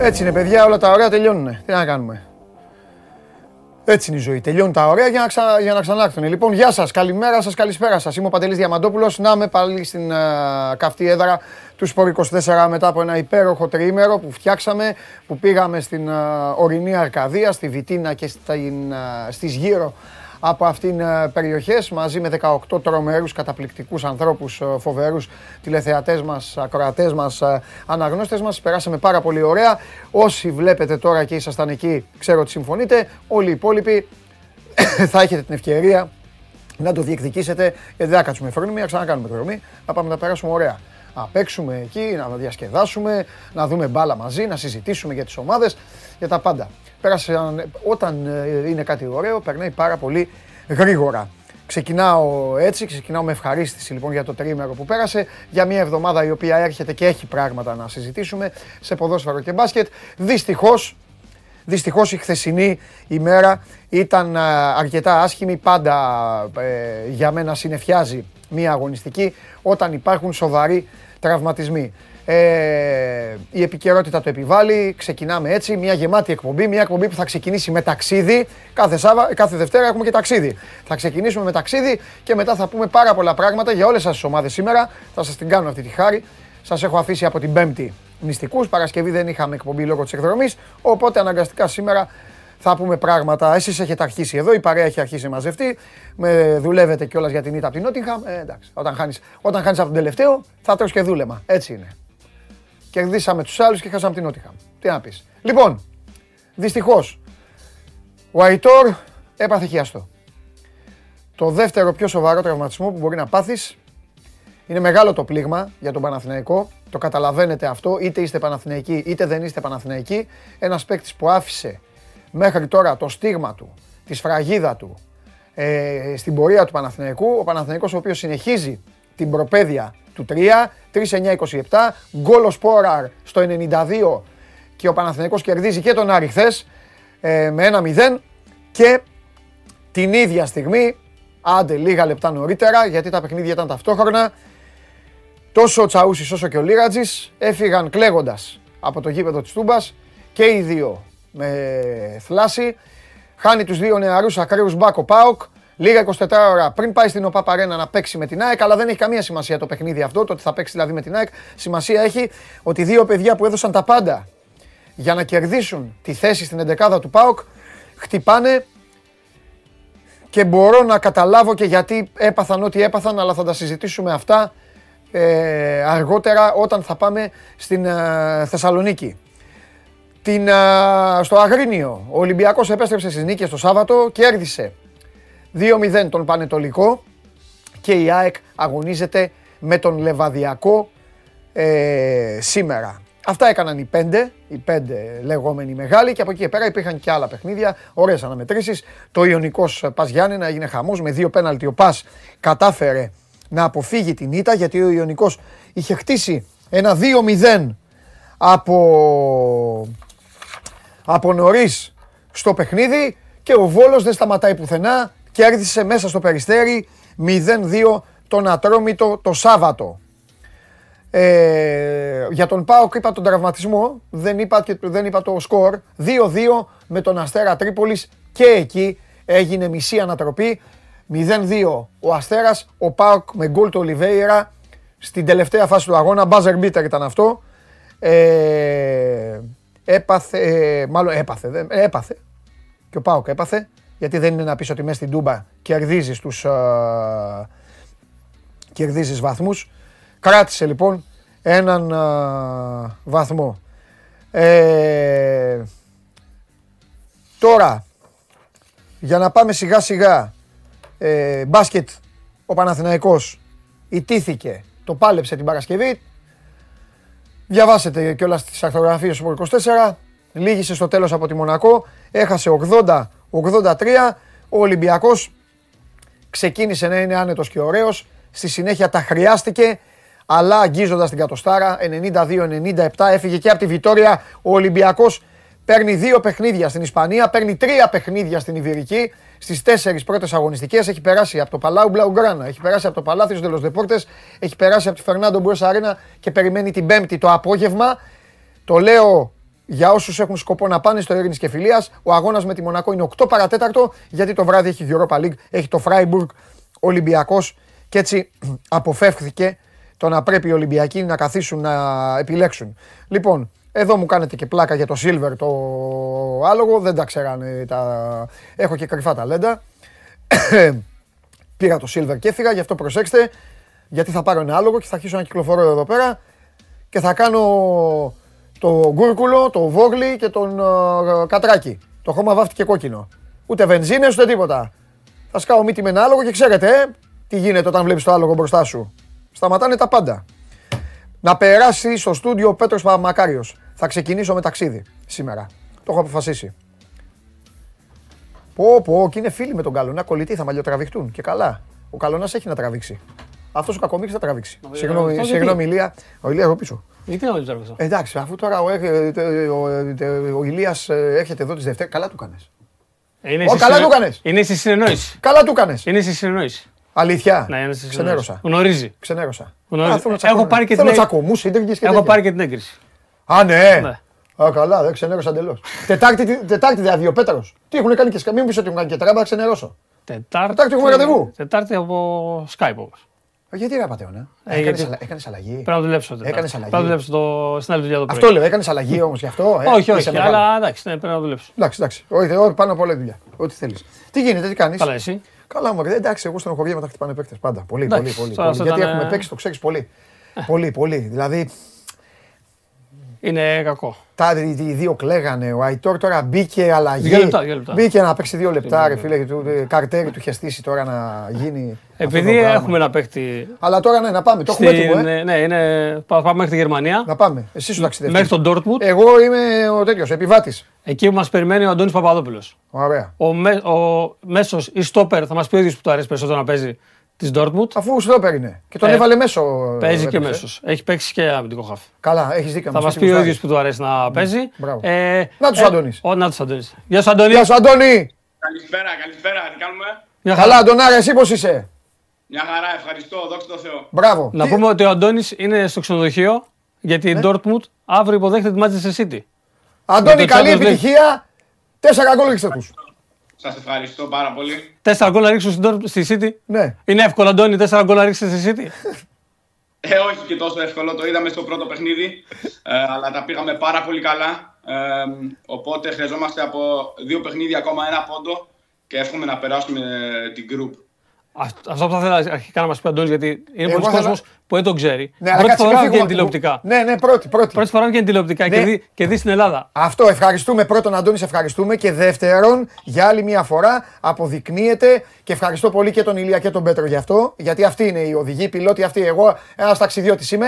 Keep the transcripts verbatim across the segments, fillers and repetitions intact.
Έτσι είναι, παιδιά, όλα τα ωραία τελειώνουνε. Τι να κάνουμε. Έτσι είναι η ζωή. Τελειώνουν τα ωραία για να, ξα... για να ξανάρθουν. Λοιπόν, γεια σας, καλημέρα σας, καλησπέρα σας. Είμαι ο Παντελής Διαμαντόπουλος. Να είμαι πάλι στην uh, καυτή έδρα του Σπορ είκοσι τέσσερα μετά από ένα υπέροχο τριήμερο που φτιάξαμε, που πήγαμε στην uh, ορεινή Αρκαδία, στη Βιτίνα και στην, uh, στις γύρω από αυτήν uh, περιοχές, μαζί με δεκαοκτώ τρομερούς, καταπληκτικούς ανθρώπους, uh, φοβερούς τηλεθεατές μας, ακροατές μας, uh, αναγνώστες μας. Περάσαμε πάρα πολύ ωραία. Όσοι βλέπετε τώρα και ήσασταν εκεί, ξέρω ότι συμφωνείτε. Όλοι οι υπόλοιποι θα έχετε την ευκαιρία να το διεκδικήσετε. Γιατί θα κάτσουμε φρόνιμοι, να ξανακάνουμε φρόνιμοι, να πάμε να περάσουμε ωραία. Να παίξουμε εκεί, να διασκεδάσουμε, να δούμε μπάλα μαζί, να συζητήσουμε για τις ομάδες, για τα πάντα. Πέρασε, όταν είναι κάτι ωραίο, περνάει πάρα πολύ γρήγορα. Ξεκινάω έτσι, ξεκινάω με ευχαρίστηση λοιπόν για το τριήμερο που πέρασε, για μια εβδομάδα η οποία έρχεται και έχει πράγματα να συζητήσουμε σε ποδόσφαιρο και μπάσκετ. Δυστυχώς, δυστυχώς η χθεσινή ημέρα ήταν αρκετά άσχημη, πάντα ε, για μένα συνεφιάζει μια αγωνιστική όταν υπάρχουν σοβαροί τραυματισμοί. Ε, η επικαιρότητα το επιβάλλει, ξεκινάμε έτσι, μια γεμάτη εκπομπή, μια εκπομπή που θα ξεκινήσει με ταξίδι, κάθε, Σάβα, κάθε Δευτέρα έχουμε και ταξίδι. Θα ξεκινήσουμε με ταξίδι και μετά θα πούμε πάρα πολλά πράγματα για όλες σας τις ομάδες σήμερα, θα σας την κάνω αυτή τη χάρη. Σας έχω αφήσει από την Πέμπτη μυστικούς, Παρασκευή δεν είχαμε εκπομπή λόγω της εκδρομής, οπότε αναγκαστικά σήμερα θα πούμε πράγματα. Εσείς έχετε αρχίσει εδώ, η παρέα έχει αρχίσει να μαζευτεί. Με δουλεύετε κιόλας για την ήττα από την Νότιγχαμ. Ε, εντάξει, όταν χάνεις, όταν χάνεις από τον τελευταίο, θα τρως και δούλεμα. Έτσι είναι. Κερδίσαμε τους άλλους και χάσαμε την Νότιγχαμ. Τι να πεις. Λοιπόν, δυστυχώς, ο Αϊτόρ έπαθε χιαστό. Το δεύτερο πιο σοβαρό τραυματισμό που μπορεί να πάθεις. Είναι μεγάλο το πλήγμα για τον Παναθηναϊκό. Το καταλαβαίνετε αυτό, είτε είστε Παναθηναϊκοί είτε δεν είστε Παναθηναϊκοί. Ένας παίκτης που άφησε μέχρι τώρα το στίγμα του, τη σφραγίδα του ε, στην πορεία του Παναθηναϊκού, ο Παναθηναϊκός ο οποίος συνεχίζει την προπαίδεια του τρία, τρία εννιά είκοσι επτά, γκόλο Σπόραρ στο ενενήντα δύο και ο Παναθηναϊκός κερδίζει και τον Άρη χθες ε, με ένα μηδέν και την ίδια στιγμή, άντε λίγα λεπτά νωρίτερα, γιατί τα παιχνίδια ήταν ταυτόχρονα, τόσο ο Τσαούσης όσο και ο Λίρατζης έφυγαν κλαίγοντας από το γήπεδο της Τούμπας και οι δύο με θλάση. Χάνει τους δύο νεαρούς ακραίους μπακ ο ΠΑΟΚ, λίγα εικοσιτέσσερις ώρα πριν πάει στην ΟΠΑΠ Αρένα να παίξει με την ΑΕΚ, αλλά δεν έχει καμία σημασία το παιχνίδι αυτό, το ότι θα παίξει δηλαδή με την ΑΕΚ. Σημασία έχει ότι δύο παιδιά που έδωσαν τα πάντα για να κερδίσουν τη θέση στην εντεκάδα του ΠΑΟΚ χτυπάνε και μπορώ να καταλάβω και γιατί έπαθαν ό,τι έπαθαν, αλλά θα τα συζητήσουμε αυτά ε, αργότερα όταν θα πάμε στην ε, Θεσσαλονίκη. Την, στο Αγρίνιο, ο Ολυμπιακός επέστρεψε στις νίκες το Σάββατο, κέρδισε δύο μηδέν τον Πανετολικό και η ΑΕΚ αγωνίζεται με τον Λεβαδιακό ε, σήμερα. Αυτά έκαναν οι πέντε, οι πέντε λεγόμενοι μεγάλοι και από εκεί και πέρα υπήρχαν και άλλα παιχνίδια, ωραίες αναμετρήσεις. Το Ιωνικός Πας Γιάννενα έγινε χαμός με δύο πέναλτι, ο Πας κατάφερε να αποφύγει την ήττα γιατί ο Ιωνικός είχε χτίσει ένα δύο μηδέν από... από νωρίς στο παιχνίδι και ο Βόλος δεν σταματάει πουθενά, κέρδισε μέσα στο Περιστέρι μηδέν δύο τον Ατρόμητο το Σάββατο. Ε, για τον ΠΑΟΚ είπα τον τραυματισμό, δεν είπα, δεν είπα το σκορ, δύο δύο με τον Αστέρα Τρίπολης και εκεί έγινε μισή ανατροπή, μηδέν δύο ο Αστέρας, ο ΠΑΟΚ με γκολ του Ολιβέιρα στην τελευταία φάση του αγώνα, buzzer beater ήταν αυτό. Ε, έπαθε, ε, μάλλον έπαθε, δεν, έπαθε και ο ΠΑΟΚ έπαθε, γιατί δεν είναι να πεις ότι μέσα στην Τούμπα κερδίζεις τους ε, κερδίζεις βαθμούς. Κράτησε λοιπόν έναν ε, βαθμό. Ε, τώρα, για να πάμε σιγά σιγά, ε, μπάσκετ, ο Παναθηναϊκός ητήθηκε, το πάλεψε την Παρασκευή. Διαβάσετε κιόλας τις αρθρογραφίες του είκοσι τέσσερα, λήγησε στο τέλος από τη Μονακό, έχασε ογδόντα ογδόντα τρία, ο Ολυμπιακός ξεκίνησε να είναι άνετος και ωραίος, στη συνέχεια τα χρειάστηκε, αλλά αγγίζοντας την κατοστάρα, ενενήντα δύο ενενήντα επτά έφυγε και από τη Βιτόρια, ο Ολυμπιακός παίρνει δύο παιχνίδια στην Ισπανία, παίρνει τρία παιχνίδια στην Ιβηρική, στις τέσσερις πρώτες αγωνιστικές, έχει περάσει από το Παλάου Μπλαουγκράνα, έχει περάσει από το Παλάθιος de los Deportes, έχει περάσει από τη Φερνάντο Μπουέσα Αρένα και περιμένει την Πέμπτη το απόγευμα. Το λέω Για όσους έχουν σκοπό να πάνε στο Ειρήνης και Φιλίας, ο αγώνας με τη Μονακό είναι οκτώ παρά τέταρτο, γιατί το βράδυ έχει Europa League, έχει το Freiburg Ολυμπιακός και έτσι αποφεύχθηκε το να πρέπει οι Ολυμπιακοί να καθίσουν να επιλέξουν. Λοιπόν, εδώ μου κάνετε και πλάκα για το Silver το άλογο, δεν τα ξέρανε τα... έχω και κρυφά ταλέντα. Πήρα το Silver και έφυγα, γι' αυτό προσέξτε, γιατί θα πάρω ένα άλογο και θα αρχίσω να κυκλοφορώ εδώ πέρα και θα κάνω το γκούρκουλο, το βόγλι και τον uh, κατράκι. Το χώμα βάφτηκε κόκκινο. Ούτε βενζίνες, ούτε τίποτα. Θα σκάω μύτη με ένα άλογο και ξέρετε ε, τι γίνεται όταν βλέπεις το άλογο μπροστά σου. Σταματάνε τα πάντα. Να περάσει στο στούντιο ο Πέτρος Παπαμακάριος. Θα ξεκινήσω με ταξίδι σήμερα. Το έχω αποφασίσει. Πω πω, και είναι φίλοι με τον Καλονά, κολλητοί, θα μαλλιοτραβηχτούν. Και καλά. Ο Καλονάς έχει να τραβήξει. Αυτός ο κακομοίρης θα τραβήξει. Συγγνώμη, Ηλία. Ο Ηλίας εδώ πίσω. Γιατί να μαλλιοτραβηχτώ. Εντάξει, αφού τώρα ο Ηλίας έρχεται εδώ τις Δευτέρες, καλά του κάνες. Καλά του κάνες. Είναι στη συνεννόηση. Καλά του κάνες. Είναι στη συνεννόηση. Αλήθεια. Ναι, ξενέρωσα. Γνωρίζει. Ξενέρωσα. Έχω πάρει και την έγκριση. Α, ναι. Α, καλά, δεν ξενέρωσα εντελώς. Τετάρτη δηλαδή ο Πέτρος. Τι έχουν κάνει και σκαμί, μου πεις ότι έχουν κάνει και τράμπα, ξενερώσω. Τετάρτη έχουμε ραντεβού. Τετάρτη από Skype όμως. Γιατί ρε Πατεώνα. Έκανες αλλαγή. Πρέπει να δουλέψω. Έκανες αλλαγή. Πρέπει να δουλέψω στην άλλη δουλειά το πρωί. Αυτό λέω, έκανες αλλαγή όμως γι' αυτό. Όχι, όχι, αλλά εντάξει, πρέπει να δουλέψω. Εντάξει, εντάξει. Όχι, πάνω από όλα δουλειά. Ό,τι θέλεις. Τι γίνεται, τι κάνεις. Καλά, εσύ. Καλά, μου εντάξει, εγώ στενοχωριέμαι όταν χτυπάνε παίκτες πάντα. Πολύ, πολύ, πολύ. Γιατί έχουμε παίξει, το ξέρεις πολύ. Πολύ, πολύ. Δηλαδή. Είναι κακό. Τα, οι δύο κλαίγανε. Ο Αϊτόρ τώρα μπήκε αλλαγή. Δύο λεπτά, δύο λεπτά. Μπήκε να παίξει δύο λεπτά. Ρε φίλε, του καρτέρι του είχε στήσει τώρα να γίνει. Επειδή έχουμε ένα παίχτη. Αλλά τώρα ναι, να πάμε. Το έχουμε έτοιμο. Ε? Ναι, είναι. Πάμε μέχρι τη Γερμανία. Να πάμε. Εσύ σου ταξιδεύει. Μέχρι τον Dortmund. Εγώ είμαι ο τέτοιος, επιβάτης. Εκεί μας περιμένει ο Αντώνης Παπαδόπουλος. Ωραία. Ο, με, ο μέσος ή στόπερ, θα μας πει ο ίδιος που του αρέσει περισσότερο να παίζει, της Dortmund. Αφού στόπερ είναι. Και τον ε, έβαλε μέσο. Παίζει και μέσος. Έχει παίξει και αμυντικό χαφ. Καλά, έχεις δίκιο. Θα μας πει ο ίδιος που του αρέσει να παίζει. Ε, να τους ε, Αντώνης. Ο, να τους Αντώνης. Γεια σου Αντώνη. Γεια σου Αντώνη. Καλησπέρα, καλησπέρα. Τι κάνουμε. Καλά Αντωνάρη, εσύ πώς είσαι. Μια χαρά, ευχαριστώ. Δόξα τω Θεώ. Μπράβο. Να πούμε ότι ο Αντώνης είναι στο ξενοδοχείο γιατί η Dortmund αύριο υποδέχεται τη Manchester City. Αντώνη, καλή επιτυχία. Τέσσερα γκολ ρίξτε τους. Σας ευχαριστώ πάρα πολύ. Τέσσερα γκολ να ρίξω στη City. Ναι. Είναι εύκολο, Αντώνη, τέσσερα γκολ να ρίξετε στη City. Ε, όχι και τόσο εύκολο. Το είδαμε στο πρώτο παιχνίδι. Ε, αλλά τα πήγαμε πάρα πολύ καλά. Ε, οπότε χρειαζόμαστε από δύο παιχνίδια ακόμα ένα πόντο και εύχομαι να περάσουμε την group. Αυτό που θα ήθελα αρχικά να μας πει Αντώνης, γιατί είναι πολλοί κόσμος που δεν τον ξέρει. Πρώτη φορά βγαίνει τηλεοπτικά. Ναι, ναι, πρώτη. Πρώτη φορά βγαίνει τηλεοπτικά και δει στην Ελλάδα. Αυτό, ευχαριστούμε πρώτον Αντώνη, ευχαριστούμε. Και δεύτερον, για άλλη μια φορά αποδεικνύεται και ευχαριστώ πολύ και τον Ηλία και τον Πέτρο γι' αυτό. Γιατί αυτοί είναι οι οδηγοί, οι πιλότοι, αυτοί. Εγώ, ένας ταξιδιώτης είμαι,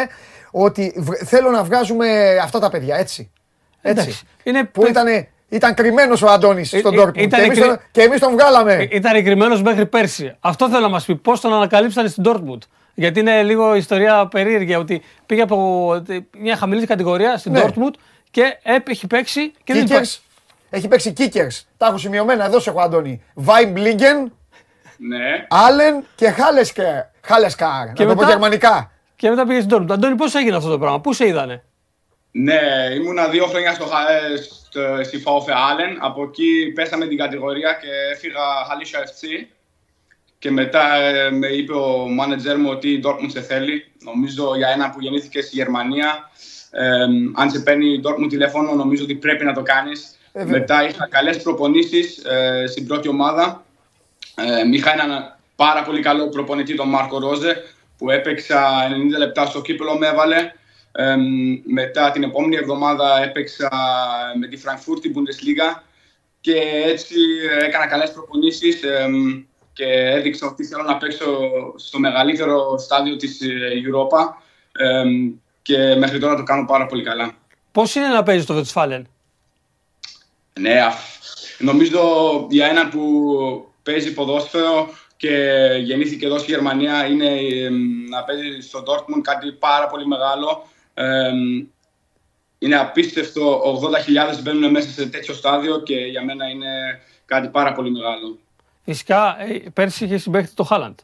ότι θέλω να βγάζουμε αυτά τα παιδιά έτσι. Έτσι. Που ήτανε. Ήταν κρυμμένος ο Αντώνης στον Dortmund και εμείς τον βγάλαμε. Ήταν κρυμμένος μέχρι πέρσι. Αυτό θέλω να μας πει, πώς τον ανακαλύψανε στην Dortmund. Γιατί είναι λίγο ιστορία περίεργη, ότι πήγε από μια χαμηλή κατηγορία στην Dortmund και έχει παίξει και δεν υπάρχει. Έχει παίξει kickers. Τα έχω σημειωμένα, εδώ σε έχω Αντώνη. Βάιμπλιγκεν, Άλεν και Χάλεσκαρ, να το πω γερμανικά. Και μετά πήγε στην Dortmund. Αντώνη, πώς έγινε αυτό το πράγμα, πού σε είδανε. Ναι, ήμουνα δύο χρόνια στο στη Φάουφε Άλεν, από εκεί πέσαμε την κατηγορία και έφυγα Halles εφ σι και μετά ε, με είπε ο μάνετζερ μου ότι η Dortmund σε θέλει. Νομίζω για έναν που γεννήθηκε στη Γερμανία, ε, αν σε παίρνει η Dortmund τηλέφωνο νομίζω ότι πρέπει να το κάνεις. Ε, μετά είχα καλές προπονήσεις ε, στην πρώτη ομάδα. Ε, είχα έναν πάρα πολύ καλό προπονητή, τον Μάρκο Ρόζε, που έπαιξα ενενήντα λεπτά στο κύπελο, με έβαλε. Ε, μετά την επόμενη εβδομάδα έπαιξα με τη Φραγκφούρτη, την Bundesliga και έτσι έκανα καλές προπονήσεις ε, και έδειξα ότι θέλω να παίξω στο μεγαλύτερο στάδιο της Europa ε, και μέχρι τώρα το κάνω πάρα πολύ καλά. Πώς είναι να παίζεις το Βετσφάλεν? Ναι, νομίζω για έναν που παίζει ποδόσφαιρο και γεννήθηκε εδώ στη Γερμανία είναι ε, να παίζει στο Dortmund κάτι πάρα πολύ μεγάλο. Ε, είναι απίστευτο, ογδόντα χιλιάδες μπαίνουν μέσα σε τέτοιο στάδιο και για μένα είναι κάτι πάρα πολύ μεγάλο. Φυσικά πέρσι είχε συμπαίχτη το Χάλαντ.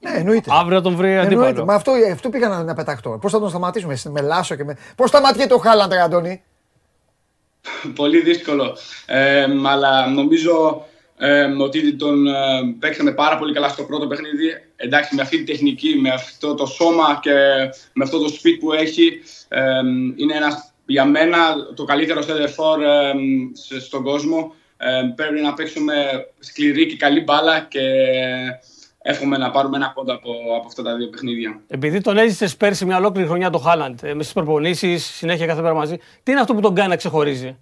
Ναι, εννοείται. Αύριο τον βρει αντίπαλο. Μα αυτό, αυτό πήγα να, να πεταχτώ. Πώς θα τον σταματήσουμε, με λάσο και με. Πώς σταματιέται ο Χάλαντ, Αντώνη. πολύ δύσκολο. Ε, αλλά νομίζω ε, ότι τον ε, παίξαμε πάρα πολύ καλά στο πρώτο παιχνίδι. Εντάξει, με αυτή τη τεχνική, με αυτό το σώμα και με αυτό το σπίτι που έχει, ε, είναι ένας, για μένα το καλύτερο σέντερφορ ε, ε, στον κόσμο. Ε, πρέπει να παίξουμε σκληρή και καλή μπάλα και εύχομαι να πάρουμε ένα κόντο από, από αυτά τα δύο παιχνίδια. Επειδή τον έζησες πέρσι μια ολόκληρη χρονιά το Χάλαντ, με στις προπονήσεις, συνέχεια κάθε πέρα μαζί, τι είναι αυτό που τον κάνει να ξεχωρίζει?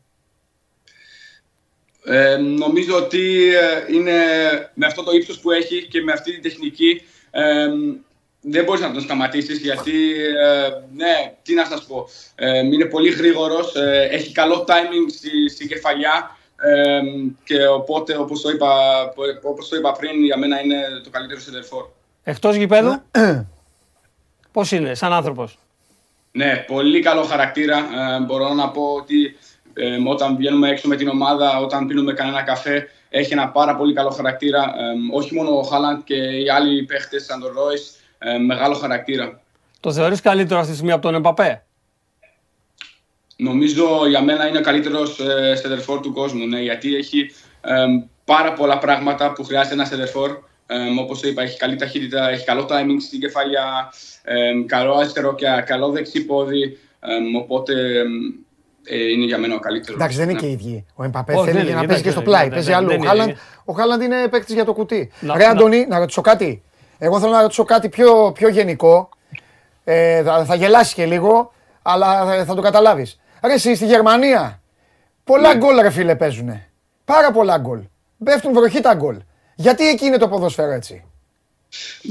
Ε, νομίζω ότι είναι με αυτό το ύψος που έχει και με αυτή τη τεχνική ε, δεν μπορείς να τον σταματήσεις, γιατί ε, ναι, τι να σας πω, ε, είναι πολύ γρήγορος, ε, έχει καλό timing στη, στη κεφαλιά. Ε, και οπότε, όπως το, είπα, όπως το είπα πριν, για μένα είναι το καλύτερο σεντερφόρ. Εκτός γηπέδου, πώς είναι σαν άνθρωπος? Ναι, πολύ καλό χαρακτήρα. Ε, μπορώ να πω ότι ε, όταν βγαίνουμε έξω με την ομάδα, όταν πίνουμε κανένα καφέ, έχει ένα πάρα πολύ καλό χαρακτήρα. Ε, όχι μόνο ο Χάλαντ και οι άλλοι παίχτες σαν τον Ρόις, ε, μεγάλο χαρακτήρα. Το θεωρείς καλύτερο αυτή τη στιγμή από τον Εμπαπέ? Νομίζω για μένα είναι ο καλύτερος ε, σεντερφόρ του κόσμου, ναι, γιατί έχει ε, πάρα πολλά πράγματα που χρειάζεται ένα σεντερφόρ. Ε, όπως είπα, έχει καλή ταχύτητα, έχει καλό timing στην κεφαλιά, ε, καλό αριστερό και καλό δεξί πόδι. Ε, οπότε ε, είναι για μένα ο καλύτερος. Εντάξει, δεν είναι και οι ίδιοι. Ο Εμπαπέ θέλει να παίζει και, και στο πλάι. Παίζει άλλο. Ο Χάλαντ είναι παίκτης για το κουτί. Ρε Αντώνη, να ρωτήσω κάτι. Εγώ θέλω να ρωτήσω κάτι πιο γενικό. Θα γελάσει και λίγο, αλλά θα το καταλάβει. Ρε εσύ, στη Γερμανία, πολλά γκολ ρε φίλε παίζουνε. Πάρα πολλά γκολ. Πέφτουν βροχή τα γκολ. Γιατί εκεί είναι το ποδόσφαιρο έτσι?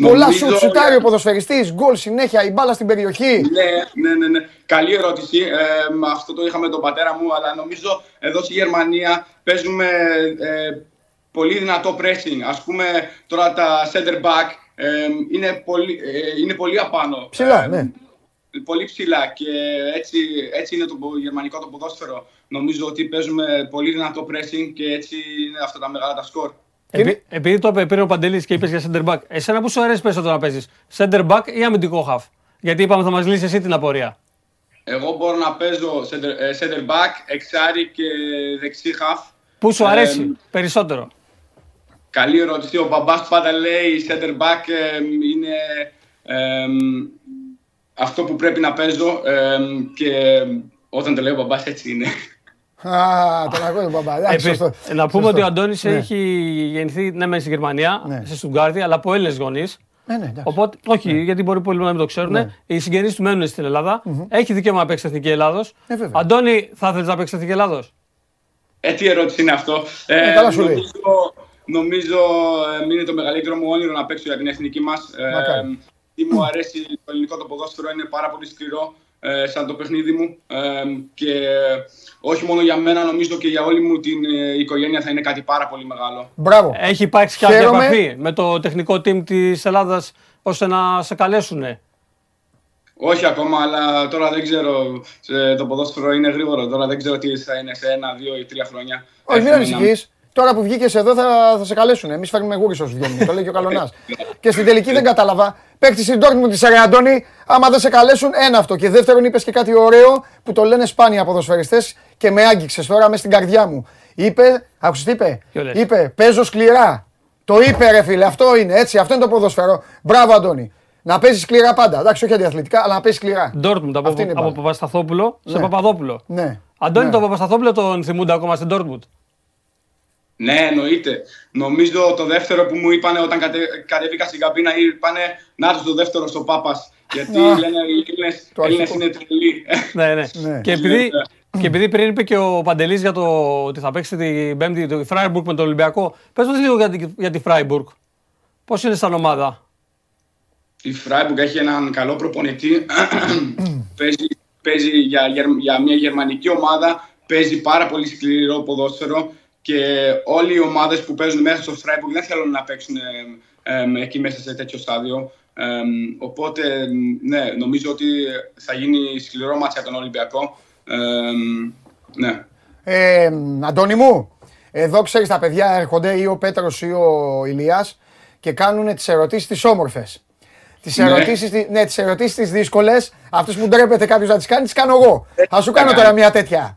Πολλά σου τσουτάρει ο ποδοσφαιριστής, γκολ συνέχεια, η μπάλα στην περιοχή. Ναι, ναι, ναι, ναι. Καλή ερώτηση. Ε, αυτό το είχαμε τον πατέρα μου, αλλά νομίζω εδώ στη Γερμανία παίζουμε ε, πολύ δυνατό pressing. Ας πούμε τώρα τα center back ε, είναι, πολύ, ε, είναι πολύ απάνω. Ψηλά, ναι. Πολύ ψηλά και έτσι, έτσι είναι το γερμανικό το ποδόσφαιρο. Νομίζω ότι παίζουμε πολύ δυνατό pressing και έτσι είναι αυτά τα μεγάλα τα σκορ. Επει, επειδή το είπε πριν ο Παντελής και είπες για center back, εσένα που σου αρέσει περισσότερο να παίζεις, center back ή αμυντικό half? Γιατί είπαμε θα μας λύσεις εσύ την απορία. Εγώ μπορώ να παίζω center, center back, εξάρι και δεξί half. Πού σου αρέσει ε, περισσότερο? Καλή ερώτηση. Ο μπαμπάς πάντα λέει center back ε, είναι... Ε, αυτό που πρέπει να παίζω ε, και όταν το λέει ο μπαμπάς έτσι είναι. Α, τον ακούω τον μπαμπά. Να πούμε ότι ο Αντώνης έχει γεννηθεί, ναι, μέσα στη Γερμανία, στη Στουτγκάρδη, αλλά από Έλληνες γονείς. Οπότε, όχι, γιατί μπορεί πολλοί να μην το ξέρουν. Οι συγγενείς του μένουν στην Ελλάδα. Έχει δικαίωμα να παίξει Εθνική Ελλάδος. Αντώνη, θα ήθελες να παίξεις Εθνική Ελλάδος? Ε, τι ερώτηση είναι αυτό. Καλά σου λέει. Νομίζω είναι το μεγαλύτερο μου όνειρο να παίξω για την εθνική μας. Τι μου αρέσει το ελληνικό το ποδόσφαιρο, είναι πάρα πολύ σκληρό ε, σαν το παιχνίδι μου ε, και όχι μόνο για μένα, νομίζω και για όλη μου την ε, οικογένεια θα είναι κάτι πάρα πολύ μεγάλο. Μπράβο. Έχει υπάρξει κάποια Χαίρομαι. επαφή με το τεχνικό team της Ελλάδας ώστε να σε καλέσουνε? Όχι ακόμα, αλλά τώρα δεν ξέρω, ε, το ποδόσφαιρο είναι γρήγορο, τώρα δεν ξέρω τι θα είναι σε ένα, δύο ή τρία χρόνια. Όχι, μην ανησυχείς. Τώρα που βγήκες εδώ θα, θα σε καλέσουνε. Εμείς φέρνουμε γούρις όσους βγαίνουμε. Το λέει και ο Καλονάς. Και στην τελική δεν κατάλαβα. Παίκτης στην Dortmund της Ρε Αντώνη, άμα δεν σε καλέσουν, ένα αυτό. Και δεύτερον, είπες και κάτι ωραίο που το λένε σπάνια ποδοσφαιριστές και με άγγιξες τώρα μέσα στην καρδιά μου. Είπε, άκουσες τι είπε? Είπε, παίζω σκληρά. Το είπε ρε φίλε, αυτό είναι έτσι, αυτό είναι το ποδόσφαιρο. Μπράβο Αντώνη. Να παίζεις σκληρά πάντα. Εντάξει, όχι αντιαθλητικά, αλλά να παίζεις σκληρά. Dortmund από, από Παπασταθόπουλο σε Παπαδόπουλο. Ναι. Αντώνη, τον Παπασταθόπουλο τον θυμούνται ακόμα στην Dortmund? Ναι, εννοείται. Νομίζω το δεύτερο που μου είπανε όταν κατε, κατέβηκα στην καμπίνα, είπανε να τους το δεύτερο στο Πάπας. Γιατί λένε οι Έλληνες είναι τρελοί. Ναι, ναι. Και επειδή, και επειδή πριν είπε και ο Παντελής για το ότι θα παίξει την Πέμπτη τη Freiburg με τον Ολυμπιακό, πες μας λίγο για τη, για τη Freiburg. Πώς είναι σαν ομάδα? Η Freiburg έχει έναν καλό προπονητή. παίζει παίζει για, για μια γερμανική ομάδα. Παίζει πάρα πολύ σκληρό ποδόσφαιρο. Και όλοι οι ομάδες που παίζουν μέσα στο Freiburg δεν θέλουν να παίξουν ε, ε, εκεί μέσα σε τέτοιο στάδιο. Ε, ε, οπότε, ναι, νομίζω ότι θα γίνει σκληρό μάτς για τον Ολυμπιακό. Ε, ναι. Ε, Αντώνη μου, εδώ ξέρεις τα παιδιά έρχονται ή ο Πέτρος ή ο Ηλίας και κάνουν τις ερωτήσεις τις όμορφες. Τις ερωτήσεις, ναι. Ναι, τις ερωτήσεις τις δύσκολες, αυτές που ντρέπεται κάποιος να τις κάνει, τις κάνω εγώ. Θα σου κάνω τώρα μια τέτοια.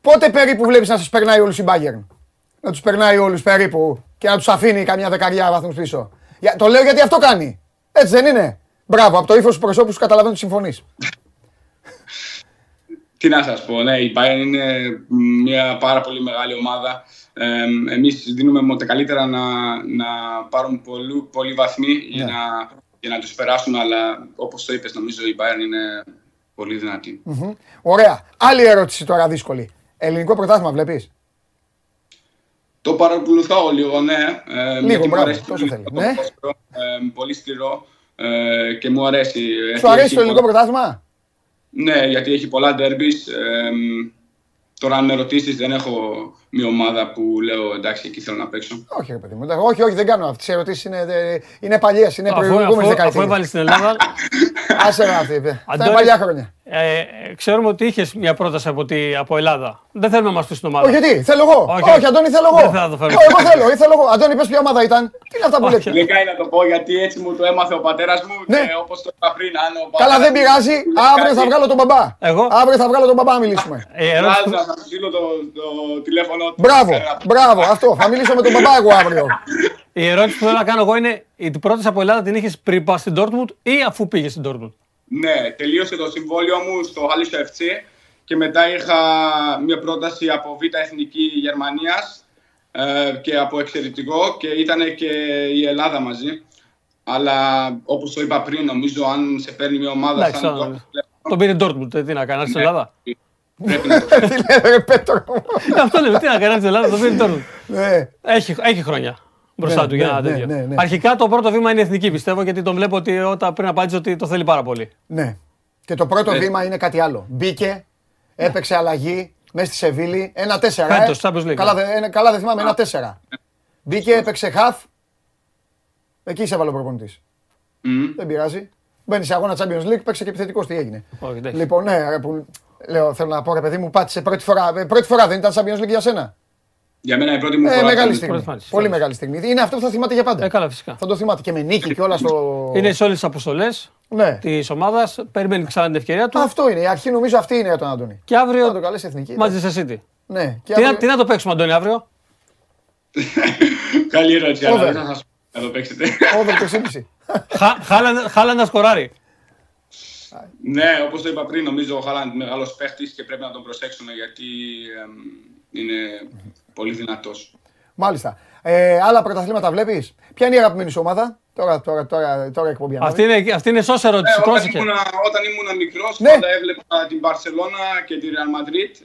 Πότε περίπου βλέπεις να σας περνάει όλους η Bayern? Να τους περνάει όλους περίπου και να τους αφήνει καμιά δεκαριά βαθμούς πίσω. Για, το λέω γιατί αυτό κάνει. Έτσι δεν είναι? Μπράβο, από το ύφος του προσώπου σου καταλαβαίνω ότι συμφωνείς. Τι να σας πω, ναι, η Bayern είναι μια πάρα πολύ μεγάλη ομάδα. Ε, εμείς δίνουμε μόνο τα καλύτερα να, να πάρουν πολλού, πολλοί βαθμοί yeah. για, να, για να τους περάσουν, αλλά όπως το είπες, νομίζω η Bayern είναι πολύ δυνατή. Mm-hmm. Ωραία. Άλλη ερώτηση τώρα δύσκολη. Ελληνικό πρωτάθλημα βλέπεις? Το παρακολουθώ λίγο, ναι. Ε, λίγο, μπράβο, τόσο θέλει. Το ναι. Πόσο, ε, πολύ σκληρό ε, και μου αρέσει. Σου αρέσει το ελληνικό πρωτάθλημα? Ναι, γιατί έχει πολλά ντέρμπις. Ε, τώρα, αν με ρωτήσεις, δεν έχω μια ομάδα που λέω εντάξει, εκεί θέλω να παίξω. Όχι, ρε παιδί μου. Όχι, όχι, δεν κάνω αυτές τις ερωτήσεις. Είναι, είναι παλιές, είναι προηγούμενες δεκαετίες. Αφού έβαλες στην Ελλάδα. Άσε να αυτή, είπε. Αντώνη, τα παλιά χρόνια. Ε, ε, ξέρουμε ότι είχες μια πρόταση από, τη, από Ελλάδα. Δεν θέλουμε να μας πεις στην ομάδα. Όχι, τι, θέλω εγώ. Okay. Όχι, Αντώνη, θέλω εγώ. Δεν θα το φέρω. Εγώ θέλω, ήθελα εγώ. Αντώνη, πες ποια ομάδα ήταν. Τι είναι αυτά που λέτε? Δεν κάνει να το πω γιατί έτσι μου το έμαθε ο πατέρας μου και όπως το είπα πριν. Καλά, δεν πειράζει. Αύριο θα βγάλω τον μπαμπά. Αύριο θα βγάλω τον μπαμπά να μιλήσουμε. Βγάζα, θα στείλω το τηλέφωνο του. Μπράβο, μπράβο, αυτό. Θα μιλήσω με τον μπαμπά εγώ αύριο. Η ερώτηση που θέλω να κάνω εγώ είναι, την πρώτη από Ελλάδα την είχες πριν πας στην Dortmund ή αφού πήγες στην Dortmund? Ναι, τελείωσε το συμβόλαιο μου στο Halles εφ σι και μετά είχα μια πρόταση από Β' Εθνική Γερμανίας ε, και από εξαιρετικό και ήταν και η Ελλάδα μαζί. Αλλά όπως το είπα πριν, νομίζω αν σε παίρνει μια ομάδα Λάξε, σαν Dortmund... Το πήρε Dortmund, τι να κάνεις στην Ελλάδα? Πρέπει να το πει. Αυτό λέμε, τι να κάνεις στην Ελλάδα, το πήρε Dortmund. Έχει χρόνια. Μπροστά ναι, του, ναι, για ναι, ναι, ναι. Αρχικά το πρώτο βήμα είναι εθνική, πιστεύω, γιατί τον βλέπω ότι όταν πριν απάντησε ότι το θέλει πάρα πολύ. Ναι. Και το πρώτο ε. βήμα είναι κάτι άλλο. Μπήκε, έπαιξε αλλαγή μέσα στη Σεβίλη. ένα τέσσερα. Κάτι το Champions League. Καλά, καλά δεν θυμάμαι, ένα τέσσερα. Μπήκε, έπαιξε χαφ. Εκεί σε έβαλε ο προπονητής. Mm. Δεν πειράζει. Μπαίνει σε αγώνα Champions League, παίξε και επιθετικός. Τι έγινε? Okay, λοιπόν, ναι, ρε, που, λέω, θέλω να πω ρε παιδί μου, πάτησε πρώτη φορά. Πρώτη φορά δεν ήταν Champions League για σένα? Για μένα η πρώτη μου φορά. Μεγάλη στιγμή. Πολύ μεγάλη στιγμή. Είναι αυτό που θα θυμάται για πάντα. Ε, καλά, φυσικά. Θα το θυμάται και με νίκη και όλα στο. Είναι σε όλες τις αποστολές της ομάδας. Περιμένει ξανά την ευκαιρία του. Αυτό είναι. Η αρχή νομίζω αυτή είναι για τον Αντώνη. Και αύριο. Θα το καλέσει εθνική. Manchester City. Ναι. Τι να το παίξουμε, Αντώνη, αύριο? Καλή ερώτηση. Να το παίξετε. Χάλαντ να σκοράρει. Ναι, όπως το είπα πριν, νομίζω ο Χάλαντ μεγάλος παίχτης και πρέπει να τον προσέξουμε γιατί είναι πολύ δυνατός. Μάλιστα. Ε, άλλα πρωταθλήματα βλέπεις? Ποια είναι η αγαπημένη σου ομάδα? Τώρα, τώρα, τώρα, τώρα εκπομπή. Αυτή είναι, αυτή είναι σως ερώτηση. Ε, όταν, ήμουν, όταν ήμουν μικρός, ναι. Πάντα έβλεπα την Μπαρσελόνα και τη Ρεάλ Μαδρίτ.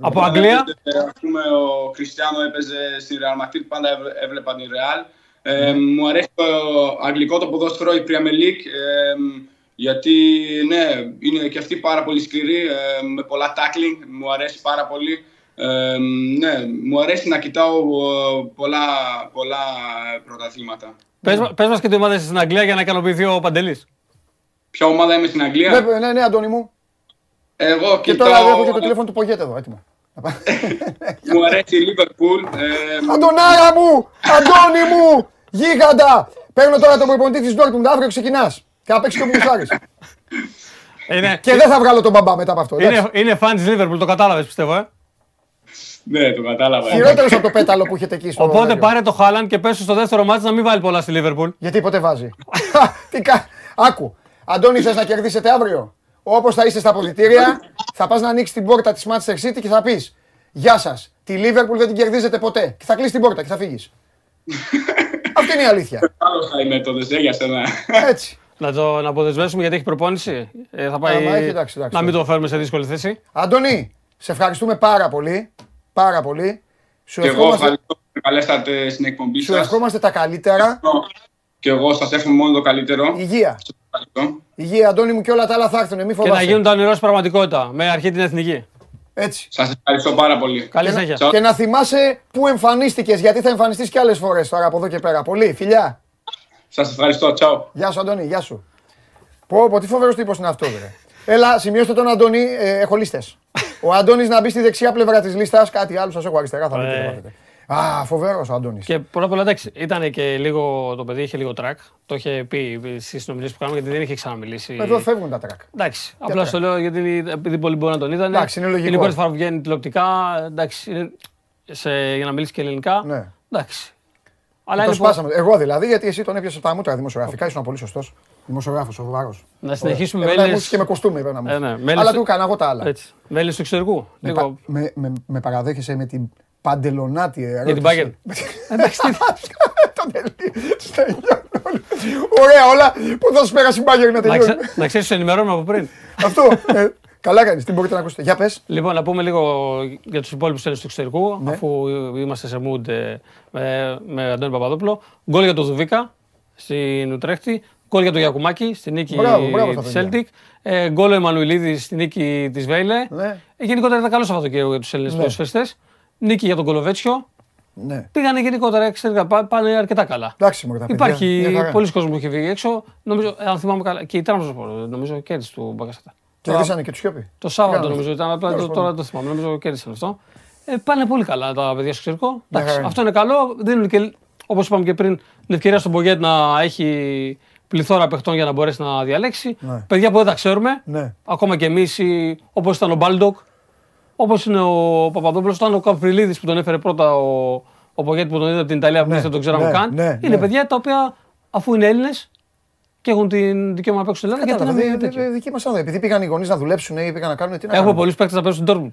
Από Αγγλία. Ας πούμε, ο Κριστιάνο έπαιζε στη Ρεάλ Μαδρίτ, πάντα έβλεπα την Ρεάλ. Ε, mm. Μου αρέσει το αγγλικό το ποδόσφαιρο, η Premier League. Ε, γιατί ναι, είναι και αυτή πάρα πολύ σκληρή, ε, με πολλά tackling, μου αρέσει πάρα πολύ. Ε, ναι, μου αρέσει να κοιτάω πολλά, πολλά πρωταθλήματα. Πες, πες μας και τι ομάδα είσαι στην Αγγλία για να ικανοποιηθεί ο Παντελής. Ποια ομάδα είμαι στην Αγγλία? Βέβαια, ναι, ναι, Αντώνη μου. Εγώ και κοιτάω... τώρα έχω και το τηλέφωνο του Πογέτα εδώ, έτοιμα. Μου αρέσει η Liverpool. Ε... Αντωνάρα μου, Αντώνη μου, γίγαντα. Παίρνω τώρα τον προπονητή της Dortmund, αύριο ξεκινάς. Και θα παίξει και ο Μπουσάρης. Και δεν θα βγάλω τον μπαμπά μετά από αυτό. Είναι φαν της Liverpool, το κατάλαβες πιστεύω, ε. Ναι, το κατάλαβα. Χειρότερος από το πέταλο που έχετε εκεί στο. Οπότε πάρε το Χάλαντ και πες στο δεύτερο μάτς να μην βάλει πολλά στη Liverpool. Γιατί ποτέ βάζει. Άκου, Αντώνη, θες να κερδίσετε αύριο? Όπως θα είστε στα αποδυτήρια, θα πας να ανοίξεις την πόρτα της Manchester City και θα πεις γεια σας, τη Liverpool δεν την κερδίζετε ποτέ. Και θα κλείσεις την πόρτα και θα φύγεις. Αυτή είναι η αλήθεια. Άλλο θα είμαι το δεσέ για σένα. Έτσι. Να το αποδεσμεύσουμε γιατί έχει προπόνηση. Ε, θα πάει... Άμα, έχει, εντάξει, εντάξει. Να μην το φέρουμε σε δύσκολη θέση. Αντώνη, σε ευχαριστούμε πάρα πολύ. Πάρα πολύ. Σου και ευχόμαστε... εγώ καλέσατε στην εκπομπή σας. Σου ευχόμαστε τα καλύτερα. Και εγώ σας εύχομαι μόνο το καλύτερο. Υγεία. Υγεία, Αντώνη μου, και όλα τα άλλα θα έρθουν. Μην φοβάσαι. Και να γίνουν τα ονειρός πραγματικότητα. Με αρχή την εθνική. Έτσι. Σας ευχαριστώ πάρα πολύ. Καλή συνέχεια. Και, και να θυμάσαι πού εμφανίστηκες, γιατί θα εμφανιστείς και άλλες φορές τώρα από εδώ και πέρα. Πολύ, φιλιά. Σας ευχαριστώ, τσάου. Γεια σου, Αντώνη, γεια σου. Πω, πω, τι φοβερός τύπος είναι αυτό, βρε. Έλα, σημειώστε τον Αντώνη, ε, έχω λίστες. Ο Αντώνης να μπει στη δεξιά πλευρά της λίστας, κάτι άλλο σας έχω αριστερά, θα δείτε. Α, φοβερός ο Αντώνης. Και πολλά πολλά εντάξει. Ήταν και λίγο, το παιδί είχε λίγο track. Το είχε πει στις συνομιλίες που κάναμε γιατί δεν είχε ξαναμιλήσει. Εδώ φεύγουν τα track. Εντάξει. Απλά στο λέω γιατί επειδή πολλοί μπορεί να τον είδαν. Εντάξει, είναι λογικό. Είναι η πρώτη φορά που βγαίνει τηλεοπτικά. Εντάξει. Σε, για να μιλήσει και ελληνικά. Ναι. Εντάξει. Αλλά το σπάσαμε. Πο... Εγώ δηλαδή, γιατί εσύ τον έπιασε τα μούτρα δημοσιογραφικά, ήσουν πολύ σωστός. Δημοσιογράφος, σοβαρός. Να συνεχίσουμε μέλη. Μέλη και με κοστούμι πρέπει να μου. Ε, ναι. Μέλης... Αλλά του έκανα εγώ τα άλλα. Μέλη του εξωτερικού. Με, λίγο... πα... με, με, με παραδέχεσαι με την παντελονάτη ερώτηση. Για την Μπάγκερ. Εντάξει. Τον τελείω. Ωραία όλα που θα σου πέρασε η Μπάγκερ να τελειώνει. Να ξέρεις, σου ενημερώνουμε από πριν. Αυτό. Καλά κάνεις, τι μπορείτε να ακούσετε. Για πες. Λοιπόν, να πούμε λίγο για τους υπόλοιπους τέλους του εξωτερικού, ναι. Αφού είμαστε σε mood ε, με, με Αντώνη Παπαδόπουλο. Γκολ για τον Δουβίκα στην Ουτρέχτη, γκολ για τον Γιακουμάκη στην νίκη της Celtic, ε, γκολ ο Εμμανουηλίδης στην νίκη της Βέιλε. Ναι. Ε, γενικότερα ήταν καλό Σαββατοκύριακο για τους Έλληνες ποδοσφαιριστές. Ναι. Νίκη για τον Κολοβέτσιο. Ναι. Πήγανε γενικότερα εξωτερικά, πάνε αρκετά καλά. Εντάξει, μωρέ, υπάρχει πολλοί κόσμος που έχει βγει έξω. Νομίζω, αν θυμάμαι καλά, και η Τραμζονσπορ, νομίζω κέρδισε του Μπακασέτα. Κέρδισαν και τους Σιόπι. Το Σάββατο νομίζω ήταν, απλά τώρα το θυμάμαι, νομίζω κέρδισαν αυτό. Πάνε πολύ καλά τα παιδιά στο εξωτερικό. Αυτό είναι καλό. Δίνουν και, όπως είπαμε και πριν, την ευκαιρία στον Μπογκέτ να έχει πληθώρα παιχτών για να μπορέσει να διαλέξει. Παιδιά που δεν τα ξέρουμε, ακόμα και εμείς, όπως ήταν ο Μπάλντοκ, όπως είναι ο Παπαδόπουλος, ήταν ο Καπριλίδης που τον έφερε πρώτα, ο Μπογκέτ που τον είδε από την Ιταλία που δεν τον ξέραμε καν. Είναι παιδιά τα οποία αφού είναι Έλληνες. Και έχουν την δικαίωμα να παίξουν στην Ελλάδα. Είναι δική μας άδεια. Επειδή πήγαν οι γονείς να δουλέψουν ή πήγαν να κάνουν. Έχω πολλούς παίκτες να παίξουν στην Dortmund.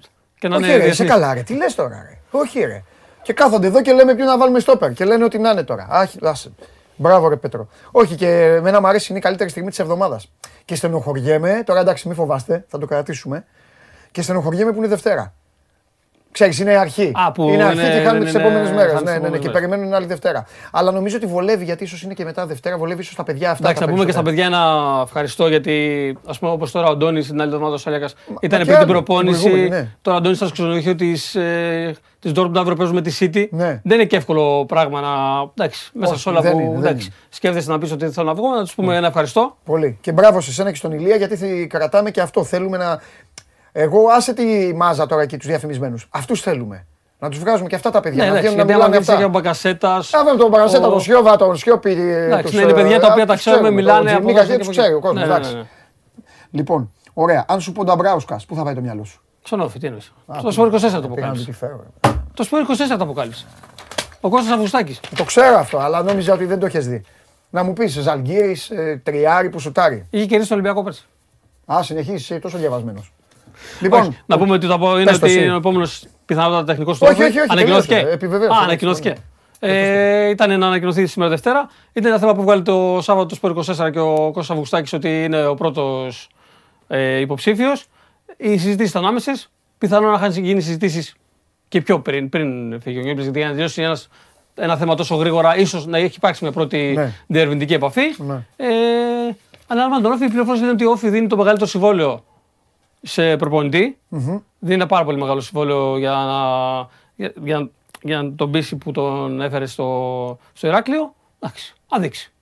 Όχι, ρε, είσαι καλά, ρε. Τι λες τώρα, ρε. Όχι, ρε. Και κάθονται εδώ και λέμε ποιον να βάλουμε στόπερ. Και λένε ότι να είναι τώρα. Αχ, άσε. Μπράβο, ρε Πέτρο. Όχι, και εμένα μου αρέσει, είναι η καλύτερη στιγμή της εβδομάδας. Και στενοχωριέμαι, τώρα εντάξει, μην φοβάστε, θα το κρατήσουμε. Και στενοχωριέμαι που είναι Δευτέρα. Ξέρεις, είναι αρχή. Είναι αρχή και χάνουμε τις επόμενες μέρες. Ναι, ναι, ναι, και περιμένουν άλλη Δευτέρα. Αλλά νομίζω ότι βολεύει, γιατί ίσως είναι και μετά Δευτέρα, βολεύει ίσως τα παιδιά αυτά. Εντάξει, να πούμε και στα παιδιά ένα ευχαριστώ, γιατί ας πούμε όπως τώρα ο Αντώνης την άλλη εβδομάδα ο Σαλιακάς ήταν πριν την προπόνηση. Τώρα ο Αντώνης ήταν στο ξενοδοχείο της Dortmund, αύριο παίζουμε τη City. Δεν είναι και εύκολο πράγμα να. Εντάξει, μέσα σε όλα που σκέφτεσαι να πεις ότι θέλω να βγω, να τους πούμε ένα ευχαριστώ. Πολύ. Και μπράβο σε εσένα και στον Ηλία, γιατί κρατάμε και αυτό. Θέλουμε να. Εγώ άσε τη μάζα τώρα εκεί τους διαφημισμένους. Αυτούς θέλουμε. Να τους βγάζουμε και αυτά τα παιδιά. Ναι, να βγαίνουν να μιλάνε αυτά. Για τον Μπακασέτα. Άβαμε τον Μπακασέτα, τον Σιώβα, τον Σιώπη. Εντάξει, είναι παιδιά τα οποία τα ξέρουμε, μιλάνε. Μήκα και τους ξέρει ο κόσμος. Λοιπόν, ωραία. Αν σου πω τον Αμπράουσκας, πού θα πάει το μυαλό σου? Στον Όφη, τι εννοείς? Στο Σπορ είκοσι τέσσερα το αποκάλυψε. Το Σπορ είκοσι τέσσερα το αποκάλυψε. Ο Κώστας Αυγουστάκης. Το ξέρω αυτό, αλλά νόμιζα ότι δεν το έχεις δει. Να μου πεις Ζαλγκίρης, τριάρι που σουτάρει. Είχε κερδίσει τον Ολυμπιακό πέρσι. Α, συνεχίζει, τόσο διαβασμένος. Λοιπόν, να πούμε ότι είναι ότι ο επόμενος πιθανότατα τεχνικός του Όφη ανακοινώθηκε. Α, ανακοινώθηκε. Ήταν να ανακοινωθεί σήμερα Δευτέρα. Ήταν ένα θέμα που βγάλει το Σάββατο του Σπορ είκοσι τέσσερα και ο Κώστας Αυγουστάκης ότι είναι ο πρώτος υποψήφιος. Οι συζητήσεις ήταν άμεσες. Πιθανόν να είχαν γίνει συζητήσεις και πιο πριν, πριν φύγει ο Γιώργης, γιατί για να τελειώσει ένα θέμα τόσο γρήγορα, ίσως να έχει υπάρξει μια πρώτη διερευνητική επαφή. Ανάλαμβανε τον Όφη. Η πληροφόρηση είναι ότι ο Όφη δίνει το μεγαλύτερο συμβόλαιο σε προπονητή. Mm-hmm. Δίνει ένα πάρα πολύ μεγάλο συμβόλαιο για να, για, για, για τον πείσει που τον έφερε στο, στο Ηράκλειο. Εντάξει, θα δείξει.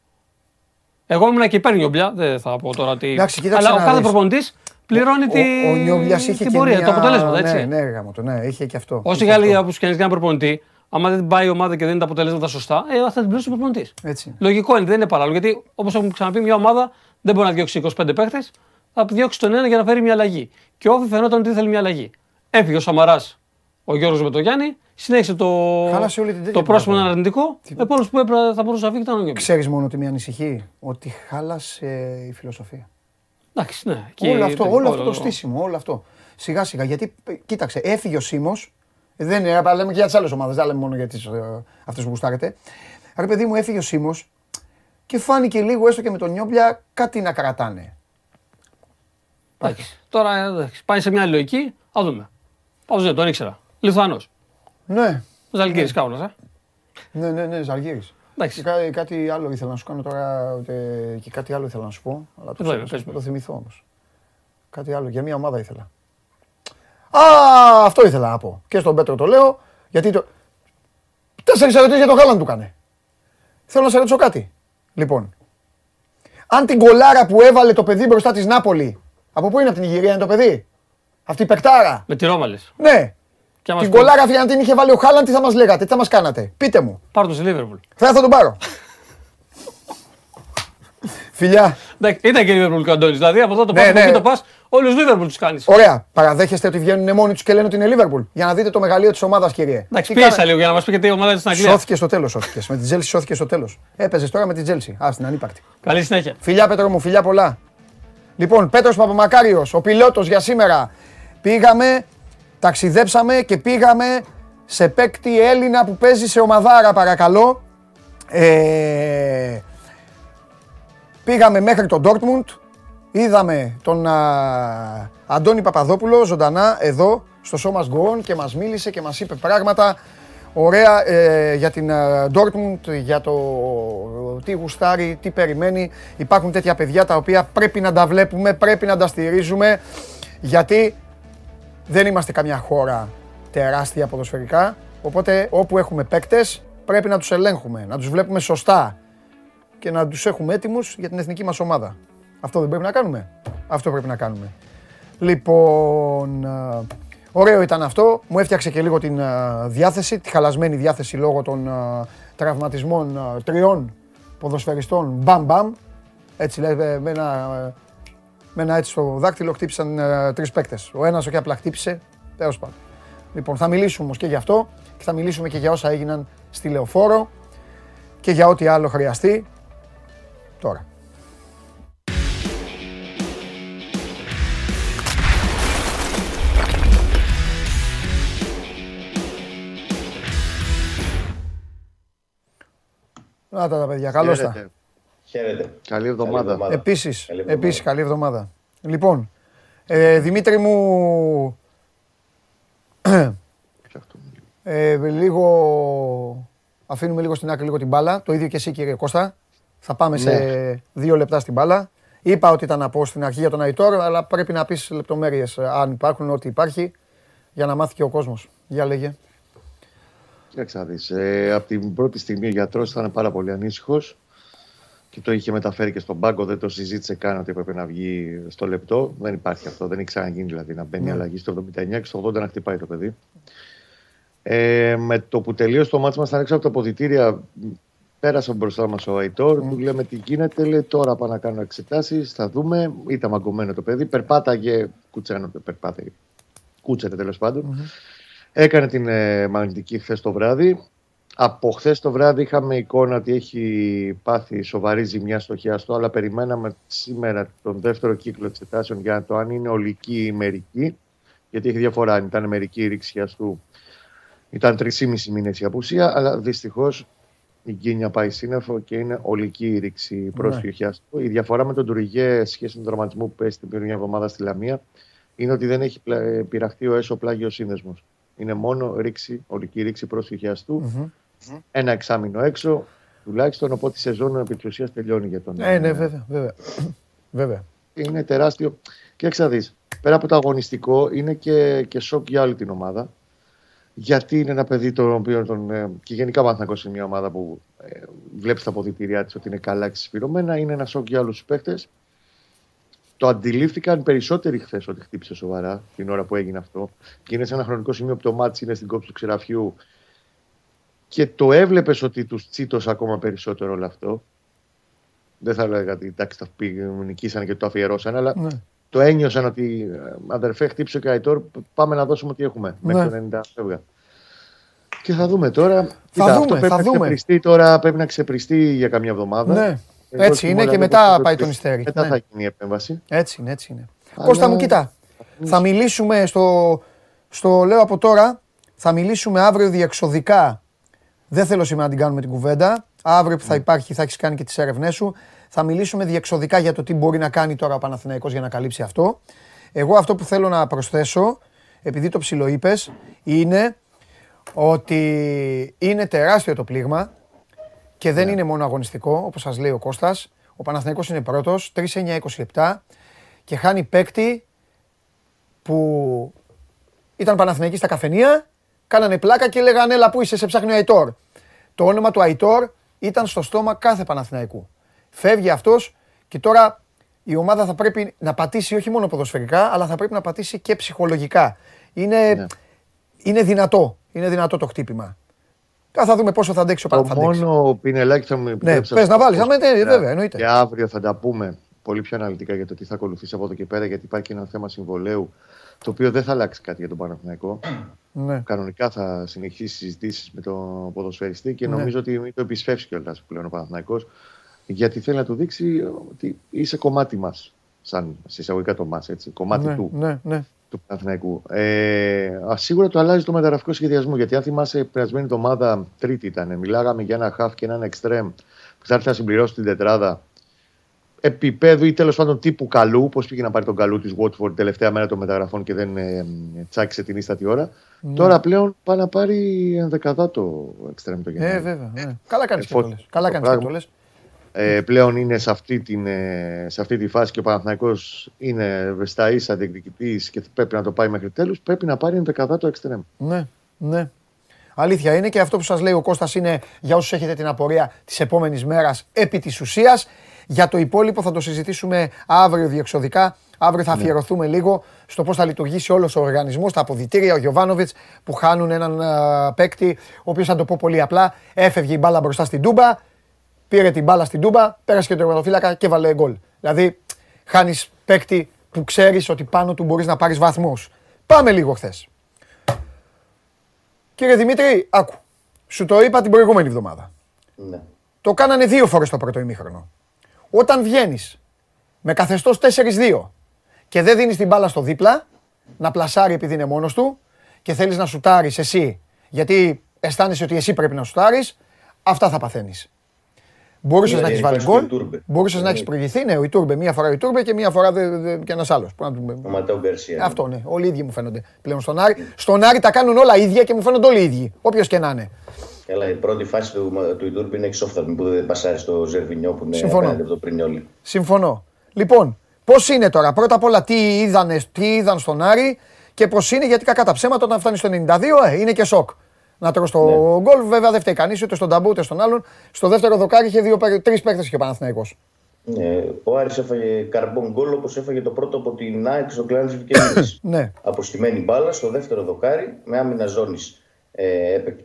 Εγώ ήμουν και υπέρ Νιόμπλια, δεν θα πω τώρα τι. Εντάξει, αλλά ο κάθε προπονητής πληρώνει την πορεία, τα αποτελέσματα, έτσι. Ναι, ναι, γάμο το, ναι, είχε και αυτό. Όσοι Γάλλοι από τους και έναν προπονητή, άμα δεν πάει η ομάδα και δεν είναι τα αποτελέσματα σωστά, ε, θα την πληρώσει ο προπονητής. Λογικό είναι, δεν είναι παράλογο. Γιατί όπως έχουμε ξαναπεί, μια ομάδα δεν μπορεί να διώξει είκοσι πέντε παίχτες. Θα διώξει τον ένα για να φέρει μια αλλαγή. Και ο Όφη φαινόταν ότι ήθελε μια αλλαγή. Έφυγε ο Σαμαράς, ο Γιώργος με τον Γιάννη, συνέχισε το, το πρόσημο ένα αρνητικό. Τι... με πολλούς που έπρεπε, θα μπορούσε να φύγει ήταν ο Γιώργος. Ξέρεις μόνο ότι με ανησυχεί, ότι χάλασε η φιλοσοφία. Εντάξει, ναι. Και όλο αυτό, όλο αυτό το στήσιμο, όλο αυτό. Σιγά σιγά, γιατί κοίταξε, έφυγε ο Σίμος. Δεν είναι, λέμε και για τις άλλες ομάδες, δεν λέμε μόνο για αυτές που γουστάρετε. Ρε παιδί μου, έφυγε ο Σίμος και φάνηκε λίγο έστω και με τον Νιόμπλια κάτι να κρατάνε. Τώρα πάει σε μια άλλη λογική, θα δούμε. Πάω δεν τον ήξερα. Λιθουανός. Ναι. Ζαλγκίρης Κάουνας, ε. Ναι, ναι, ναι, Ζαλγκίρης. Κάτι άλλο ήθελα να σου κάνω τώρα και κάτι άλλο ήθελα να σου πω. Αλλά το θυμηθώ όμως. Κάτι άλλο, για μια ομάδα ήθελα. Α, αυτό ήθελα να πω. Και στον Πέτρο το λέω, γιατί το... Τέσσερις ερωτήσεις για τον Χάλαντ του κάνε. Θέλω να σε ρωτήσω κάτι. Λοιπόν, αν την κολάρα που έβαλε το παιδί μπροστά της Νάπολη. Από πού είναι, από την Ιγυρία είναι το παιδί? Αυτή η παικτάρα. Με τη Ρώμα λες? Ναι. Την κολάρα φίλε, αν την είχε βάλει ο Χάλαντ, τι θα μας λέγατε, τι θα μας κάνατε. Πείτε μου. Πάρ' τον σε Liverpool. Θα, θα τον πάρω. Φιλιά. Εντάξει, ήταν και Liverpool και ο Αντώνης. Δηλαδή από εδώ το πας και το πας, όλους Liverpool τους κάνεις. Ωραία. Παραδέχεστε ότι βγαίνουν μόνοι τους και λένε ότι είναι Liverpool. Για να δείτε το μεγαλείο της ομάδας, κύριε. Εντάξει, πίεσα λίγο για να μας πείτε η ομάδα της στην Αγγλία. Σώθηκε στο τέλος, σώθηκε. Με τη Chelsea σώθηκε στο τέλος. Έπαιζες τώρα με τη Chelsea. Ας την ανύπαρκτη. Καλή συνέχεια. Φιλιά, Πέτρο μου, φιλιά πολλά. Λοιπόν, Πέτρος Παπαμακάριος, ο πιλότος για σήμερα. Πήγαμε, ταξιδέψαμε και πήγαμε σε παίκτη Έλληνα που παίζει σε ομαδάρα, παρακαλώ. Ε... Πήγαμε μέχρι τον Dortmund, είδαμε τον α, Αντώνη Παπαδόπουλο ζωντανά εδώ στο Show Must Go On και μας μίλησε και μας είπε πράγματα ωραία ε, για την α, Dortmund, για το τι γουστάρει, τι περιμένει. Υπάρχουν τέτοια παιδιά τα οποία πρέπει να τα βλέπουμε, πρέπει να τα στηρίζουμε, γιατί δεν είμαστε καμιά χώρα τεράστια ποδοσφαιρικά, οπότε όπου έχουμε παίκτες πρέπει να τους ελέγχουμε, να τους βλέπουμε σωστά και να τους έχουμε έτοιμους για την εθνική μας ομάδα. Αυτό δεν πρέπει να κάνουμε. Αυτό πρέπει να κάνουμε. Λοιπόν, ωραίο ήταν αυτό. Μου έφτιαξε και λίγο την διάθεση, τη χαλασμένη διάθεση λόγω των τραυματισμών τριών ποδοσφαιριστών. Μπαμ μπαμ. Έτσι λέει, με ένα, με ένα έτσι στο δάκτυλο χτύπησαν τρεις παίκτες. Ο ένας όχι απλά χτύπησε, τέλος πάντων. Λοιπόν, θα μιλήσουμε όμως και γι' αυτό και θα μιλήσουμε και για όσα έγιναν στη Λεωφόρο και για ό,τι άλλο χρειαστεί. Τώρα. Να τα, τα παιδιά, καλώς τα. Χαίρετε. Καλή εβδομάδα. Επίσης, καλή εβδομάδα. Επίσης, καλή εβδομάδα. Λοιπόν, ε, Δημήτρη μου, ε, λίγο, αφήνουμε λίγο στην άκρη λίγο την μπάλα, το ίδιο και εσύ κύριε Κώστα. Θα πάμε ναι. σε δύο λεπτά στην μπάλα. Είπα ότι ήταν να πω στην αρχή για τον Αϊτόρ, αλλά πρέπει να πεις λεπτομέρειες αν υπάρχουν, ό,τι υπάρχει, για να μάθει και ο κόσμος. Για λέγε. Κοίταξα δεις. Ε, από την πρώτη στιγμή ο γιατρός ήταν πάρα πολύ ανήσυχος και το είχε μεταφέρει και στον πάγκο. Δεν το συζήτησε καν ότι έπρεπε να βγει στο λεπτό. Δεν υπάρχει αυτό. Δεν έχει ξαναγίνει δηλαδή να μπαίνει ναι. αλλαγή στο εβδομήντα εννιά και στο ογδόντα να χτυπάει το παιδί. Ε, με το που τελείωσε το μάτς μας ήταν έξω από τα αποδυτήρια. Πέρασε μπροστά μας ο Αϊτόρ, του λέμε τι γίνεται, λέει τώρα πάω να κάνω εξετάσεις, θα δούμε. Ήταν μαγκωμένο το παιδί, περπάταγε, κουτσένο, περπάταγε, κούτσερε τέλος πάντων. Mm-hmm. Έκανε την ε, μαγνητική χθες το βράδυ. Από χθες το βράδυ είχαμε εικόνα ότι έχει πάθει σοβαρή ζημιά στο χιάστο, αλλά περιμέναμε σήμερα τον δεύτερο κύκλο εξετάσεων για το αν είναι ολική ή μερική, γιατί έχει διαφορά, αν ήταν μερική ρήξη χιαστού. Ήταν τρεισήμισι μήνες η απουσία, αλλά δυστυχώς η γκίνια πάει σύννεφο και είναι ολική η ρήξη προς το χιάστο. Η διαφορά με τον Τουριγέ σχέση με τον τραυματισμό που πέσει την προηγούμενη εβδομάδα στη Λαμία είναι ότι δεν έχει πειραχτεί ο έσω πλάγιος σύνδεσμος. Είναι μόνο ρήξη, ολική ρήξη προς το χιάστο. Mm-hmm. Ένα εξάμηνο έξω τουλάχιστον, οπότε η σεζόν επί της ουσίας τελειώνει για τον ε, ναι, βέβαια, βέβαια. βέβαια. Είναι τεράστιο. Και εξαδείς, πέρα από το αγωνιστικό, είναι και, και σοκ για όλη την ομάδα. Γιατί είναι ένα παιδί το οποίο τον, και γενικά ο Παναθηναϊκός είναι μια ομάδα που ε, βλέπει τα αποδυτήριά της ότι είναι καλά εξισπυρωμένα. Είναι ένα σοκ για άλλους τους παίκτες. Το αντιλήφθηκαν περισσότεροι χθες ότι χτύπησε σοβαρά την ώρα που έγινε αυτό. Και είναι σε ένα χρονικό σημείο που το μάτς είναι στην κόψη του ξεραφιού. Και το έβλεπες ότι τους τσίτωσε ακόμα περισσότερο όλο αυτό. Δεν θα έλεγα ότι εντάξει τα νικήσανε και το αφιερώσανε, αλλά ναι. Το ένιωσαν ότι αδερφέ χτύψε ο Καϊτόρ, πάμε να δώσουμε ό,τι έχουμε ναι. μέχρι το ενενήντα. Και θα δούμε τώρα. Θα Κοίτα, δούμε, πρέπει θα να δούμε. Τώρα πρέπει να ξεπριστεί για καμιά εβδομάδα. Ναι. Έτσι είναι και μετά πάει το μυστέρι. Μετά ναι. θα γίνει η επέμβαση. Έτσι είναι, έτσι είναι. Αλλά... Κώστα μου, κοίτα. Θα μιλήσουμε στο, στο λέω από τώρα, θα μιλήσουμε αύριο διεξοδικά. Δεν θέλω σήμερα να την κάνουμε την κουβέντα. Αύριο που θα υπάρχει, θα έχεις κάνει και τις έρευνές σου. Θα μιλήσουμε διεξοδικά για το τι μπορεί να κάνει τώρα ο Παναθηναϊκός για να καλύψει αυτό. Εγώ αυτό που θέλω να προσθέσω, επειδή το ψιλοείπες, είναι ότι είναι τεράστιο το πλήγμα και δεν yeah. είναι μόνο αγωνιστικό, όπως σας λέει ο Κώστας. Ο Παναθηναϊκός είναι πρώτος, τρεις εννιά είκοσι επτά και χάνει παίκτη που ήταν Παναθηναϊκοί στα καφενεία, κάνανε πλάκα και λέγανε έλα πού είσαι, σε ψάχνει ο Αϊτόρ. Το όνομα του Αϊτόρ ήταν στο στόμα κάθε Παναθηναϊκού. Φεύγει αυτός και τώρα η ομάδα θα πρέπει να πατήσει όχι μόνο ποδοσφαιρικά, αλλά θα πρέπει να πατήσει και ψυχολογικά. Είναι, ναι. είναι δυνατό, είναι δυνατό το χτύπημα. Θα δούμε πόσο θα αντέξει ο Παναθηναϊκός. Το μόνο πινελάκι θα μου επιτρέψει. Ναι, πες να βάλεις, να μετέβει, βέβαια, εννοείται. Και αύριο θα τα πούμε πολύ πιο αναλυτικά για το τι θα ακολουθήσει από εδώ και πέρα, γιατί υπάρχει ένα θέμα συμβολαίου το οποίο δεν θα αλλάξει κάτι για τον Παναθηναϊκό. Ναι. Κανονικά θα συνεχίσει συζητήσεις με τον ποδοσφαιριστή και νομίζω ναι. ότι μην το επισφεύσει κιόλας πλέον ο Παναθηναϊκός, γιατί θέλει να του δείξει ότι είσαι κομμάτι μας. Σαν σε εισαγωγικά το μας, έτσι, κομμάτι ναι, του. Ναι, ναι. του Παναθηναϊκού. Ε, σίγουρα το αλλάζει το μεταγραφικό σχεδιασμό. Γιατί αν θυμάσαι, περασμένη εβδομάδα, Τρίτη ήταν, μιλάγαμε για ένα χαφ και έναν εξτρέμ που θα έρθει να συμπληρώσει την τετράδα επίπεδου ή τέλος πάντων τύπου καλού. Πώς πήγε να πάρει τον καλού τη Watford τελευταία μέρα των μεταγραφών και δεν ε, τσάκησε την ίστατη ώρα. Mm. Τώρα πλέον πάει να πάρει ενδεκαδάτο εξτρέμ το Γενάρη. Ε, βέβαια. Ε. Ε, καλά κάνει και το λες. Ε, πλέον είναι σε αυτή, την, σε αυτή τη φάση και ο Παναθηναϊκός είναι στα ίσα διεκδικητής και πρέπει να το πάει μέχρι τέλους. Πρέπει να πάρει ενδεκαδάτο εξτρέμ. Ναι, ναι. Αλήθεια είναι και αυτό που σας λέει ο Κώστας είναι για όσους έχετε την απορία της επόμενης μέρας επί της ουσίας. Για το υπόλοιπο θα το συζητήσουμε αύριο διεξοδικά. Αύριο θα αφιερωθούμε ναι. λίγο στο πώς θα λειτουργήσει όλος ο οργανισμός, τα αποδυτήρια, ο Γιοβάνοβιτς που χάνουν έναν α, παίκτη, ο οποίος, θα το πω πολύ απλά, έφευγε η μπάλα μπροστά στην Τούμπα. Πήρε την μπάλα στην Τούμπα, πέρασε και τον τερματοφύλακα και βάλε γκολ. Δηλαδή, χάνεις παίκτη που ξέρεις ότι πάνω του μπορείς να πάρεις βαθμούς. Πάμε λίγο χθες. Κύριε Δημήτρη, άκου. Σου το είπα την προηγούμενη εβδομάδα. Ναι. Το κάνανε δύο φορές το πρώτο ημίχρονο. Όταν βγαίνεις με καθεστώς τέσσερα δύο και δεν δίνεις την μπάλα στο δίπλα, να πλασάρει επειδή είναι μόνος του και θέλεις να σουτάρεις εσύ, γιατί αισθάνεσαι ότι εσύ πρέπει να σουτάρεις, αυτά θα παθαίνεις. Μπορούσες να έχεις βάλει γκολ, μπορούσες να έχεις προηγηθεί, ναι, ο Ιτούρμπε, μία φορά ο Ιτούρμπε και μία φορά και ένας άλλος. Ο Ματέο Γκαρσία. Αυτό, ναι, όλοι οι ίδιοι μου φαίνονται πλέον στον Άρη. Στον Άρη τα κάνουν όλα ίδια και μου φαίνονται όλοι οι ίδιοι, όποιος και να είναι. Καλά, η πρώτη φάση του Ιτούρμπε είναι εξόφθαλμη που δεν πασάρει στο Ζερβινιό που είναι απέναντι από το Πρινιόλι. Συμφωνώ. Λοιπόν, πώς είναι τώρα, πρώτα απ' όλα τι είδαν στον Άρη και πώς είναι, γιατί κακά τα ψέματα όταν φτάνει στο ενενήντα δύο είναι και σοκ. Να τρως το γκολ, βέβαια δεν φταίει κανείς, ούτε στον Ταμπό ούτε στον άλλον. Στο δεύτερο δοκάρι είχε δύο, τρεις παίκτες και ο Παναθηναϊκός. Ναι, ο Άρης έφαγε καρμπόν γκολ όπως έφαγε το πρώτο από την ΑΕΚ στο Κλάνης Βικελίδης. Αποστημένη μπάλα στο δεύτερο δοκάρι, με άμυνα ζώνης ε,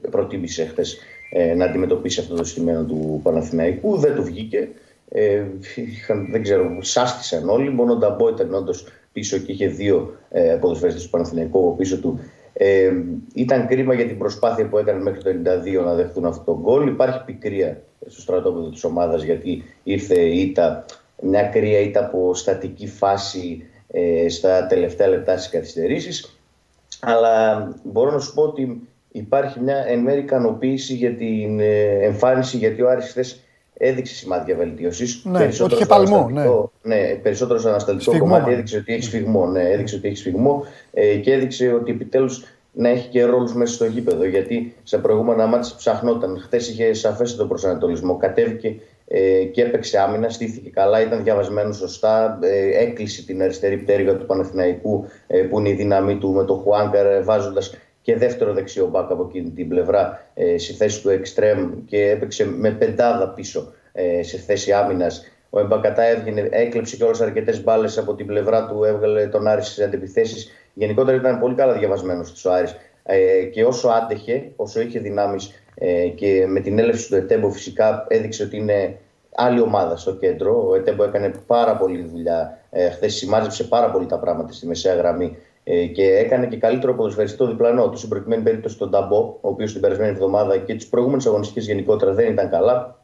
προτίμησε χτες ε, να αντιμετωπίσει αυτό το στημένο του Παναθηναϊκού. Δεν του βγήκε. Ε, είχαν, δεν ξέρω, σάστησαν όλοι. Μόνο ο Ταμπό ήταν όντως πίσω και είχε δύο ε, ποδοσφαιριστές του Παναθηναϊκού πίσω του. Ε, ήταν κρίμα για την προσπάθεια που έκανε μέχρι το ενενήντα δύο να δεχτούν αυτό το γκολ. Υπάρχει πικρία στο στρατόπεδο της ομάδας γιατί ήρθε η ήττα, μια κρύα ήττα από στατική φάση ε, στα τελευταία λεπτά στις καθυστερήσεις. Αλλά μπορώ να σου πω ότι υπάρχει μια εν μέρει ικανοποίηση για την ε, εμφάνιση, γιατί ο Άρης χθες έδειξε σημάδια βελτίωσης. Ναι, περισσότερο είχε παλμό, ναι. ναι, περισσότερο σαν ανασταλτικό σφυγμό, κομμάτι έδειξε ότι έχει σφυγμό. Ναι, έδειξε ότι έχει σφυγμό ε, και έδειξε ότι επιτέλους να έχει και ρόλους μέσα στο γήπεδο. Γιατί στα προηγούμενα μάτς ψαχνόταν. Χθες είχε σαφές τον προσανατολισμό. Κατέβηκε ε, και έπαιξε άμυνα, στήθηκε καλά, ήταν διαβασμένο σωστά. Ε, έκλεισε την αριστερή πτέρυγα του Παναθηναϊκού ε, που είναι η δύναμή του με το Χουάνκαρ, βάζοντας και δεύτερο δεξιό μπακ από εκείνη την πλευρά ε, στη θέση του εξτρέμ και έπαιξε με πεντάδα πίσω ε, σε θέση άμυνας. Ο Εμπακατά έβγαινε, έκλεψε κιόλας αρκετές μπάλες από την πλευρά του, έβγαλε τον Άρη στις αντεπιθέσεις. Γενικότερα ήταν πολύ καλά διαβασμένος της ο Άρης ε, και όσο άντεχε, όσο είχε δυνάμεις ε, και με την έλευση του Ετέμπο φυσικά έδειξε ότι είναι άλλη ομάδα στο κέντρο. Ο Ετέμπο έκανε πάρα πολύ δουλειά, ε, χθες σημάζεψε πάρα πολύ τα πράγματα στη μεσαία γραμμή. Και έκανε και καλύτερο ποδοσφαιριστή το διπλανό του, στην προκειμένη περίπτωση τον Ταμπό, ο οποίος την περασμένη εβδομάδα και τις προηγούμενες αγωνιστικές γενικότερα δεν ήταν καλά.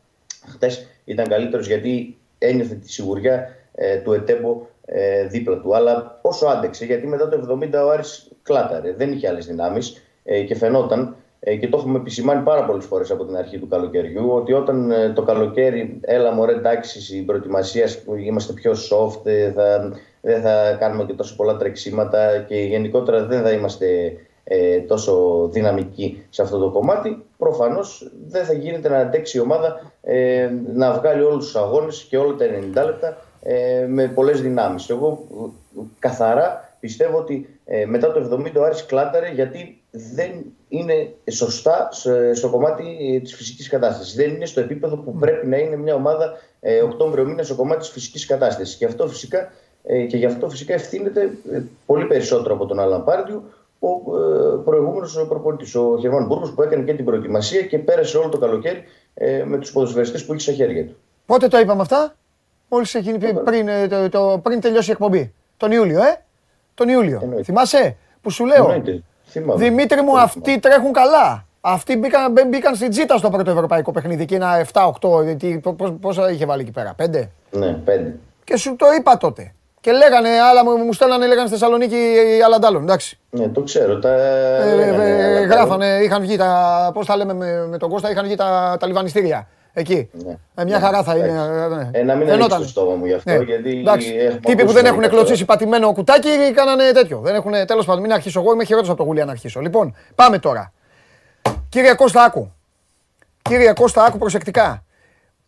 Χτες ήταν καλύτερος γιατί ένιωθε τη σιγουριά ε, του Ετέμπο ε, δίπλα του. Αλλά όσο άντεξε, γιατί μετά το εβδομήντα ο Άρης κλάταρε, δεν είχε άλλες δυνάμεις ε, και φαινόταν. Ε, και το έχουμε επισημάνει πάρα πολλές φορές από την αρχή του καλοκαιριού, ότι όταν ε, το καλοκαίρι έλα μωρέ εντάξει η προετοιμασία, είμαστε πιο soft, ε, θα, δεν θα κάνουμε και τόσο πολλά τρεξίματα και γενικότερα δεν θα είμαστε ε, τόσο δυναμικοί σε αυτό το κομμάτι, προφανώς δεν θα γίνεται να αντέξει η ομάδα ε, να βγάλει όλους τους αγώνες και όλα τα ενενήντα λεπτά ε, με πολλές δυνάμεις. Εγώ καθαρά πιστεύω ότι ε, μετά το εβδομήντα ο Άρης κλάταρε γιατί δεν είναι σωστά στο κομμάτι της φυσικής κατάστασης. Δεν είναι στο επίπεδο που πρέπει να είναι μια ομάδα ε, Οκτώβριο μήνα στο κομμάτι της φυσικής κατάστασης. Και αυτό φυσικά, ε, και γι' αυτό φυσικά ευθύνεται ε, πολύ περισσότερο από τον Αλαμπάρντιου, ο προηγούμενος προπονητής, ο Γερμαν Μπούργκος, που έκανε και την προετοιμασία και πέρασε όλο το καλοκαίρι ε, με τους ποδοσφαιριστές που είχε στα χέρια του. Πότε το είπαμε αυτά? Μόλις εκείνη, πριν, πριν, το, το, πριν τελειώσει η εκπομπή. Τον Ιούλιο, ε? Τον Ιούλιο. Εννοείται. Θυμάσαι που σου λέω? Εννοείται. Δημήτρη μου, αυτοί τρέχουν καλά. Αυτοί μπήκαν, μπήκαν στην τζίτα στο πρώτο ευρωπαϊκό παιχνίδι και ένα επτά οκτώ. Πόσα είχε βάλει εκεί πέρα, πέντε? Ναι, πέντε. Και σου το είπα τότε. Και λέγανε, άλλα μου στέλνανε, λέγανε στη Θεσσαλονίκη ή άλλα ντάλλον, εντάξει. Ναι, το ξέρω. Τα... Ε, λέγανε, ε, γράφανε, είχαν βγει τα. Πώς τα λέμε με, με τον Κώστα, είχαν βγει τα, τα λιβανιστήρια. Εκεί. Ναι. Ε, μια ναι, χαρά θα εντάξει. είναι. Ε, να μην ανοίξει το στόμα μου γι' αυτό. Ναι. Γιατί τύποι που δεν έχουν κλωτσίσει πατημένο κουτάκι κάνανε τέτοιο. Δεν έχουν, τέλος πάντων, μην αρχίσω εγώ, είμαι χειρότερος από το γουλιά να αρχίσω. Λοιπόν, πάμε τώρα. Κύριε Κώστα, άκου. Κύριε Κώστα, άκου προσεκτικά.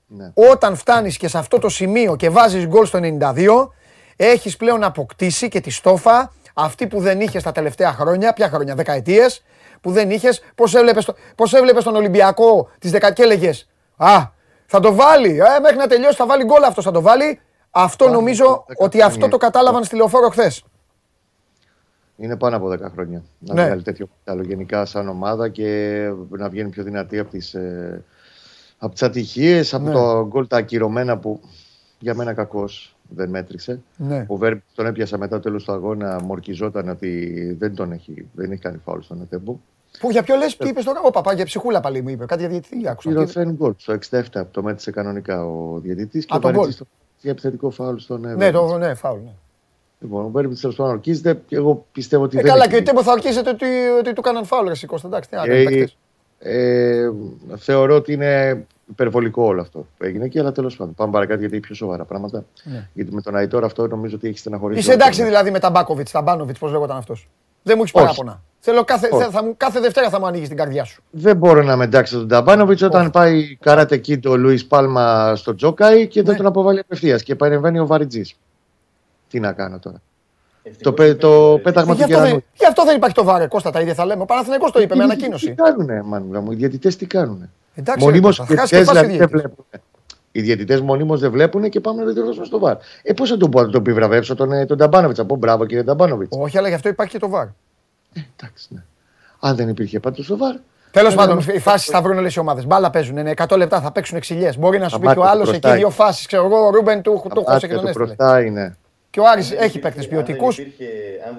Ναι. Όταν φτάνεις και σε αυτό το σημείο και βάζεις γκολ στο ενενήντα δύο, έχεις πλέον αποκτήσει και τη στόφα αυτή που δεν είχες τα τελευταία χρόνια, ποια χρόνια, δεκαετίες, που δεν είχες. Πώς έβλεπες, το, πώς έβλεπες τον Ολυμπιακό τις δεκαετίες και έλεγες, α, θα το βάλει, ε, μέχρι να τελειώσει θα βάλει γκολ αυτό, θα το βάλει. Αυτό πάνω νομίζω ότι αυτό το κατάλαβαν στη Λεωφόρο χθες. Είναι πάνω από δέκα χρόνια να ναι. βγάλει τέτοιο καλό γενικά σαν ομάδα και να βγαίνει πιο δυνατή από τις, ε, από τις ατυχίες, από ναι. το γκολ τα ακυρωμένα που για μένα κακός δεν μέτρησε. Ναι. Ο Βέρμπιτς τον έπιασα μετά το τέλος του αγώνα, μορκιζόταν ότι δεν τον έχει, δεν έχει κάνει φάουλ στον Ετέμπο. Που για ποιο λες, τι είπες τώρα? Ο παπά, για ψυχούλα πάλι μου είπε. Κάτι για διαιτητή, άκουσα. Πήρε γκολ στο εξήντα επτά, το μέτρησε κανονικά ο διαιτητής και παρέτησε για επιθετικό φάουλ στον Εβέρμπιτς. Ναι, το, ναι, φάουλ, ναι. Λοιπόν, ο Βέρμπιτς τέλος πάντων ορκίζεται και εγώ πιστεύω ότι ε, δεν. Καλά, και ο Ετέμπο θα ορκίζεται ότι, ότι του κάναν φάουλ, εσύ Κώστα, εντάξει, τι άλλο. Ε, θεωρώ ότι είναι υπερβολικό όλο αυτό που έγινε και αλλά τέλος πάντων. Πάμε παρακάτω γιατί έχει πιο σοβαρά πράγματα. Yeah. Γιατί με τον Αϊτόρ αυτό νομίζω ότι έχει στεναχωρήσει. Είσαι εντάξει το... δηλαδή με τα Μπάκοβιτς, τα Μπάνοβιτς, πώς λέγονταν αυτός? Δεν μου έχεις παράπονα. Θέλω κάθε, θα, θα μου, κάθε Δευτέρα θα μου ανοίγεις την καρδιά σου. Δεν μπορώ να με εντάξει τον Ταμπάνοβιτς όταν oh. πάει καράτε εκεί το Λουίς Πάλμα στο Τζόκαι και δεν yeah. τον αποβάλλει απευθείας και παρεμβαίνει ο Βαριτζής. Τι να κάνω τώρα. Το, πέ, το πέταγμα του Κερανού. Γι' αυτό δεν υπάρχει το βάρε, Κώστα, τα ίδια θα λέμε. Ο Παναθηναϊκός το είπε με ανακοίνωση. Τι κάνουνε, μάνα μου, οι διαιτητές τι κάνουνε? Μονίμως οι διαιτητές δεν βλέπουν. Οι διαιτητές μονίμως δεν βλέπουν και πάμε να διδρώσουμε στο βάρ. Ε, πώς θα το επιβραβεύσω τον, τον Ταμπάνοβιτς, να πω μπράβο κύριε Ταμπάνοβιτς? Όχι, αλλά γι' αυτό υπάρχει και το βάρ. Ε, εντάξει, ναι. Αν δεν υπήρχε πάντως το βάρ. Τέλος πάντων, οι φάσεις θα βρουν όλες οι ομάδες. Μπάλα παίζουν, είναι εκατό λεπτά, θα παίξουν ξυλιές. Μπορεί να σου πει και ο άλλος εκεί δύο φάσεις, ξέρω εγώ, ο Ρούμπεν του χώσε και τον έστειλε. Και ο Άρης έχει παίκτες ποιοτικούς.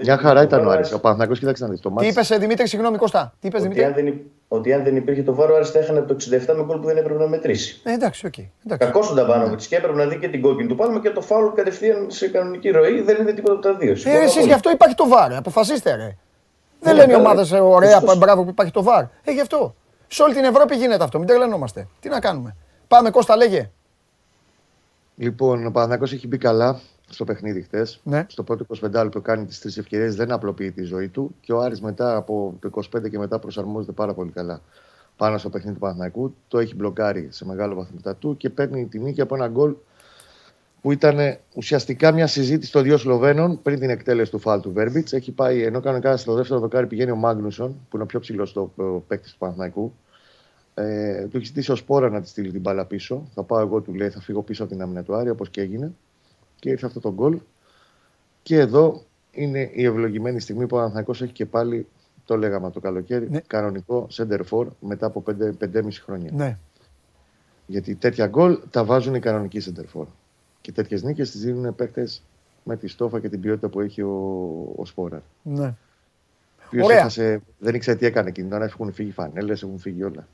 Μια χαρά ήταν ο Άρης. Ο Παναθηναϊκός, κοίταξε να δεις το μάτς. Τι είπες, Δημήτρη, συγγνώμη Κώστα. Τι είπες, Δημήτρη? Αν δεν, ότι αν δεν υπήρχε το βάρο, ο Άρης θα έχανε από το εξήντα επτά με γκολ που δεν έπρεπε να μετρήσει. Ε, εντάξει, οκ. Okay. Κακός ο Νταμπάνοβιτς και έπρεπε να δει και την κόκκινη του Πάλμα και το φάουλ κατευθείαν σε κανονική ροή. Δεν είναι τίποτα από τα δύο. Ε, εσείς γι' αυτό υπάρχει το βάρο. Αποφασίστε, ρε. Δεν λένε οι ομάδες ωραία, μπράβο που υπάρχει το βάρο. Ε, γι' αυτό. Σε όλη την Ευρώπη γίνεται αυτό. Μην τρελανόμαστε. Τι να κάνουμε. Πάμε, Κώστα, λέγε. Λοιπόν, ο Παναθηναϊκός έχει μπει καλά στο παιχνίδι χτες. Ναι. Στο πρώτο εικοσιπέντε που κάνει τις τρεις ευκαιρίες δεν απλοποιεί τη ζωή του και ο Άρης μετά από το εικοσιπέντε και μετά προσαρμόζεται πάρα πολύ καλά πάνω στο παιχνίδι του Παναθηναϊκού. Το έχει μπλοκάρει σε μεγάλο βαθμό μετά του και παίρνει τη νίκη από ένα γκολ που ήταν ουσιαστικά μια συζήτηση των δύο Σλοβαίνων πριν την εκτέλεση του φάουλ του Βέρμπιτς. Έχει πάει, ενώ κανονικά στο δεύτερο δοκάρι πηγαίνει ο Μάγνουσον, που είναι ο πιο ψηλός παίκτης του Παναθηναϊκού. Ε, του έχει ζητήσει ο Σπόρα να τη στείλει την μπάλα πίσω. Θα πάω εγώ, του λέει, θα φύγω πίσω από την άμυνα του Άρη, όπως και έγινε. Και ήρθε αυτό το γκολ. Και εδώ είναι η ευλογημένη στιγμή που ο Παναθηναϊκός έχει και πάλι, το λέγαμε το καλοκαίρι, ναι. κανονικό center for μετά από πέντε πέντε και μισό χρόνια. Ναι. Γιατί τέτοια γκολ τα βάζουν οι κανονικοί center for. Και τέτοιες νίκες τις δίνουν παίκτες με τη στόφα και την ποιότητα που έχει ο, ο Σπόρα. Ναι. Έφασε, δεν ήξερε τι έκανε εκείνη. Τώρα έχουν φύγει φανέλες, έχουν φύγει όλα.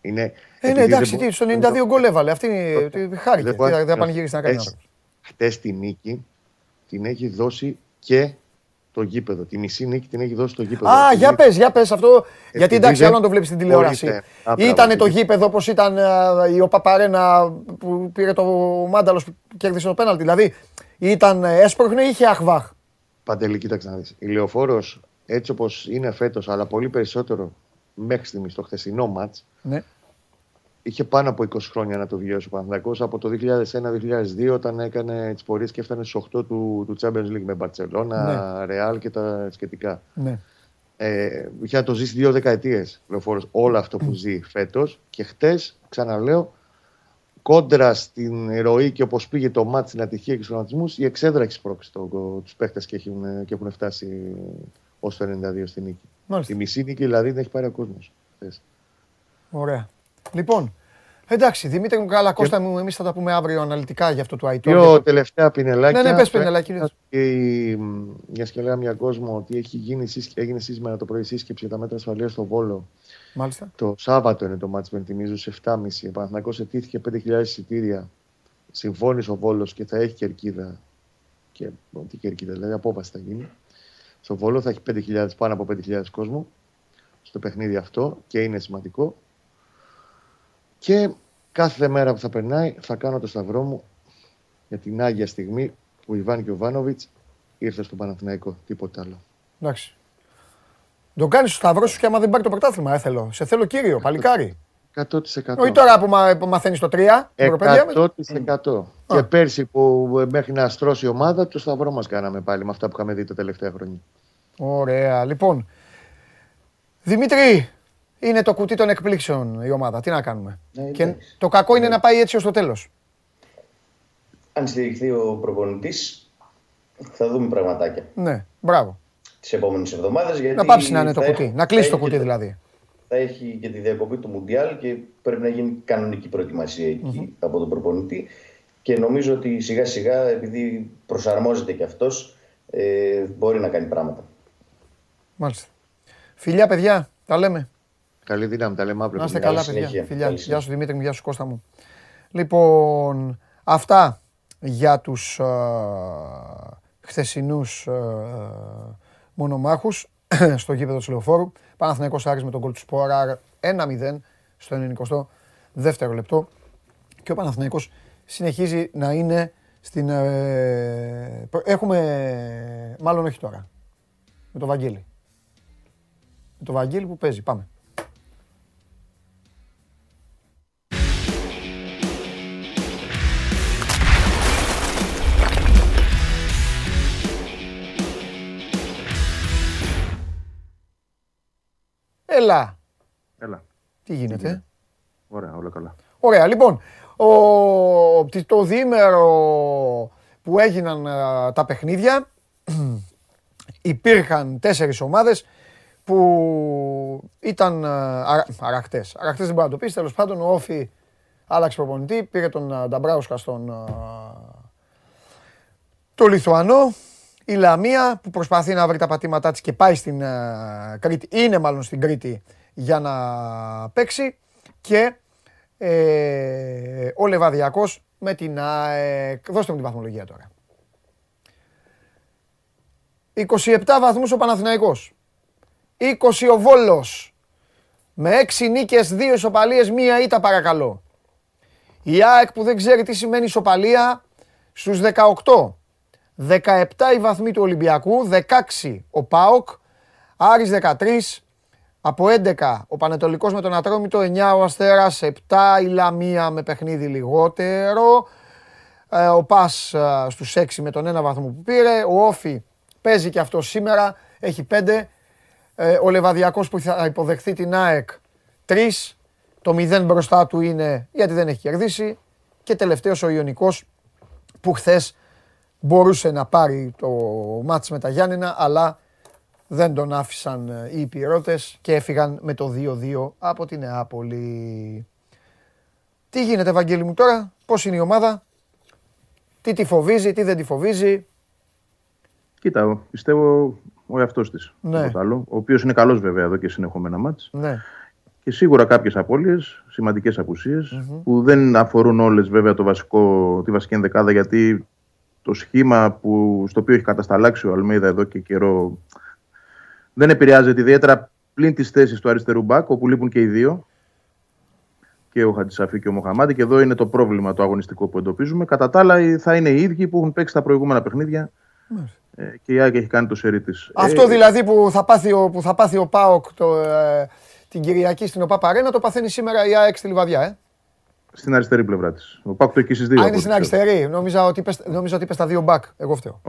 Είναι, είναι εντάξει, δεν... στον ενενήντα δύο γκολ έβαλε. Αυτή είναι... χάρηκε. Δεν θα πανηγυρίσει να κάνει άλλο. Χτες τη νίκη την έχει δώσει και το γήπεδο. Τη μισή νίκη την έχει δώσει το γήπεδο. Α, για πες, για πες αυτό. Γιατί εντάξει, άλλο να το βλέπεις στην τηλεόραση. Ήτανε το γήπεδο όπως ήταν ο Παπαρένα που πήρε το μάνταλος που κέρδισε το πέναλτι. Δηλαδή ήταν έσπροχνο ή είχε αχβάχ? Παντελή, κοίταξε να δεις. Η Λεωφόρος έτσι όπως είναι φέτος, αλλά πολύ περισσότερο μέχρι στιγμή στο χθεσινό μάτς. Ναι. Είχε πάνω από είκοσι χρόνια να το βιώσει ο Παναθηναϊκός από το δύο χιλιάδες ένα δύο χιλιάδες δύο όταν έκανε τις πορείες και έφτανε στους οκτώ του, του Champions League με Μπαρτσελόνα, Ρεάλ ναι. και τα σχετικά. Ναι. Ε, είχε να το ζήσει δύο δεκαετίες Λεωφόρος όλο αυτό που ζει φέτος και χτες, ξαναλέω, κόντρα στην ροή και όπως πήγε το μάτς στην ατυχία και στους οργανισμούς, η εξέδρα έχει σπρώξει τους παίχτες και, και έχουν φτάσει ως το ενενήντα δύο στη νίκη. Μάλιστα. Η μισή νίκη δηλαδή την έχει πάρει ο κόσμος. Ωραία. Λοιπόν, εντάξει, Δημήτρη μου, καλά, Κώστα και... μου, εμείς θα τα πούμε αύριο αναλυτικά για αυτό το άι τι. Δύο το... τελευταία πινελάκια. Ναι, ναι, πες πινελάκια. Για σκελέα μια κόσμο ότι έχει γίνει, έγινε σήμερα το πρωί σύσκεψη για τα μέτρα ασφαλείας στο Βόλο. Μάλιστα. Το Σάββατο είναι το μάτς, υπενθυμίζω, στις επτά και μισή. Ο Παναθηναϊκός ετήθηκε πέντε χιλιάδες εισιτήρια. Συμφώνησε ο Βόλος και θα έχει κερκίδα. Και τι κερκίδα, δηλαδή απόφαση θα γίνει. Στο Βόλο θα έχει πέντε χιλιάδες, πάνω από πέντε χιλιάδες κόσμο στο παιχνίδι αυτό και είναι σημαντικό. Και κάθε μέρα που θα περνάει θα κάνω το σταυρό μου για την άγια στιγμή που ο Ιβάν Γιοβάνοβιτς ήρθε στον Παναθηναϊκό. Τίποτα άλλο. Εντάξει. Τον κάνεις στο σταυρό σου και άμα δεν πάρει το πρωτάθλημα, ε, θέλω. Σε θέλω κύριο, παλικάρι. εκατό τοις εκατό. Όχι τώρα που, μα, που μαθαίνεις το τρία. εκατό τοις εκατό. εκατό τοις εκατό. Και πέρσι που μέχρι να στρώσει η ομάδα, το σταυρό μας κάναμε πάλι με αυτά που είχαμε δει τα τελευταία χρόνια. Ωραία. Λοιπόν, Δημήτρη, είναι το κουτί των εκπλήξεων η ομάδα. Τι να κάνουμε. Ναι, και εντάξει. Το κακό είναι ναι. να πάει έτσι ως το τέλος. Αν στηριχθεί ο προπονητής, θα δούμε πραγματάκια. Ναι, μπράβο. Τις επόμενες εβδομάδες. Γιατί να πάψει να είναι το κουτί. Έχει, να κλείσει το κουτί και δηλαδή. Θα έχει και τη διακοπή του Μουντιάλ και πρέπει να γίνει κανονική προετοιμασία εκεί mm-hmm. από τον προπονητή. Και νομίζω ότι σιγά σιγά, επειδή προσαρμόζεται και αυτός, ε, μπορεί να κάνει πράγματα. Μάλιστα. Φιλιά, παιδιά, τα λέμε. Καλή δύναμη, τα λέμε αύριο. Να είστε καλά, παιδιά. Φιλιά. Γεια σου Δημήτρη μου, γεια σου Κώστα μου. Λοιπόν, αυτά για τους ε, χθεσινούς ε, μονομάχους στο γήπεδο της Λεωφόρου. Παναθηναϊκός Άρης με τον γκολ του Σπόραρ ένα μηδέν στο ενενηκοστό δεύτερο λεπτό. Και ο Παναθηναϊκός συνεχίζει να είναι στην... Ε, έχουμε... Μάλλον όχι τώρα. Με το Βαγγέλη. Με το Βαγγέλη που παίζει. Πάμε. Έλα. Έλα. Τι γίνεται. Ωραία, όλα καλά. Ωραία, λοιπόν, ο... το διήμερο που έγιναν α, τα παιχνίδια, υπήρχαν τέσσερις ομάδες που ήταν α, αραχτές. Αραχτές δεν μπορεί να το πεις, τέλος πάντων ο Όφη άλλαξε προπονητή, πήρε τον Νταμπράουσκα στον α, το Λιθουανό. Η Λαμία που προσπαθεί να βρει τα πατήματά της και πάει στην uh, Κρήτη, είναι μάλλον στην Κρήτη για να παίξει. Και ε, ο Λεβαδιακός με την ΑΕΚ. Δώστε μου την βαθμολογία τώρα. είκοσι επτά βαθμούς ο Παναθηναϊκός. είκοσι ο Βόλος. Με έξι νίκες, δύο ισοπαλίες, μία ήττα παρακαλώ. Η ΑΕΚ που δεν ξέρει τι σημαίνει ισοπαλία στους δεκαοκτώ. δεκαεπτά οι βαθμοί του Ολυμπιακού, δεκαέξι ο ΠΑΟΚ, Άρης δεκατρία, από έντεκα ο Πανετολικός με τον Ατρόμητο, εννιά ο Αστέρας, επτά η Λαμία με παιχνίδι λιγότερο, ο ΠΑΣ στους έξι με τον ένα βαθμό που πήρε, ο Όφι παίζει και αυτό σήμερα, έχει πέντε, ο Λεβαδιακός που θα υποδεχθεί την ΑΕΚ τρία, το μηδέν μπροστά του είναι γιατί δεν έχει κερδίσει και τελευταίος ο Ιωνικός που χθες μπορούσε να πάρει το μάτς με τα Γιάννενα, αλλά δεν τον άφησαν οι Υπηρώτες και έφυγαν με το δύο δύο από την Νεάπολη. Τι γίνεται, Βαγγέλη μου, τώρα, πώς είναι η ομάδα, τι τη φοβίζει, τι δεν τη φοβίζει. Κοίτα, πιστεύω ο εαυτός της, ναι. ο οποίος είναι καλός βέβαια εδώ και συνεχόμενα μάτς. Ναι. Και σίγουρα κάποιες απώλειες, σημαντικές απουσίες, mm-hmm. που δεν αφορούν όλες βέβαια το βασικό, τη βασική ενδεκάδα, γιατί το σχήμα που, στο οποίο έχει κατασταλάξει ο Αλμέιδα εδώ και καιρό δεν επηρεάζεται ιδιαίτερα πλην τις θέσεις του αριστερού μπακ, όπου λείπουν και οι δύο, και ο Χατζησαφή και ο Μοχαμάντη, και εδώ είναι το πρόβλημα το αγωνιστικό που εντοπίζουμε. Κατά τα άλλα θα είναι οι ίδιοι που έχουν παίξει τα προηγούμενα παιχνίδια ε, και η ΑΕΚ έχει κάνει το σερί της. Αυτό δηλαδή που θα πάθει ο, που θα πάθει ο ΠΑΟΚ το, ε, την Κυριακή στην ΟΠΑΠ Αρένα, το παθαίνει σήμερα η ΑΕΚ στη Λιβαδιά, ε. Στην αριστερή πλευρά της. Ο Πάκ το εκεί στις δύο. Α, είναι στην αριστερή. Νόμιζα ότι είπες τα δύο μπακ. Εγώ φταίω.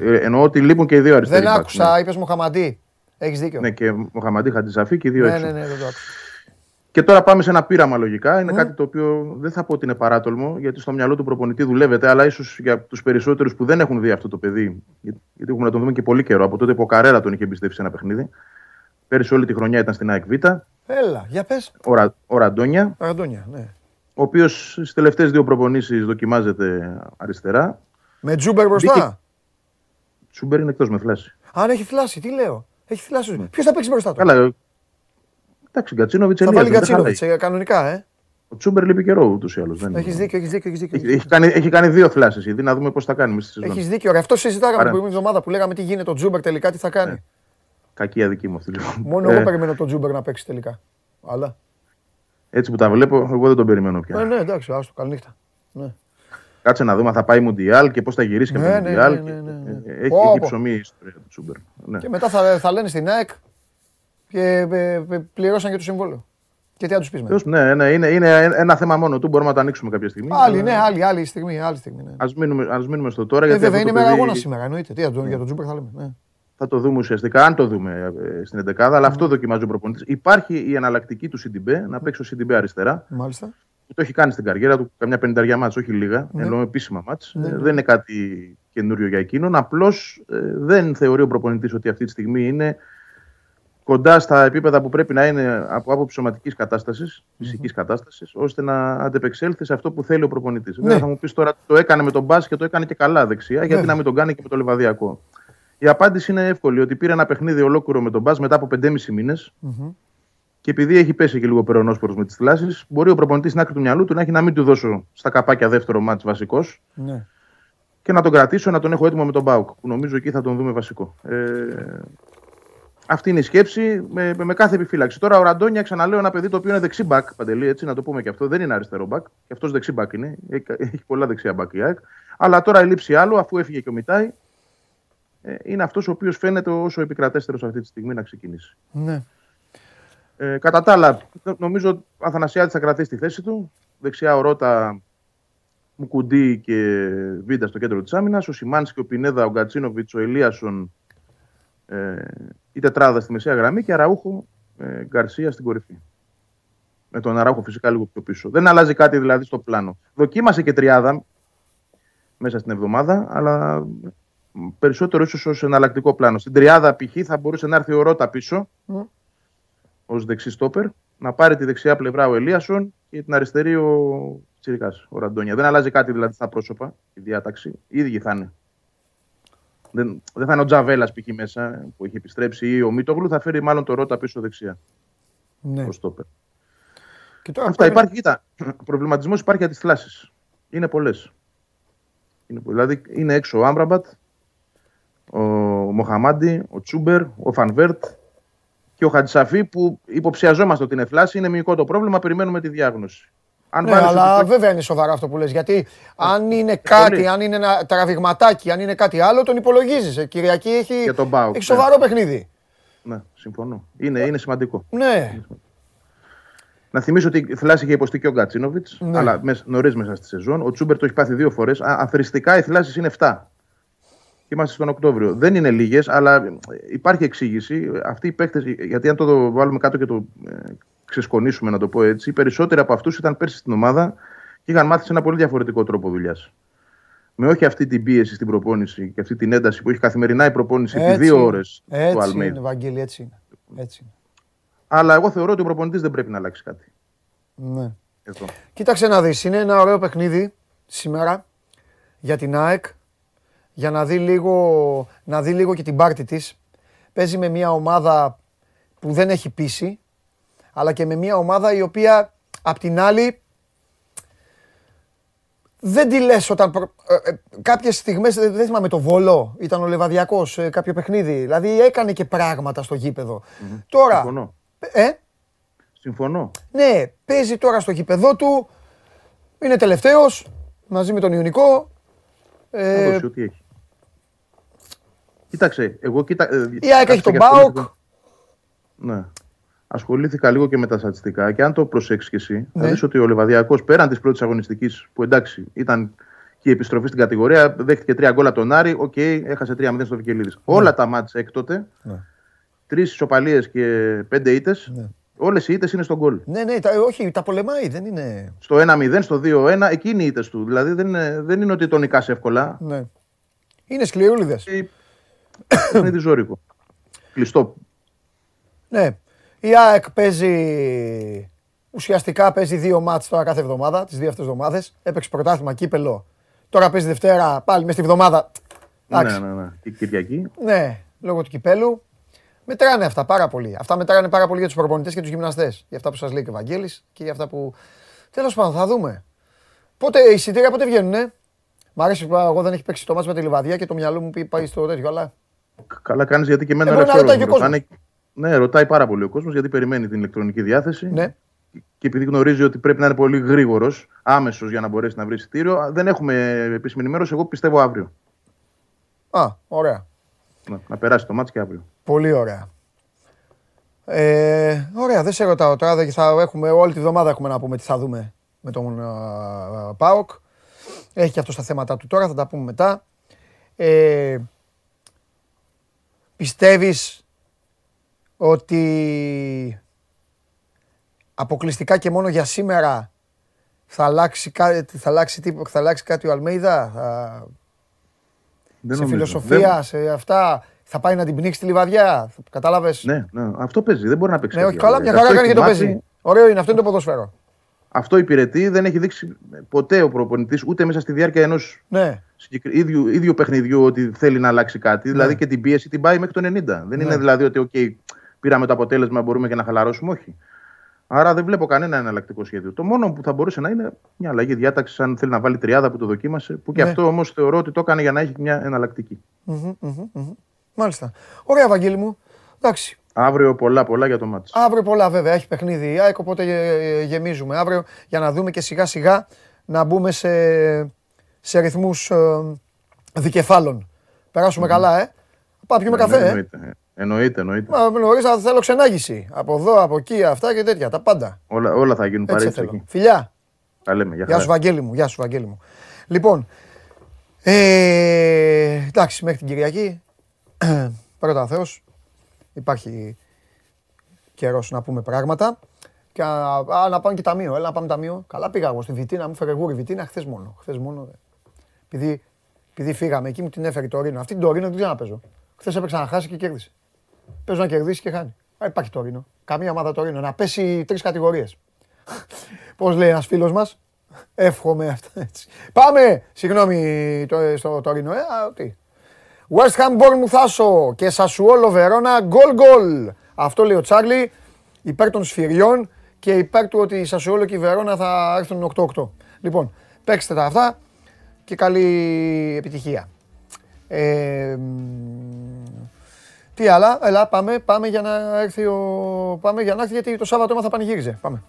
Ε, εννοώ ότι λείπουν και οι δύο αριστεροί. Δεν back, άκουσα, ναι. είπες Μοχαμαντή. Έχεις δίκιο. Ναι, και Μοχαμαντή, Χατζησαφή και οι δύο έξω. Ναι, ναι, ναι, δεν το άκουσα. Και τώρα πάμε σε ένα πείραμα λογικά. Είναι mm. κάτι το οποίο δεν θα πω ότι είναι παράτολμο, γιατί στο μυαλό του προπονητή δουλεύεται, αλλά ίσως για τους περισσότερους που δεν έχουν δει αυτό το παιδί, γιατί έχουμε να τον δούμε και πολύ καιρό. Από τότε που ο Καρέρα τον είχε εμπιστεύσει σε ένα παιχνίδι. Πέρυσι όλη τη χρονιά ήταν στην ΑΕΚ Β. Έλα, για πες. Ο, Ρα, ο Ραντόνια. Ραντόνια, ναι. Ο οποίος στις τελευταίες δύο προπονήσεις δοκιμάζεται αριστερά. Με Τζούμπερ μπροστά. Τζούμπερ είναι εκτός, με θλάση. Αν έχει θλάση, τι λέω. Έχει θλάση. Mm. Ποιος θα παίξει μπροστά του. Καλά. Εντάξει, Γκατσίνοβιτς εννοείται. Θα βάλει Γκατσίνοβιτς, κανονικά, ε. Ο Τσούμπερ λείπει καιρό ούτως ή άλλως. Έχεις δίκιο, έχεις δίκιο, έχεις δίκιο. Έχει, έχει, κάνει, έχει κάνει δύο θλάσεις, ήδη να δούμε πώς θα κάνουμε στη σεζόν. Έχεις δίκιο. Γι' αυτό συζητάγαμε την προηγούμενη εβδομάδα που λέγαμε τι γίνεται ο Τζούμπερ τελικά, τι θα κάνει. Ε, κακία δική μου αυτή λοιπόν. Μόνο εγώ περιμένω τον Τζούμπερ να παίξει τελικά. Αλλά. Έτσι που τα βλέπω, εγώ δεν τον περιμένω πια. Ναι, ναι, εντάξει, άστο, καλή νύχτα. Ναι. Κάτσε να δούμε αν θα πάει Μουντιάλ και πώς θα γυρίσει και με Μουντιάλ. Έχει ψωμί η ιστορία του Τζούμπερ. Και μετά θα λένε στην ΑΕΚ. Και πληρώσαν και το συμβόλαιο. Και τι να τους πεις μετά. Ναι, ναι, είναι, είναι ένα θέμα μόνο του. Μπορούμε να το ανοίξουμε κάποια στιγμή. Άλλη, ναι, άλλη, άλλη στιγμή. Άλλη στιγμή ναι. Ας μείνουμε, ας μείνουμε στο τώρα. Ε, γιατί βέβαια είναι παιδί... μέρα σήμερα. Εννοείται. Τι ναι. Για τον Τζούμπερ θα λέμε. Ναι. Θα το δούμε ουσιαστικά, αν το δούμε ε, στην έντεκα, αλλά mm. αυτό δοκιμάζει ο προπονητής. Υπάρχει η εναλλακτική του Σιντιμπέ, να παίξει ο Σιντιμπέ αριστερά. Μάλιστα. Το έχει κάνει στην καριέρα του καμιά πενταριά μάτς, όχι λίγα. Ναι. Εννοώ επίσημα μάτς. Ναι, ναι. Δεν είναι κάτι καινούριο για εκείνον. Απλώς ε, δεν θεωρεί ο προπονητής ότι αυτή τη στιγμή είναι κοντά στα επίπεδα που πρέπει να είναι από άποψη σωματικής κατάστασης, φυσικής mm-hmm. κατάστασης, ώστε να αντεπεξέλθει σε αυτό που θέλει ο προπονητής. Ναι. Θα μου πεις τώρα, το έκανε με τον Μπάς και το έκανε και καλά δεξιά, ναι. Γιατί να μην τον κάνει και με το Λεβαδιακό. Η απάντηση είναι εύκολη, ότι πήρε ένα παιχνίδι ολόκληρο με τον Μπάς μετά από πεντέμισι μήνες mm-hmm. και επειδή έχει πέσει και λίγο περονόσπορος με τις θλάσεις, μπορεί ο προπονητής στην άκρη του μυαλού του να έχει να μην του δώσω στα καπάκια δεύτερο μάτς βασικός. Ναι. Και να τον κρατήσω, να τον έχω έτοιμο με τον ΠΑΟΚ, που νομίζω εκεί θα τον δούμε βασικό. Ε, Αυτή είναι η σκέψη με, με κάθε επιφύλαξη. Τώρα ο Ραντόνια, ξαναλέω, ένα παιδί το οποίο είναι δεξί μπακ, Παντελή, έτσι να το πούμε και αυτό, δεν είναι αριστερό μπακ. Και αυτός δεξί μπακ είναι. Έχει πολλά δεξιά μπακ η ΑΕΚ. Αλλά τώρα η λήψη άλλου, αφού έφυγε και ο Μιτάι, ε, είναι αυτός ο οποίος φαίνεται όσο επικρατέστερος αυτή τη στιγμή να ξεκινήσει. Ναι. Ε, κατά τα άλλα, νομίζω ότι ο Αθανασιάδης θα κρατήσει τη θέση του. Δεξιά ο Ρότα, Μουκουντή και Βίντα στο κέντρο της άμυνας. Ο Σιμάνσκι, ο Πινέδα, ο Γκατσίνοβιτς, ο Ελίασον. Ε, η τετράδα στη μεσαία γραμμή και Αραούχο ε, Γκαρσία στην κορυφή. Με τον Αραούχο φυσικά λίγο πιο πίσω. Δεν αλλάζει κάτι δηλαδή στο πλάνο. Δοκίμασε και τριάδα μέσα στην εβδομάδα, αλλά περισσότερο ίσως ως εναλλακτικό πλάνο. Στην τριάδα π.χ. θα μπορούσε να έρθει ο Ρότα πίσω mm. ως δεξί στόπερ, να πάρει τη δεξιά πλευρά ο Ελίασον και την αριστερή ο Τσιρικάς, ο Ραντόνια. Δεν αλλάζει κάτι δηλαδή στα πρόσωπα, η διάταξη. Οι ίδιοι θα είναι. Δεν, δεν θα είναι ο Τζαβέλας π.χ. μέσα που έχει επιστρέψει ή ο Μίτογλου, θα φέρει μάλλον το Ρότα πίσω δεξιά. Ναι. Και τώρα αυτά υπάρχει. Κοίτα, ο προβληματισμός υπάρχει για τις θλάσεις. Είναι πολλές. Είναι, δηλαδή είναι έξω ο Άμπραμπατ, ο Μοχαμάντι, ο Τσούμπερ, ο Φανβέρτ και ο Χατζησαφή που υποψιαζόμαστε ότι είναι θλάση. Είναι μυϊκό το πρόβλημα, περιμένουμε τη διάγνωση. Αν ναι, αλλά ότι... βέβαια είναι σοβαρό αυτό που λες, γιατί αν είναι κάτι, πολύ. Αν είναι ένα τραβηγματάκι, αν είναι κάτι άλλο, τον υπολογίζεις. Κυριακή έχει, έχει σοβαρό ναι. παιχνίδι. Ναι, συμφωνώ. Είναι, είναι σημαντικό. Ναι. Είναι σημαντικό. Να θυμίσω ότι η θλάση είχε υποστεί και ο Γκατσίνοβιτς, ναι. αλλά νωρίς μέσα στη σεζόν. Ο Τσούμπερ το έχει πάθει δύο φορές. Αθρηστικά οι θλάσεις είναι εφτά. Είμαστε στον Οκτώβριο. Δεν είναι λίγες, αλλά υπάρχει εξήγηση. Αυτοί οι παίκτες, γιατί αν το βάλουμε κάτω και το ξεσκονίσουμε, να το πω έτσι, οι περισσότεροι από αυτούς ήταν πέρσι στην ομάδα και είχαν μάθει σε ένα πολύ διαφορετικό τρόπο δουλειάς. Με όχι αυτή την πίεση στην προπόνηση και αυτή την ένταση που έχει καθημερινά η προπόνηση επί δύο ώρες του Αλμέιδα. Βαγγέλη, έτσι είναι. Έτσι είναι. Αλλά εγώ θεωρώ ότι ο προπονητής δεν πρέπει να αλλάξει κάτι. Ναι. Εδώ. Κοίταξε να δεις. Είναι ένα ωραίο παιχνίδι σήμερα για την ΑΕΚ. Για να δει λίγο, να δει λίγο και την πάρτη της. Παίζει με μια ομάδα που δεν έχει πείσει, αλλά και με μια ομάδα η οποία απ' την άλλη δεν τη λες όταν προ... ε, ε, κάποιες στιγμές, δεν θυμάμαι, το Βόλο ήταν ο Λεβαδιακός, ε, κάποιο παιχνίδι, δηλαδή έκανε και πράγματα στο γήπεδο. Mm-hmm. Τώρα, συμφωνώ. Ε? Συμφωνώ. Ναι, παίζει τώρα στο γήπεδο του, είναι τελευταίος, μαζί με τον Ιωνικό. Ε... Να δώσει ό,τι έχει. Κοίταξε, εγώ κοίτα... Η ΑΕΚ έχει τον ΠΑΟΚ. Ναι. Ασχολήθηκα λίγο και με τα στατιστικά και αν το προσέξεις και εσύ, ναι. θα δεις ότι ο Λεβαδιακός πέραν της πρώτης αγωνιστικής, που εντάξει ήταν και η επιστροφή στην κατηγορία, δέχτηκε τρία γκολ από τον Άρη, οκ, okay, έχασε τρία μηδέν στο Βικελίδης. Ναι. Όλα τα μάτς εκ τότε, ναι. τρεις ισοπαλίες και πέντε ήττες, ναι. Όλες οι ήττες είναι στον γκολ. Ναι, ναι, τα, όχι, τα πολεμάει, δεν είναι. Στο ένα μηδέν, στο δύο ένα, εκείνοι οι ήττες του. Δηλαδή δεν είναι, δεν είναι ότι τον νικάς εύκολα. Ναι. Είναι σκληρούλιδες. Είναι διζώρικο. Κλειστό. Ναι. Η ΑΕΚ παίζει. Ουσιαστικά παίζει δύο μάτς τώρα κάθε εβδομάδα, τις δύο αυτές εβδομάδες. Έπαιξε πρωτάθλημα, κύπελο. Τώρα παίζει Δευτέρα, πάλι μες τη βδομάδα. Ναι, ναι, ναι. Και Κυριακή. Ναι, λόγω του κυπέλου. Μετράνε αυτά πάρα πολύ. Αυτά μετράνε πάρα πολύ για τους προπονητές και τους γυμναστές. Για αυτά που σας λέει και ο Βαγγέλης και για αυτά που. Τέλος πάντων, θα δούμε. Πότε οι εισιτήρια πότε βγαίνουνε. Μ' αρέσει που εγώ δεν έχει παίξει το μάτς με τη Λιβαδιά και το μυαλό μου πει πάει στο τέτοιο, αλλά. Καλά κάνεις γιατί και εμένα ε, ρωτάει ρωτάει και ρωτάνε. Ναι, ρωτάει πάρα πολύ ο κόσμος γιατί περιμένει την ηλεκτρονική διάθεση. Ναι. Και επειδή γνωρίζει ότι πρέπει να είναι πολύ γρήγορος, άμεσος για να μπορέσει να βρει εισιτήριο, δεν έχουμε επίσημη ενημέρωση. Εγώ πιστεύω αύριο. Α, ωραία. Να, να περάσει το μάτς και αύριο. Πολύ ωραία. Ε, ωραία, δεν σε ρωτάω τώρα. Θα έχουμε, όλη τη βδομάδα έχουμε να πούμε τι θα δούμε με τον uh, ΠΑΟΚ. Έχει και αυτό στα θέματα του τώρα, θα τα πούμε μετά. Ε, πιστεύεις ότι αποκλειστικά και μόνο για σήμερα θα αλλάξει, θα αλλάξει, θα αλλάξει κάτι ο Αλμέιδα, θα, δεν σε νομίζω. Φιλοσοφία, δεν... σε αυτά. Θα πάει να την πνίξει τη Λιβαδιά. Κατάλαβες. Ναι, ναι, αυτό παίζει. Δεν μπορεί να παίξει. Ναι, όχι, καλά, μια χαρά κάνει και το παίζει. Ωραίο είναι, αυτό είναι το ποδόσφαιρο. Αυτό υπηρετεί, δεν έχει δείξει ποτέ ο προπονητής ούτε μέσα στη διάρκεια ενός ναι. ίδιου, ίδιου παιχνιδιού ότι θέλει να αλλάξει κάτι. Ναι. Δηλαδή και την πίεση την πάει μέχρι το ενενήντα. Δεν ναι. είναι δηλαδή ότι, OK, πήραμε το αποτέλεσμα, μπορούμε και να χαλαρώσουμε. Όχι. Άρα δεν βλέπω κανένα εναλλακτικό σχέδιο. Το μόνο που θα μπορούσε να είναι μια αλλαγή διάταξη, αν θέλει να βάλει τριάδα που το δοκίμασε, που και ναι. αυτό όμως θεωρώ ότι το έκανε για να έχει μια εναλλακτική. Mm-hmm, mm-hmm, mm-hmm. Μάλιστα. Ωραία, Βαγγέλη μου. Εντάξει. Αύριο πολλά πολλά για το μάτς. Αύριο πολλά βέβαια. Έχει παιχνίδι η ΑΕΚ, οπότε γεμίζουμε αύριο για να δούμε και σιγά σιγά να μπούμε σε, σε ρυθμούς ε, δικεφάλων. Περάσουμε mm-hmm. καλά, ε. Πάμε πιούμε καφέ, ναι, εννοείται, ε. Εννοείται, εννοείται. Μα νωρίς θα θέλω ξενάγηση. Από εδώ, από εκεί, αυτά και τέτοια. Τα πάντα. Όλα, όλα θα γίνουν παρέξεις εκεί. Φιλιά. Τα λέμε, για χαρά. Γεια σου, Βαγγέλη μου. Γεια σου, Βαγγέλη μου. Λοιπόν, ε, εντάξει, μέχρι την Κυριακή. Πρώτα ο Θεός, υπάρχει καιρός να πούμε πράγματα και α, α, να πάμε και ταμείο, έλα να πάμε ταμείο. Καλά πήγα εγώ στη Βιτίνα, μου φέρε γούρι Βιτίνα χθες μόνο, χθες μόνο. Επειδή, επειδή φύγαμε εκεί μου την έφερε η Τωρίνο, αυτή την Τωρίνο δεν ξαναπέζω. Χθες έπαιξα να χάσει και κέρδισε. Παίζω να κερδίσει και χάνει. Α, υπάρχει Τωρίνο, καμία ομάδα Τωρίνο, να πέσει τρεις κατηγορίες. Πώς λέει ένας φίλος μας, εύχομαι αυτά έτσι. Πάμε, συγγνώμη το, στο Τωρίνο, ε, α, τι. West Ham Bournemouth Θάσο και Sassuolo Βερόνα γκολ γκολ. Αυτό λέει ο Τσάρλι υπέρ των σφυριών και υπέρ του ότι η Sassuolo και η Βερόνα θα έρθουν οκτώ οκτώ. Λοιπόν, παίξτε τα αυτά και καλή επιτυχία. Ε, τι άλλα, έλα πάμε, πάμε για να έρθει ο... Πάμε για να έρθει γιατί το Σάββατο θα πανηγύριζε. Πάμε.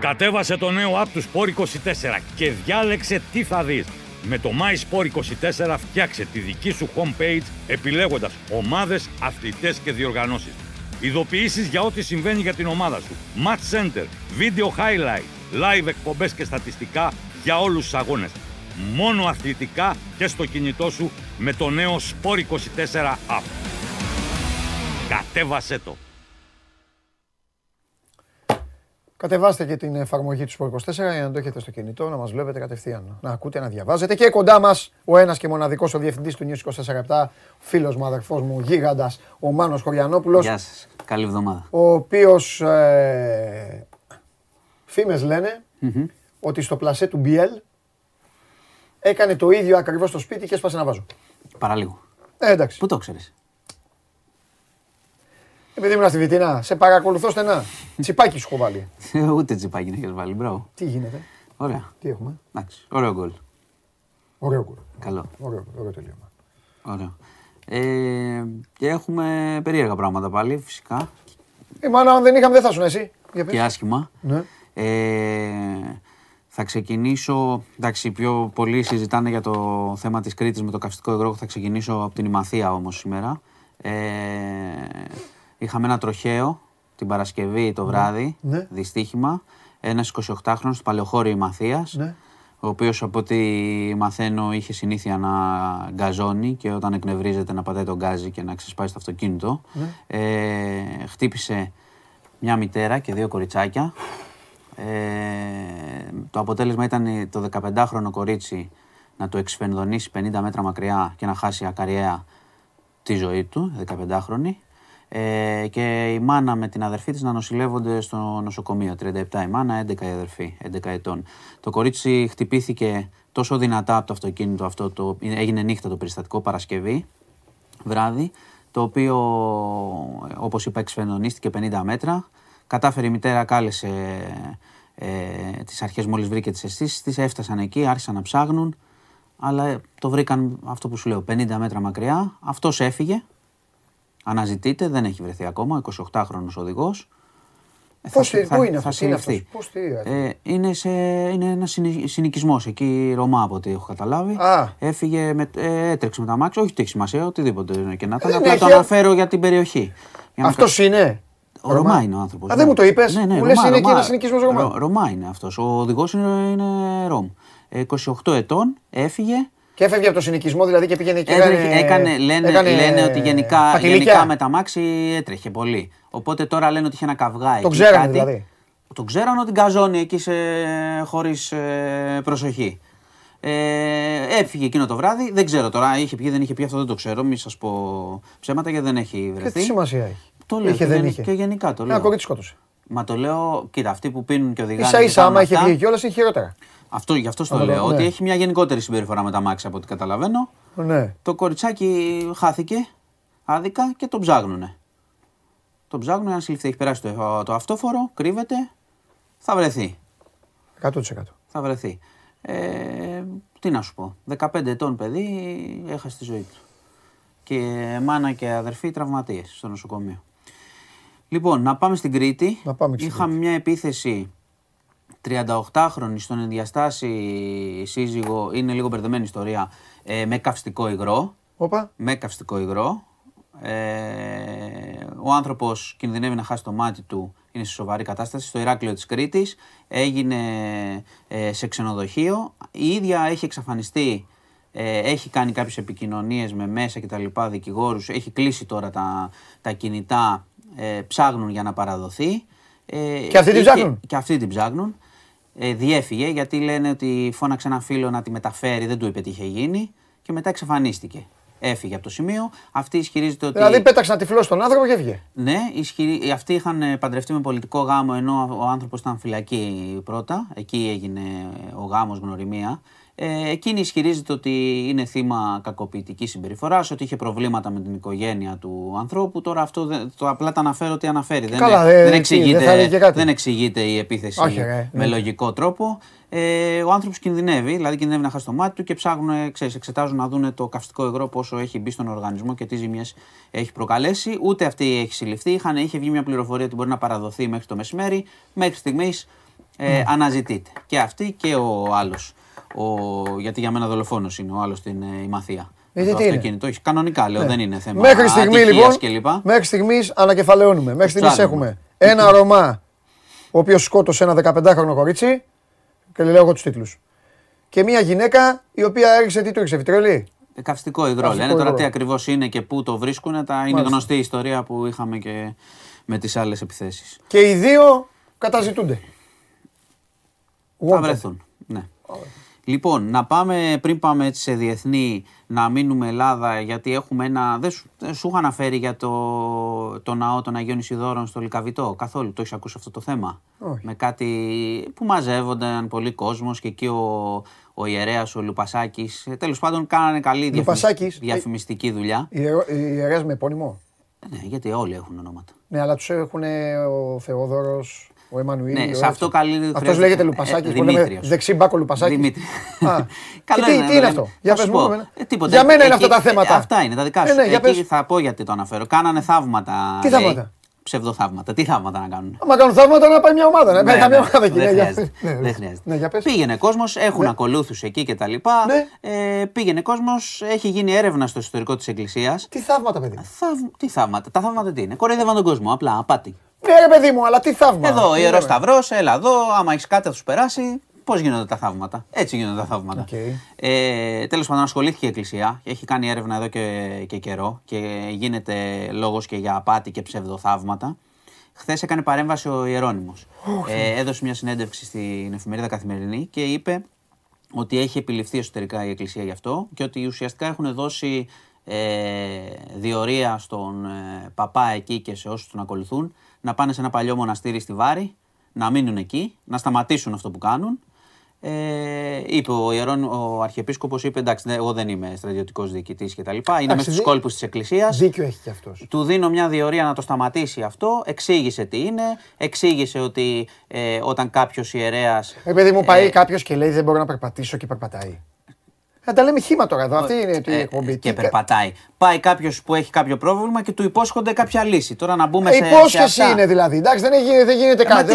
Κατέβασε το νέο app του Σπορ είκοσι τέσσερα και διάλεξε τι θα δεις. Με το MySport είκοσι τέσσερα φτιάξε τη δική σου homepage επιλέγοντας ομάδες, αθλητές και διοργανώσεις. Ειδοποιήσεις για ό,τι συμβαίνει για την ομάδα σου. Match Center, Video Highlight, Live εκπομπές και στατιστικά για όλους τους αγώνες. Μόνο αθλητικά και στο κινητό σου με το νέο Σπορ είκοσι τέσσερα App. Κατέβασέ το! Κατεβάστε και την εφαρμογή του Σπορ είκοσι τέσσερα για να το έχετε στο κινητό, να μας βλέπετε κατευθείαν, να ακούτε, να διαβάζετε. Και κοντά μας ο ένας και μοναδικός, ο διευθυντής του Νιους είκοσι τέσσερα επτά, ο φίλος μου, αδερφός μου, ο γίγαντας, ο Μάνος Χωριανόπουλος. Γεια σας, καλή εβδομάδα. Ο οποίος, ε, φήμες λένε, mm-hmm. ότι στο πλασέ του Μπιέλ έκανε το ίδιο ακριβώς στο σπίτι και έσπασε να βάζω. Παραλίγο. Ε, εντάξει. Πού το ξέρεις? Επειδή ήμουν στη Βιτινά, σε παρακολουθώ στενά. Τσιπάκι σου έχω βάλει. Ούτε τσιπάκι να έχεις βάλει, μπράβο. Τι γίνεται? Ωραία. Τι έχουμε? Εντάξει, ωραίο γκολ. Ωραίο γκολ. Καλό. Ωραίο, ωραίο τελείωμα. Ωραίο. Ε, και έχουμε περίεργα πράγματα πάλι, φυσικά. Ε, μάνα, αν δεν είχαμε δεν θα ήσουν εσύ. Και άσχημα. Ναι. Ε, θα ξεκινήσω, εντάξει, πιο πολλοί συζητάνε για το θέμα της Κρήτης με το καυστικό υγρό. Θα ξεκινήσω από την Ημαθία όμως σήμερα. Ε, Είχαμε ένα τροχαίο την Παρασκευή το βράδυ, ναι. δυστύχημα. Ένας εικοσιοκτάχρονος του Παλαιοχώριου Μαθίας, ναι. ο οποίος από ό,τι μαθαίνω είχε συνήθεια να γκαζώνει και όταν εκνευρίζεται να πατάει τον γκάζι και να ξεσπάει στο αυτοκίνητο. Ναι. Ε, χτύπησε μια μητέρα και δύο κοριτσάκια. Ε, το αποτέλεσμα ήταν το δεκαπεντάχρονο κορίτσι να το εξφενδονήσει πενήντα μέτρα μακριά και να χάσει ακαριέα τη ζωή του, δεκαπεντάχρονη. Ε, και η μάνα με την αδερφή της να νοσηλεύονται στο νοσοκομείο. τριάντα επτά η μάνα, έντεκα η αδερφή, έντεκα ετών. Το κορίτσι χτυπήθηκε τόσο δυνατά από το αυτοκίνητο αυτό, το, έγινε νύχτα το περιστατικό, Παρασκευή, βράδυ, το οποίο, όπως είπα, εξφενδονίστηκε πενήντα μέτρα. Κατάφερε η μητέρα, κάλεσε ε, τις αρχές, μόλις βρήκε τις αισθήσεις της, έφτασαν εκεί, άρχισαν να ψάχνουν, αλλά το βρήκαν, αυτό που σου λέω, πενήντα μέτρα μακριά. Αυτός έφυγε, αναζητείται, δεν έχει βρεθεί ακόμα, εικοσιοκτάχρονος οδηγός. Πώς θα, θα, πού είναι θα αυτοί, συλληφθεί. Πώς, τι, ε, είναι, σε, είναι ένας συνοικισμός, εκεί Ρωμά από ό,τι έχω καταλάβει. Α. Έφυγε, με, ε, έτρεξε με τα μάξι, όχι ότι έχει σημασία, οτιδήποτε και να ήταν, απλά έχει... το αναφέρω για την περιοχή. Για αυτός μικρο... είναι. Ο Ρωμά, Ρωμά είναι ο άνθρωπος. Α, ναι. Δεν μου το είπες, ναι, ναι, μου Ρωμά, λες είναι Ρωμά, και ένας συνοικισμός Ρωμά. Ρω, Ρωμά είναι αυτός, ο οδηγός είναι, είναι Ρωμ. εικοσιοκτώ ετών, έφυγε. Και έφευγε από το συνοικισμό, δηλαδή, και πήγαινε εκεί. Έκανε, λένε, έκανε, λένε ότι γενικά, γενικά με τα μάξι έτρεχε πολύ. Οπότε τώρα λένε ότι είχε ένα καυγά. Το ξέρανε δηλαδή. Το ξέρανε ότι γκαζώνει εκεί σε, χωρίς ε, προσοχή. Ε, έφυγε εκείνο το βράδυ, δεν ξέρω τώρα, είχε πει, δεν είχε πει, αυτό δεν το ξέρω. Μην σας πω ψέματα γιατί δεν έχει βρεθεί. Και τι σημασία έχει. Το λέω, είχε, και, δεν είχε. Και γενικά το λέω. Ένα κορίτσι σκότωσε. Μα το λέω, κοίτα, αυτοί που πίνουν και οδηγάνε. Ίσα ίσα, άμα είχε βγει κιόλας, είναι χειρότερα. Αυτό, γι' αυτό το λέω, ότι έχει μια γενικότερη συμπεριφορά με τα μάξια από ό,τι καταλαβαίνω. Το κοριτσάκι χάθηκε άδικα και τον ψάγνουνε. Τον ψάγνουνε, αν συλληφθεί, έχει περάσει το αυτόφορο, κρύβεται, θα βρεθεί. εκατό τοις εκατό. Θα βρεθεί. Τι να σου πω, δεκαπέντε ετών παιδί έχασε τη ζωή του. Και μάνα και αδερφή τραυματίες στο νοσοκομείο. Λοιπόν, να πάμε στην Κρήτη. Είχαμε μια επίθεση... τριανταοκτάχρονη στον ενδιαστάση σύζυγο, είναι λίγο μπερδεμένη ιστορία, ε, με καυστικό υγρό. Οπα. Με καυστικό υγρό. Ε, ο άνθρωπος κινδυνεύει να χάσει το μάτι του, είναι σε σοβαρή κατάσταση. Στο Ηράκλειο της Κρήτης έγινε ε, σε ξενοδοχείο. Η ίδια έχει εξαφανιστεί, ε, έχει κάνει κάποιες επικοινωνίες με μέσα κτλ. Δικηγόρους, έχει κλείσει τώρα τα, τα κινητά, ε, ψάχνουν για να παραδοθεί. Ε, και αυτοί την ψάχνουν. Και, και αυτοί την ψάχνουν. Ε, διέφυγε γιατί λένε ότι φώναξε έναν φίλο να τη μεταφέρει, δεν του είπε τι είχε γίνει και μετά εξαφανίστηκε. Έφυγε από το σημείο. Αυτή ισχυρίζεται ότι. Δηλαδή πέταξε να τυφλώσει τον άνθρωπο και έφυγε. Ναι, ισχυρι... αυτοί είχαν παντρευτεί με πολιτικό γάμο ενώ ο άνθρωπος ήταν φυλακή πρώτα. Εκεί έγινε ο γάμος, γνωριμία. Ε, εκείνη ισχυρίζεται ότι είναι θύμα κακοποιητικής συμπεριφοράς, ότι είχε προβλήματα με την οικογένεια του ανθρώπου. Τώρα αυτό δεν, το απλά τα αναφέρω ότι αναφέρει. Δεν, Καλά, ε, δεν, εξηγείται, δεν, δεν εξηγείται η επίθεση. Όχι, ε, με ναι. λογικό τρόπο. Ε, ο άνθρωπος κινδυνεύει, δηλαδή κινδυνεύει να χάσει το μάτι του και ψάχνουν, ξέρεις, εξετάζουν να δουν το καυστικό υγρό πόσο έχει μπει στον οργανισμό και τι ζημιές έχει προκαλέσει. Ούτε αυτή έχει συλληφθεί. Είχαν, είχε βγει μια πληροφορία ότι μπορεί να παραδοθεί μέχρι το μεσημέρι. Μέχρι στιγμής ε, mm. αναζητείται και αυτή και ο άλλος. Ο... γιατί για μένα δολοφόνος είναι ο άλλος στην ε, μαθία. Γιατί το αυτοκίνητο έχει κανονικά, λέω, ναι. δεν είναι θέμα. Μέχρι στιγμή λοιπόν, μέχρι στιγμής ανακεφαλαιώνουμε. Μέχρι στιγμής έχουμε ένα Ρωμά, ο οποίος σκότωσε ένα δεκαπεντάχρονο κορίτσι, και λέω εγώ τους τίτλους. Και μια γυναίκα η οποία έριξε, τι του έριξε, βιτριόλι. Καυστικό υγρό. Λένε τώρα τι ακριβώς είναι και πού το βρίσκουνε, τα... είναι γνωστή η ιστορία που είχαμε και με τις άλλες επιθέσεις. Και οι δύο καταζητούνται. Θα βρεθούν. Ναι. Λοιπόν, να πάμε, πριν πάμε σε διεθνή, να μείνουμε Ελλάδα, γιατί έχουμε ένα... Δεν σου, δεν σου είχα αναφέρει για το, το ναό των Αγίων Ισιδώρων στο Λυκαβητό καθόλου. Το έχεις ακούσει αυτό το θέμα? Όχι. Με κάτι που μαζεύονταν πολλοί κόσμος και εκεί ο, ο ιερέας, ο Λουπασάκης, τέλος πάντων κάνανε καλή διαφημι, διαφημιστική δουλειά. Ιερο, ιερέας με επώνυμο. Ναι, γιατί όλοι έχουν ονόματα. Ναι, αλλά τους έχουν ο Θεόδωρος... Ο Εμμανουήλ. Ναι, σε αυτό καλή. Αυτός λέγεται Λουπασάκης, που λέμε δεξί μπάκο Λουπασάκης. Δημήτρη. Τι είναι αυτό? Για πες μου. Για μένα είναι αυτά τα θέματα. Αυτά είναι τα δικά σου. Εκεί θα πω γιατί το αναφέρω. Κάνανε θαύματα. Τι θαύματα? Ψευδοθαύματα. Τι θαύματα να κάνουν? Μα κάνουν θαύματα να πάει μια ομάδα. Να πάει καμία ομάδα εκεί. Δεν χρειάζεται. Πήγαινε κόσμος, έχουν ακολούθους εκεί και τα λοιπά. Πήγαινε κόσμος, έχει γίνει έρευνα στο ιστορικό της Εκκλησίας. Τι θαύματα, παιδί? Τι θαύματα? Τα θαύματα τι είναι? Κοροϊδεύαν τον κόσμο, απλά απάτη. Ναι, ρε παιδί μου, αλλά τι θαύμα. Εδώ, ο Ιερός Σταυρός, έλα εδώ, άμα έχεις κάτι θα τους περάσει. Πώς γίνονται τα θαύματα? Έτσι γίνονται τα θαύματα. Okay. Ε, τέλος πάντων, ασχολήθηκε η Εκκλησία. Έχει κάνει έρευνα εδώ και, και καιρό και γίνεται λόγος και για απάτη και ψευδοθαύματα. Χθες έκανε παρέμβαση ο Ιερώνυμος. Oh, ε, έδωσε μια συνέντευξη στην εφημερίδα Καθημερινή και είπε ότι έχει επιληφθεί εσωτερικά η Εκκλησία γι' αυτό και ότι ουσιαστικά έχουν δώσει ε, διορία στον ε, παπά εκεί και σε όσους τον ακολουθούν να πάνε σε ένα παλιό μοναστήρι στη Βάρη, να μείνουν εκεί, να σταματήσουν αυτό που κάνουν. Ε, είπε ο, ιερόν, ο Αρχιεπίσκοπος είπε εντάξει, εγώ δεν είμαι στρατιωτικός διοικητής και τα λοιπά, είναι μέσα στους κόλπους της Εκκλησίας. Δίκιο έχει και αυτός. Του δίνω μια διορία να το σταματήσει αυτό, εξήγησε τι είναι, εξήγησε ότι ε, όταν κάποιος ιερέας... Επειδή μου πάει ε, κάποιος και λέει δεν μπορώ να περπατήσω και περπατάει. Να τα λέμε χήμα τώρα εδώ, αυτή είναι η εκπομπή. Και περπατάει. Πάει κάποιος που έχει κάποιο πρόβλημα και του υπόσχονται κάποια λύση. Τώρα να μπούμε σε αυτά. Υπόσχεση είναι δηλαδή, εντάξει, δεν γίνεται κάτι.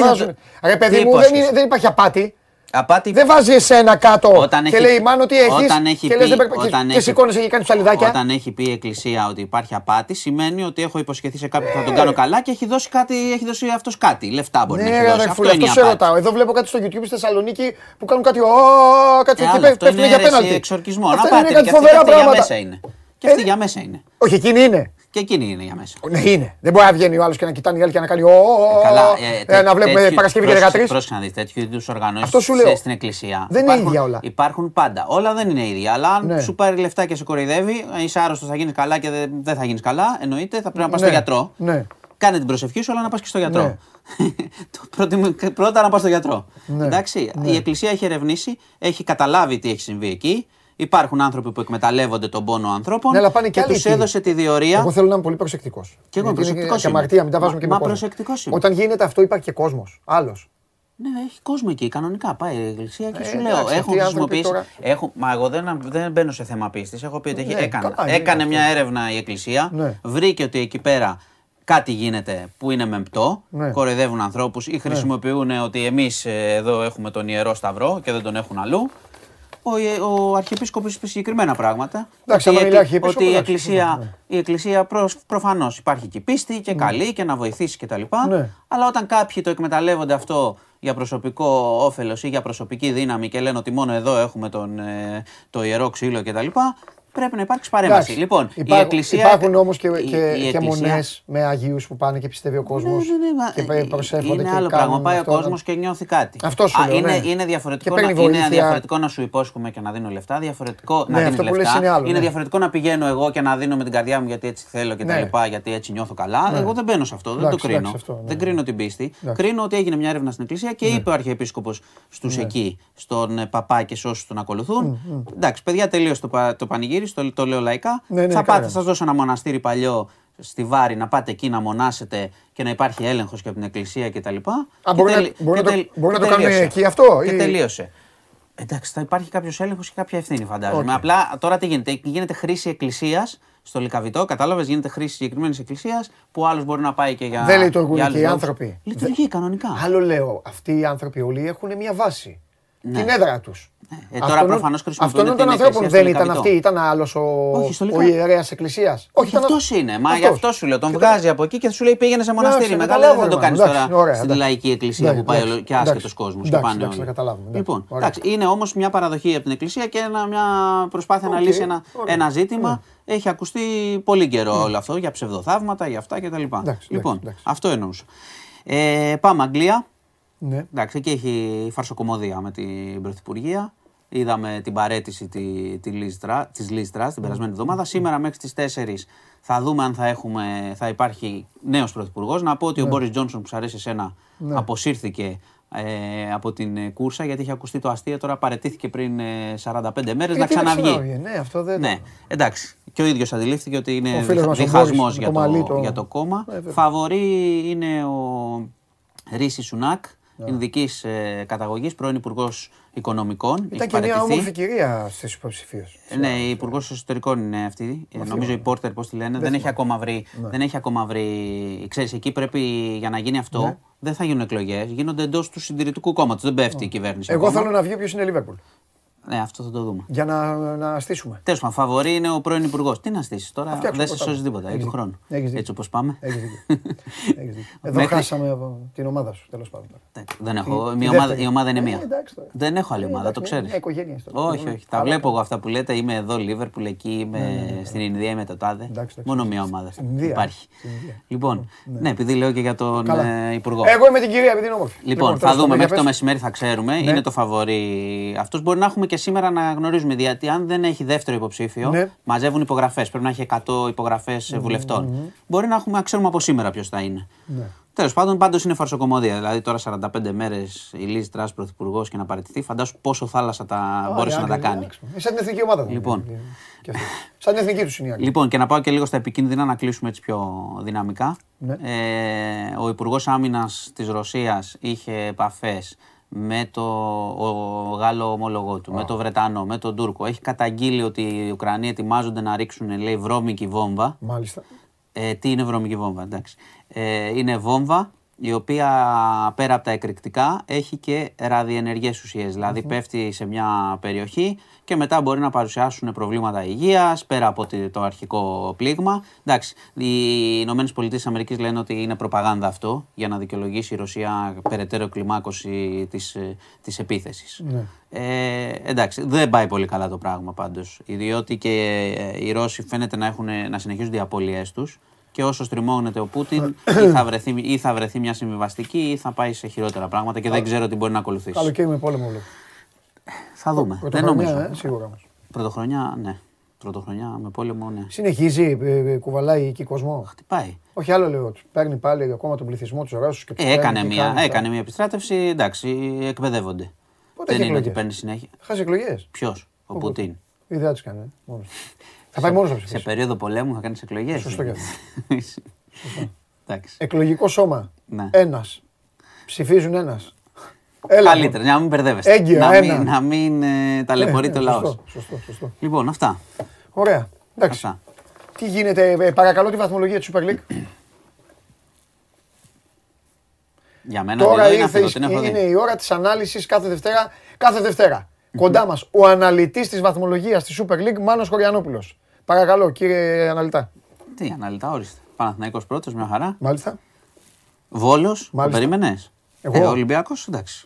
Ρε παιδί μου, δεν υπάρχει απάτη. Απάτη... Δεν βάζει εσένα κάτω όταν και έχει... λέει μάλλον ότι έχεις όταν έχει και, πει... δεν... όταν και έχει... σηκώνεσαι και κάνεις ψαλιδάκια. Όταν έχει πει η Εκκλησία ότι υπάρχει απάτη, σημαίνει ότι έχω υποσχεθεί σε κάποιον που θα τον κάνω καλά και έχει δώσει, κάτι... έχει δώσει αυτός κάτι. Λεφτά μπορεί ναι, να έχει δώσει. Ρε, αυτό, αυτό σε ρωτάω. Εδώ βλέπω κάτι στο YouTube στη Θεσσαλονίκη που κάνουν κάτι. Κάτι πέφτουν για πέναλτι. Εξορκισμό. Αυτά είναι κάτι φοβερά πράγματα. Και αυτή για μέσα είναι. Όχι, εκείνη είναι. Και εκείνη είναι για μέσα. Ναι, είναι. Δεν μπορεί να βγαίνει ο άλλος και να κοιτάνε οι άλλοι και να κάνει. Καλά. Να βλέπουμε Παρασκευή και δεκατρείς. Πρόσεχε να δεις τέτοιου είδους οργανώσεις στην Εκκλησία. Δεν είναι ίδια όλα. Υπάρχουν πάντα. Όλα δεν είναι ίδια. Αλλά αν σου πάρει λεφτά και σε κοροϊδεύει, είσαι άρρωστος, θα γίνεις καλά και δεν θα γίνεις καλά. Εννοείται, θα πρέπει να πας στο γιατρό. Κάνε την προσευχή σου, αλλά να πας και στο γιατρό. Πρώτα να πας στο γιατρό. Εντάξει. Η Εκκλησία έχει ερευνήσει, έχει καταλάβει τι έχει συμβεί εκεί. Υπάρχουν άνθρωποι που εκμεταλλεύονται τον πόνο ανθρώπων ναι, και τους έδωσε τη διορία. Εγώ θέλω να είμαι πολύ προσεκτικός. Και εγώ προσεκτικός. Και αμαρτία, μην τα βάζουμε μα, και με προσεκτικός. Όταν γίνεται αυτό, υπάρχει και κόσμος. Άλλος. Ναι, έχει κόσμο εκεί. Κανονικά πάει η Εκκλησία και ε, σου λέω: εντάξει, έχουν χρησιμοποιήσει. Τώρα... Έχουν... Μα εγώ δεν, δεν μπαίνω σε θέμα πίστης. Έχω πει ότι ναι, έκανα. Καλά, έκανε μια έρευνα η Εκκλησία. Ναι. Βρήκε ότι εκεί πέρα. Κάτι γίνεται που είναι μεμπτό, ναι. Κοροϊδεύουν ανθρώπους ή χρησιμοποιούν ότι εμείς εδώ έχουμε τον Ιερό Σταυρό και δεν τον έχουν αλλού. Ο, ο Αρχιεπίσκοπος είπε συγκεκριμένα πράγματα. Εντάξει, ότι η, εκ, ότι η Εκκλησία, ναι. η εκκλησία προ, προφανώς υπάρχει και πίστη και ναι. καλή και να βοηθήσει κτλ. Ναι. Αλλά όταν κάποιοι το εκμεταλλεύονται αυτό για προσωπικό όφελος ή για προσωπική δύναμη και λένε ότι μόνο εδώ έχουμε τον, το ιερό ξύλο κτλ. Πρέπει να υπάρξει παρέμβαση. Λοιπόν, Υπά, η εκκλησία, υπάρχουν όμως και, και, και μονές με αγίους που πάνε και πιστεύει ο κόσμος. Ναι, ναι, ναι, και προσεύχονται. Είναι και άλλο πράγμα. Πάει ο κόσμος και νιώθει κάτι. Αυτό σου λέω, είναι, ναι. είναι, διαφορετικό να, είναι διαφορετικό να σου υπόσχομαι και να δίνω λεφτά. Διαφορετικό ναι, να δίνεις λεφτά. Είναι, άλλο, είναι ναι. διαφορετικό να πηγαίνω εγώ και να δίνω με την καρδιά μου γιατί έτσι θέλω και ναι. τα λοιπά, γιατί έτσι νιώθω καλά. Ναι. Εγώ δεν μπαίνω σε αυτό. Δεν το κρίνω. Δεν κρίνω την πίστη. Κρίνω ότι έγινε μια έρευνα στην Εκκλησία και είπε ο Αρχιεπίσκοπος στους εκεί, στον παπά και σε όσους τον ακολουθούν. Εντάξει, παιδιά, τελείωσε το πανηγύρι. Το, το λέω λαϊκά. Ναι, ναι, θα πάτε, σας δώσω ένα μοναστήρι παλιό στη Βάρη, να πάτε εκεί να μονάσετε και να υπάρχει έλεγχος και από την Εκκλησία κτλ. Μπορεί τελ, να, τελ, να το κάνουμε εκεί αυτό. Και ή... τελείωσε. Εντάξει, θα υπάρχει κάποιος έλεγχος και κάποια ευθύνη φαντάζομαι. Okay. Απλά τώρα τι γίνεται, γίνεται χρήση εκκλησίας στο Λυκαβητό, κατάλαβες, γίνεται χρήση συγκεκριμένης εκκλησίας που άλλος μπορεί να πάει και για... Δεν λειτουργούν και οι άνθρωποι. Λειτουργεί Δε... κανονικά. Άλλο λέω, αυτοί οι άνθρωποι όλοι έχουν μια βάση. Ναι. Την έδρα τους. Ε, τώρα προφανώς χρησιμοποιούν αυτόν τον ανθρώπων. Δεν ήταν αυτή, ήταν άλλος ο, ο ιερέας εκκλησίας. Όχι, ήταν αυτός είναι. Μα γι' αυτό σου λέω. Τον βγάζει από εκεί και σου λέει πήγαινε σε μοναστήρι. Μεγάλο δεν θα το κάνεις τώρα στην λαϊκή εκκλησία που πάει και άσχετος κόσμος. Εντάξει, να καταλάβουμε. Λοιπόν, είναι όμως μια παραδοχή από την εκκλησία και μια προσπάθεια να λύσει ένα ζήτημα. Έχει ακουστεί πολύ καιρό όλο αυτό για ψευδοθαύματα, για αυτά κτλ. Λοιπόν, αυτό εννοούσα. Πάμε Αγγλία. Ναι. Εντάξει, εκεί έχει φαρσοκομωδία με την Πρωθυπουργία. Είδαμε την παραίτηση τη, τη Λίστρα, της Λίστρας την περασμένη εβδομάδα. Mm. Σήμερα μέχρι τις τέσσερις θα δούμε αν θα, έχουμε, θα υπάρχει νέος Πρωθυπουργός. Να πω ότι ναι. ο Μπόρις Τζόνσον που σας αρέσει εσένα ναι. αποσύρθηκε ε, από την κούρσα γιατί είχε ακουστεί το αστείο. Τώρα παραιτήθηκε πριν ε, σαράντα πέντε μέρες να ξαναβγεί. Ναι, αυτό δεν... ναι. Εντάξει. Και ο ίδιος αντιλήφθηκε ότι είναι διχασμός για, το... για το κόμμα. Ε, Φαβορή είναι ο Ρίση Σουνάκ. Ινδικής ε, καταγωγής, πρώην Υπουργός Οικονομικών. Ήταν και μια όμορφη κυρία στις υποψηφίες. Ναι, η Υπουργός Εσωτερικών είναι αυτή. Ε, νομίζω η Πόρτερ, πώς τη λένε. Δεν, δεν, έχει ακόμα βρει, ναι. δεν έχει ακόμα βρει. Ξέρεις, εκεί πρέπει για να γίνει αυτό. Ναι. Δεν θα γίνουν εκλογές. Γίνονται εντός του συντηρητικού κόμματος. Δεν πέφτει ναι. η κυβέρνηση. Εγώ ακόμα. Θέλω να βγει ποιος είναι Liverpool. Ναι, αυτό θα το δούμε. Για να, να στήσουμε. Τέλος πάντων, φαβορί είναι ο πρώην υπουργός. Τι να στήσεις τώρα, δεν σε σώζει τίποτα. Έχει χρόνο. Έτσι όπως πάμε. Εδώ χάσαμε την ομάδα σου, τέλος πάντων. Δεν έχω. Η ομάδα είναι μία. Δεν έχω άλλη ομάδα, το ξέρεις. Όχι, όχι. Τα βλέπω εγώ αυτά που λέτε. Είμαι εδώ, Liverpool, εκεί, στην Ινδία, είμαι το τάδε. Μόνο μία ομάδα υπάρχει. Λοιπόν, ναι, επειδή λέω και για τον υπουργό. Εγώ είμαι την κυρία, επειδή είναι όμορφη. Λοιπόν, θα δούμε μέχρι το μεσημέρι, θα ξέρουμε. Είναι το φαβορί αυτό. Μπορεί να έχουμε και σήμερα να γνωρίζουμε, γιατί αν δεν έχει δεύτερο υποψήφιο, ναι, μαζεύουν υπογραφές. Πρέπει να έχει εκατό υπογραφές βουλευτών. Mm-hmm. Μπορεί να έχουμε, ξέρουμε από σήμερα ποιος θα είναι. Ναι. Τέλος πάντων, πάντως είναι φαρσοκομωδία. Δηλαδή, τώρα σαράντα πέντε μέρες η Λίζ Τρας πρωθυπουργός και να παραιτηθεί, φαντάσου πόσο θάλασσα τα oh, μπόρεσε yeah, να yeah, τα κάνει. Yeah, σαν την εθνική ομάδα. Λοιπόν. Και σαν την εθνική του συνείδηση. Λοιπόν, και να πάω και λίγο στα επικίνδυνα, να κλείσουμε έτσι πιο δυναμικά. Ναι. Ε, ο Υπουργός Άμυνας της Ρωσίας είχε επαφές με το Γάλλο ομόλογό του, με το Βρετανό, με τον Τούρκο. Έχει καταγγείλει ότι οι Ουκρανοί ετοιμάζονται να ρίξουν, λέει, βρώμικη βόμβα. Μάλιστα. Τι είναι βρώμικη βόμβα, εντάξει. Είναι βόμβα η οποία πέρα από τα εκρηκτικά έχει και ραδιενεργές ουσίες. Δηλαδή πέφτει σε μια περιοχή και μετά μπορεί να παρουσιάσουν προβλήματα υγείας πέρα από το αρχικό πλήγμα. Εντάξει, οι Ηνωμένες Πολιτείες της Αμερικής λένε ότι είναι προπαγάνδα αυτό για να δικαιολογήσει η Ρωσία περαιτέρω κλιμάκωση της, της επίθεσης. Ναι. Ε, εντάξει, δεν πάει πολύ καλά το πράγμα πάντως, διότι και οι Ρώσοι φαίνεται να, έχουν, να συνεχίζουν οι απώλειές τους. Και όσο στριμώγνεται ο Πούτιν, ή θα βρεθεί, ή θα βρεθεί μια συμβιβαστική ή θα πάει σε χειρότερα πράγματα και δεν ξέρω τι μπορεί να ακολουθήσει. Καλοκαίρι με πόλεμο, βλέπω. Θα δούμε. Δεν νομίζω. Ναι, σίγουρα όμως. Πρωτοχρονιά, ναι. Πρωτοχρονιά με πόλεμο, ναι. Συνεχίζει, κουβαλάει εκεί κόσμο. Χτυπάει. Όχι άλλο λέω. Παίρνει πάλι ακόμα τον πληθυσμό του Ρώσου και του Ρώσου. Έκανε μια επιστράτευση, εντάξει, εκπαιδεύονται. Δεν είναι ότι παίρνει συνέχεια. Χάσει εκλογές. Ποιο, ο Πούτιν. Ιδέα του κάνει. Θα πάει μόνος. Σε περίοδο πολέμου θα κάνεις εκλογές. Σωστό και αυτό. Εκλογικό σώμα. Ένας. Ψηφίζουν ένας. Καλύτερα, να μην μπερδεύεστε. Έγκυα. Να μην ταλαιπωρεί το λαός. Σωστό. Λοιπόν, αυτά. Ωραία. Εντάξει. Τι γίνεται, παρακαλώ τη βαθμολογία της Super League. Για μένα είναι η ώρα της ανάλυσης κάθε Δευτέρα. Κάθε Δευτέρα. Κοντά μας ο αναλυτής της βαθμολογίας της Super League, Μάνος Χωριανόπουλος. Παρακαλώ, κύριε αναλυτά. Τι αναλυτά, ορίστε. Παναθηναϊκός πρώτος, μια χαρά. Μάλιστα. Βόλος, το περίμενες. Ε, Ολυμπιακός, εντάξει.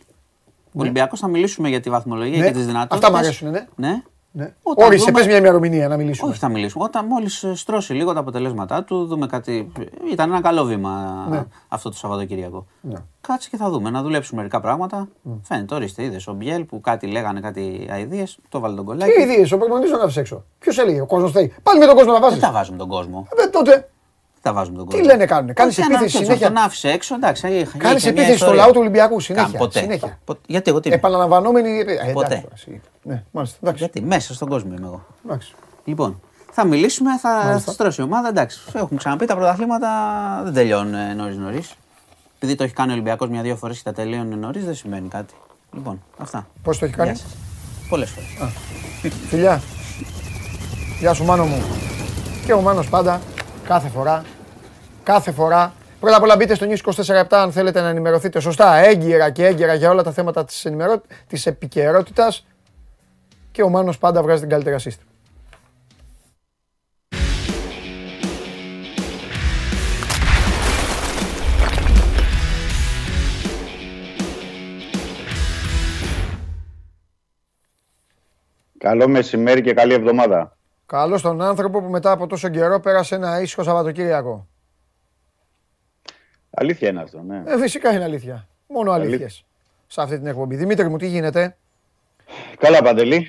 Ναι. Ολυμπιακός, θα μιλήσουμε για τη βαθμολογία, ναι, και τις δυνατότητες. Αυτά μου αρέσουν, ναι. Ναι. Ναι. Όρισε, δούμε... πες μια ημερομηνία να μιλήσουμε. Όχι, θα μιλήσουμε. Όταν μόλις στρώσει λίγο τα αποτελέσματά του, δούμε κάτι. Ήταν ένα καλό βήμα, ναι, αυτό το Σαββατοκύριακο. Ναι. Κάτσε και θα δούμε, να δουλέψουμε μερικά πράγματα. Mm. Φαίνεται, ορίστε, είδες. Ο Μπιέλ που κάτι λέγανε, κάτι αηδίες, το βάλε τον κολλάκι. Τι αηδίες, ο προπονητής τον άφησε έξω. Ποιος έλεγε, ο κόσμος θέλει. Πάλι με τον κόσμο να βάζεις. Δεν τα βάζουν τον κόσμο. Ε, τότε. Τα βάζουν τον κόσμο. Τι λένε, κάνουν. Κάνεις επίθεση συνέχεια. Τον άφησε έξω, εντάξει. Κάνεις επίθεση στο λαό του Ολυμπιακού συνέχεια. Γιατί εγώ τι. Επαναλαμβανόμενη. Ποτέ. Ναι, μάλιστα. Εντάξει. Γιατί μέσα στον κόσμο είμαι εγώ. Εντάξει. Λοιπόν, θα μιλήσουμε, θα στρώσει η ομάδα. Εντάξει. Έχουμε ξαναπεί, τα πρωταθλήματα δεν τελειώνουν νωρίς-νωρίς. Επειδή το έχει κάνει ο Ολυμπιακός μια-δύο φορές και τα τελειώνουν νωρίς, δεν σημαίνει κάτι. Λοιπόν, αυτά. Πώς το έχει κάνει? Πολλές φορές. Φιλιά. Γεια σου, Μάνο μου. Και ο Μάνος πάντα, κάθε φορά. Κάθε φορά. Πρώτα απ' όλα μπείτε στο News είκοσι τέσσερα επτά αν θέλετε να ενημερωθείτε σωστά, έγκυρα και έγκυρα για όλα τα θέματα της ενημερω... της επικαιρότητας. Και ο Μάνος πάντα βγάζει την καλύτερη assist. Καλό μεσημέρι και καλή εβδομάδα. Καλό στον άνθρωπο που μετά από τόσο καιρό πέρασε ένα ήσυχο Σαββατοκύριακο. Αλήθεια είναι αυτό, ναι. Ε, φυσικά είναι αλήθεια. Μόνο αλήθειες σε αυτή την εκπομπή. Δημήτρη μου, τι γίνεται? Καλά, Παντελή.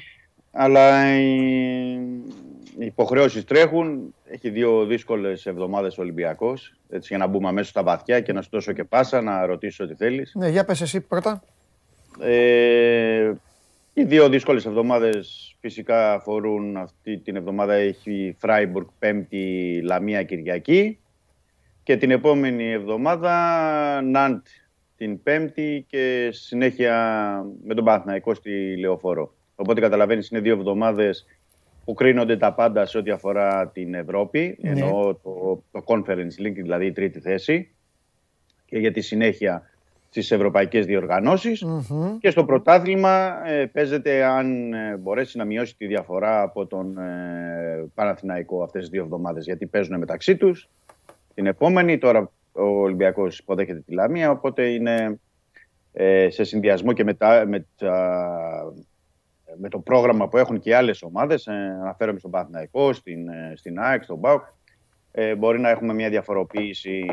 Αλλά οι υποχρεώσεις τρέχουν. Έχει δύο δύσκολες εβδομάδες ο Ολυμπιακός. Έτσι, για να μπούμε αμέσως στα βαθιά και να σου δώσω και πάσα, να ρωτήσω ό,τι θέλεις. Ναι, για πες εσύ πρώτα. Ε, οι δύο δύσκολες εβδομάδες φυσικά αφορούν αυτή την εβδομάδα. Έχει Freiburg Πέμπτη, Λαμία Κυριακή. Και την επόμενη εβδομάδα Ναντ την Πέμπτη και συνέχεια με τον Παναθηναϊκό στη Λεωφόρο. Οπότε καταλαβαίνεις, είναι δύο εβδομάδες που κρίνονται τα πάντα σε ό,τι αφορά την Ευρώπη, ναι, εννοώ το, το Conference League, δηλαδή η τρίτη θέση, και για τη συνέχεια στις ευρωπαϊκές διοργανώσεις mm-hmm. και στο πρωτάθλημα ε, παίζεται αν ε, μπορέσει να μειώσει τη διαφορά από τον ε, Παναθηναϊκό αυτές τις δύο εβδομάδες, γιατί παίζουν μεταξύ τους την επόμενη. Τώρα ο Ολυμπιακός υποδέχεται τη Λαμία, οπότε είναι ε, σε συνδυασμό και με, τα, με, τα, με το πρόγραμμα που έχουν και οι άλλες ομάδες, ε, αναφέρομαι στον Παναθηναϊκό, στην, ε, στην ΑΕΚ, στον ΠΑΟΚ, ε, μπορεί να έχουμε μια διαφοροποίηση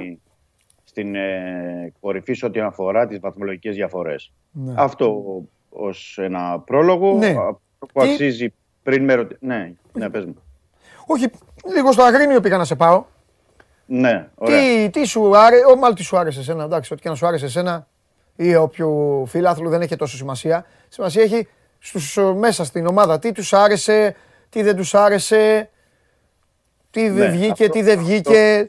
στην ε, κορυφή σε ό,τι αφορά τις βαθμολογικές διαφορές. Ναι. Αυτό ως ένα πρόλογο ναι. που και... αξίζει πριν με ρωτήσεις. Ναι, ναι, πες μου. Όχι, λίγο στο Αγρίνιο πήγα να σε πάω. Ναι, ωραία. Τι, τι σου άρεσε, μάλλον τι σου άρεσε εσένα, εντάξει, ό,τι και να σου άρεσε εσένα ή όποιου φιλάθλου δεν έχει τόσο σημασία. Σημασία έχει στους, μέσα στην ομάδα, τι τους άρεσε, τι δεν τους άρεσε, τι δεν ναι, βγήκε, αυτό, τι δεν βγήκε. Αυτό...